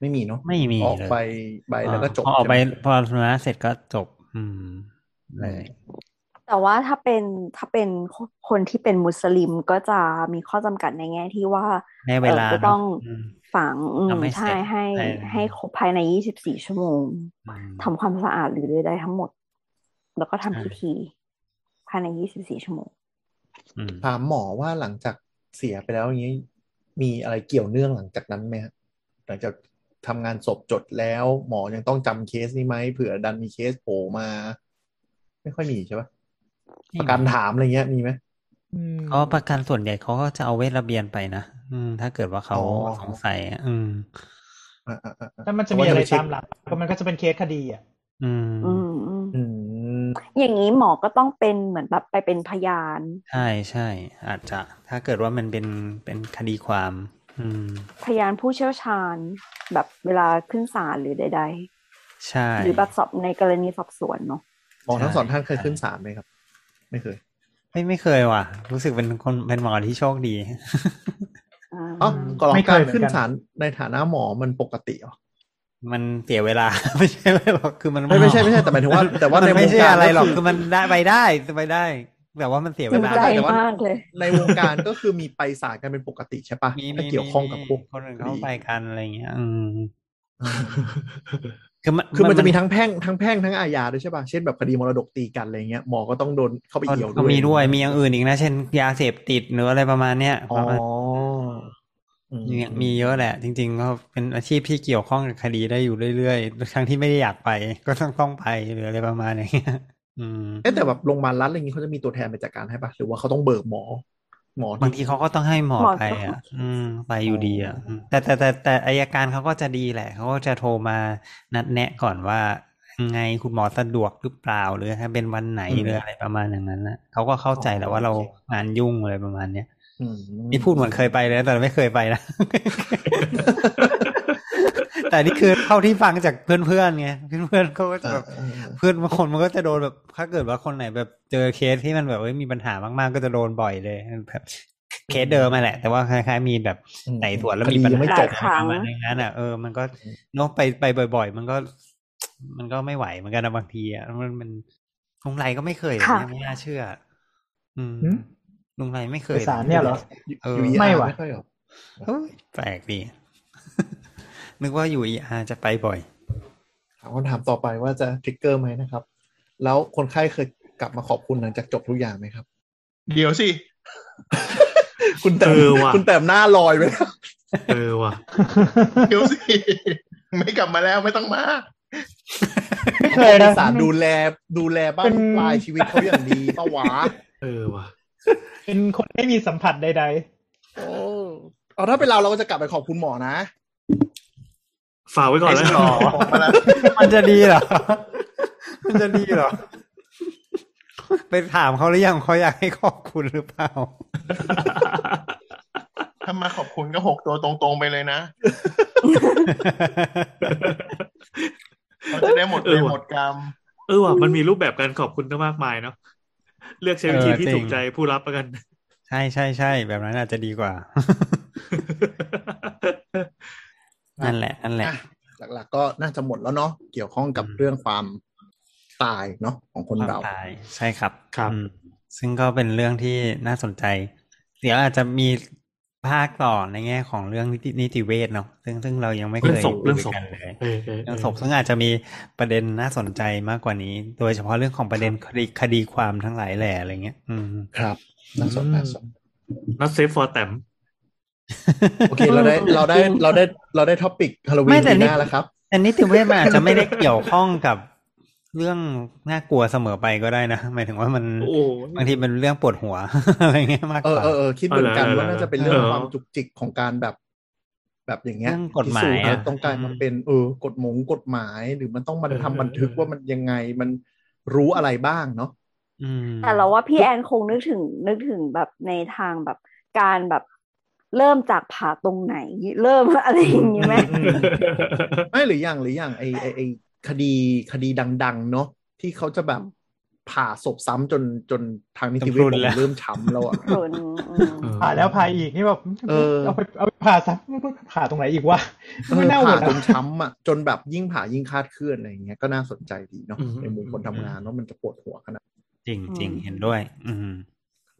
ไม่มีเนาะไม่มีออกไปใบแล้วก็จบออกไปพอชนะเสร็จก็จบแต่ว่าถ้าเป็นคนที่เป็นมุสลิมก็จะมีข้อจำกัดในแง่ที่ว่าในเวลาจะต้องฝังใช่ให้ครบภายใน24ชั่วโมงทำความสะอาดหรือได้ทั้งหมดแล้วก็ทำพิธีภายใน24ชั่วโมงถามหมอว่าหลังจากเสียไปแล้วอย่างนี้มีอะไรเกี่ยวเนื่องหลังจากนั้นไหมหลังจากทำงานศพจดแล้วหมอยังต้องจำเคสนี้ไหมเผื่อดันมีเคสโผล่มาไม่ค่อยมีใช่ปะประกันถามอะไรเงี้ยมีไหม อืม ก็ประกันส่วนใหญ่เขาก็จะเอาเวทระเบียนไปนะถ้าเกิดว่าเขาอ๋อสงสัยอะอ่าอ่าอ่าอ่าแล้วมันจะเขามีก็จะอะไรไปเช็ตาคมหลักก็มันก็จะเป็นเคสคดีอ่ะอืมอืมอืมอืมอย่างนี้หมอก็ต้องเป็นเหมือนแบบไปเป็นพยาน ใช่ใช่อาจจะถ้าเกิดว่ามันเป็นคดีความ อืม พยานผู้เชี่ยวชาญ แบบเวลาขึ้นศาลหรือใดใช่ๆหรือแบบสอบในกรณีสอบสวนเนาะหมอใช่ทั้งสองท่านเคยใช่ขึ้นศาลไหมครับ ไม่เคยไม่เคยว่ะ รู้สึกเป็นหมอที่โชคดี อ่าเอ้าก็ลองไม่เคการยเหมือนขึ้นกันศาลในฐานะหมอมันปกติเหรอมันเสียเวลา ไม่ใช่ไม่หรอกคือมันไม่ไม่ใช่แต่หมายถึงว่าแต่ว่ามันในวไม่งใช่การอะไรก็หรอกคือ คือมันได้ไปได้ แต่ว่ามันเสียเวภูลามิใจแต่ว่า มากเลย ในวงการก็คือมีไปศาลกันเป็นปกติใช่ปะมีถ้ามีเกี่ยวมีข้องมีกับพวกคนอื่นคเข้าดี ไปกันอะไรอย่างเงี้ยคือมันคือมันมันจะมีทั้งแพ่งทั้งอาญาด้วยใช่ป่ะเช่นแบบคดีมรดกตีกันอะไรเงี้ยหมอก็ต้องโดนเข้าไปก็เอี่ยวก็ด้วยมีอะไรด้วยเงี้ยมีอย่างอื่นอีกนะเช่นยาเสพติดหรืออะไรประมาณเนี้ยปอ๋อระมาณอืมเนี่ยอืมีมเยอะแหละ จริงๆก็เป็นอาชีพที่เกี่ยวข้องกับคดีได้อยู่เรื่อยๆทั้งที่ไม่ได้อยากไป ก็ต้องไปหรืออะไรประมาณอย่างเงี้ยอืม เอ๊ะแต่แบบโรงพยาบาลรัฐอะไรเงี้ยเขาจะมีตัวแทนไปจัดการให้ป่ะหรือว่าเขาต้องเบิกหมอที่บางทีเขาก็ต้องให้หมอหมอไปต้องอ่ะ ไปออ๋อยู่ดีอ่ะแต่อัยการเขาก็จะดีแหละเขาก็จะโทรมานัดแนะก่อนว่ายังไงคุณหมอสะดวกหรือเปล่าหรือถ้าเป็นวันไหนอืหมรืออะไรประมาณอย่างนั้นนะเขาก็เข้าอ๋อใจแหละว่าโอเราเคงานยุ่งอะไรประมาณเนี้ยอืม นี่พูดเหมือนเคยไปเลยนะแต่ไม่เคยไปนะ แต่นี่คือเท่าที่ฟังจากเพื่อนๆไงเพื่อนๆเขาก็จะเอ่าแบบอ่าอ่าเพื่อนบางคนมันก็จะโดนแบบถ้าเกิดว่าคนไหนแบบเจอเคสที่มันแบบเอ้ยมีปัญหามากๆก็จะโดนบ่อยเลยแบบเคอืสเดิมมมาแหละ แต่ว่าคล้ายๆมีแบบอืมไต่อืสมวนแล้วคมีดีปัญยังไม่หาหจลายบคอะไรปรั้ระง มาณอย่างนั้นอ่ะมันก็อืมเนอะไปบ่อยๆ มันก็ไม่ไหวเหมือนกันนะบางทีอ่ะมันลุงไรก็ไม่เคยอย่างค่ะ เงี้ยไม่น่าเชื่อ อืมหืมลุงไรไม่เคไปยเลศายลไม่เนี่ยเหรอ เออ ยูเอไม่อาร์ว่ะ ไม่ค่อยหรอกเฮ้ยแปลกดี นึกว่าอยู่ERจะไปบ่อย ถามคำถามต่อไปว่าจะทริกเกอร์ไหมนะครับ แล้วคนไข้เคยกลับมาขอบคุณหลังจากจบทุกอย่างไหมครับ เดี๋ยวสิ คุณเอแต้มอว่ะ คุณแต้มหน้าลอยไปแล้ว เออว่ะ เดี๋ยวสิ ไม่กลับมาแล้วไม่ต้องมา ไม่เคเขายบนะริษัทไม่ดูแลบ้าเป็นนปลายชีวิตเขาอย่างดีปะวะเออว่ะ เป็นคนไม่มีสัมผัสใด โอ้เอาถ้าเป็นเราก็จะกลับไปขอบคุณหมอนะฝากไว้ก่อไอ้นแล้ฉัวน บอกมาแล้ว มันจะดีเหรอ มันจะดีเหรอ ไปถามเขาหรือยังเขาอยากให้ขอบคุณหรือเปล่า ถ้ามาขอบคุณก็6 ตัวตรงๆไปเลยนะเราจะได้หมดเอเวอรหว่ะ มดกรรม เออว่ะ มันมีรูปแบบการขอบคุณก็มากมายเนาะ เลือกใช้วิธีที่จริถูง กใจผู้รับแล้วกัน ใช่ใช่ใช่แบบนั้นอาจจะดีกว่า นั่นแหละ นั่นแหละ อ่ะหลักๆก็น่าจะหมดแล้วเนาะเกี่ยวข้องอืกับม เรื่องความตายเนาะของคนความเรา ตายใช่ครับ ครับ ซึ่งก็เป็นเรื่องที่น่าสนใจ เดี๋ยวอาจจะมีภาคต่อในแง่ของเรื่องนิติเวชเนาะซึ่งเรายังไม่เคเรื่องยศพคุเรื่องยศพกันเลยเออเออเรื่เอองศอพซึ่งอาจจะมีประเด็นน่าสนใจมากกว่านี้ โดยเฉพาะเรื่องของประคเด็รันบ คดีความทั้งหลายแหล่อะไรเงี้ยครับ อืน่าสนม น่าสน not safe for แต้มโอเค เราได้เราได้จริง เราได้เราได้ท็อปิกฮาโลวีไม่นแต่ปีหนิน้าแล้วครับ แต่นิติเวชมันอาจจะไม่ได้เกี่ยวข้องกับเรื่องน่ากลัวเสมอไปก็ได้นะหมายถึงว่ามันโอ้ยบางทีมันเรื่องปวดหัว อะไรเงี้ยมากกว่า คิดเอาเหมือนละกันเอาว่าละน่าจะเป็นเอเรื่องความจุกจิกของการแบบอย่างเงี้ยเรื่องกฎพิหมาสูยจน์อะไรอ่ะ ต้องการมาเป็นกฎหมายหรือมันต้องมันเออทำเอบัอนเอทึกอว่ามันยังไงมันรู้อะไรบ้างเนาะอืม แต่เราว่าพี่แอนคงนึกถึงแบบในทางแบบการแบบเริ่มจากผ่าตรงไหน เริ่ม อะไรอย่างนี้ไหมอืม ไม่หรืออย่างไอคดีดัง ๆ เนาะที่เขาจะแบบผ่าศพซ้ำจนทางนิติจำพเวรุชนบอกแล้มันว เริ่มช้ำแล้วอ่ะส่วนอืม เออ ผ่าแล้วผ่าอีกนี่แบบเออ เอาไปผ่าซ้ำผ่าตรงไหนอีกวะไม่น่าเวผ่าดจอ่ะนช้ำอ่ะจนแบบยิ่งผ่ายิ่งคาดเคลื่อนอะไรอย่างเงี้ยก็น่าสนใจดีเนาะอืมในมุมคนอืม ทำงานว่ามันจะปวดหัวขนาดไหนจริงอืจริม งเห็นด้วย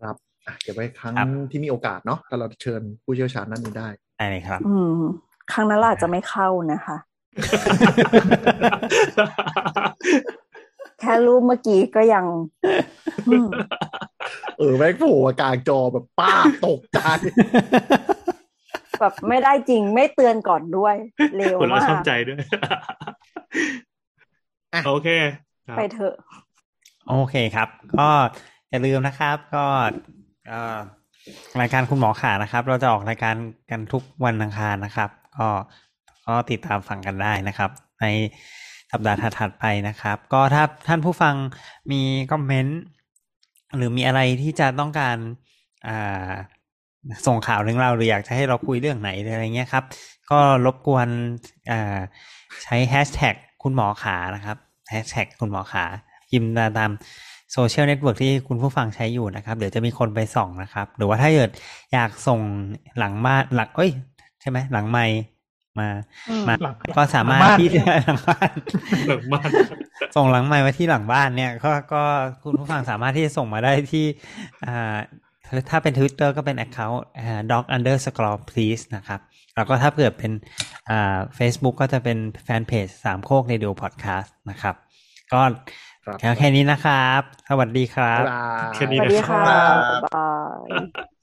ครับอ่ะเก็บไว้ครั้งครับที่มีโอกาสเนาะถ้าเราเชิญผู้เชี่ยวชาญนั่นนี้ได้ ได้เลยครับ อืม ครั้งนั้นเราอาจจะไม่เข้านะคะ แค่รูปเมื่อกี้ก็ยัง อืม แม่งโผล่มากลางจอแบบป้าบตกใจ แบบไม่ได้จริงไม่เตือนก่อนด้วยเร็วหัวเราะมาช้ำก ใจด้วย อ่ะ โอเคครัไปบ เถอะ โอเคครับ ก็อย่าลืมนะครับ ก็ รายการคุณหมอขานะครับเราจะออกรายการกันทุกวันอังคารนะครับก็ติดตามฟังกันได้นะครับในสัปดาห์ถัดไปนะครับก็ถ้าท่านผู้ฟังมีคอมเมนต์หรือมีอะไรที่จะต้องการส่งข่าวถึงเราหรืออยากจะให้เราคุยเรื่องไหนอะไรเงี้ยครับก็รบกวนใช้แฮชแท็กคุณหมอขานะครับแฮชแท็กคุณหมอขาพิมพ์ตามโซเชียลเน็ตเวิร์กที่คุณผู้ฟังใช้อยู่นะครับเดี๋ยวจะมีคนไปส่องนะครับหรือว่าถ้าเกิดอยากส่งหลังบ้านหลังใช่ไหมหลังไมค์มาก็สามารถที่จะหลังบ้านส่งหลังไมค์มาที่หลังบ้านเนี่ยก็คุณผู้ฟังสามารถที่จะส่งมาได้ที่ถ้าเป็น Twitter ก็เป็น account doc_please นะครับแล้วก็ถ้าเกิดเป็นFacebook ก็จะเป็นแฟนเพจสามโคกเรดิโอพอดแคสต์นะครับก็แค่นี้นะครับสวัสดีครับแค่นี้นะครับ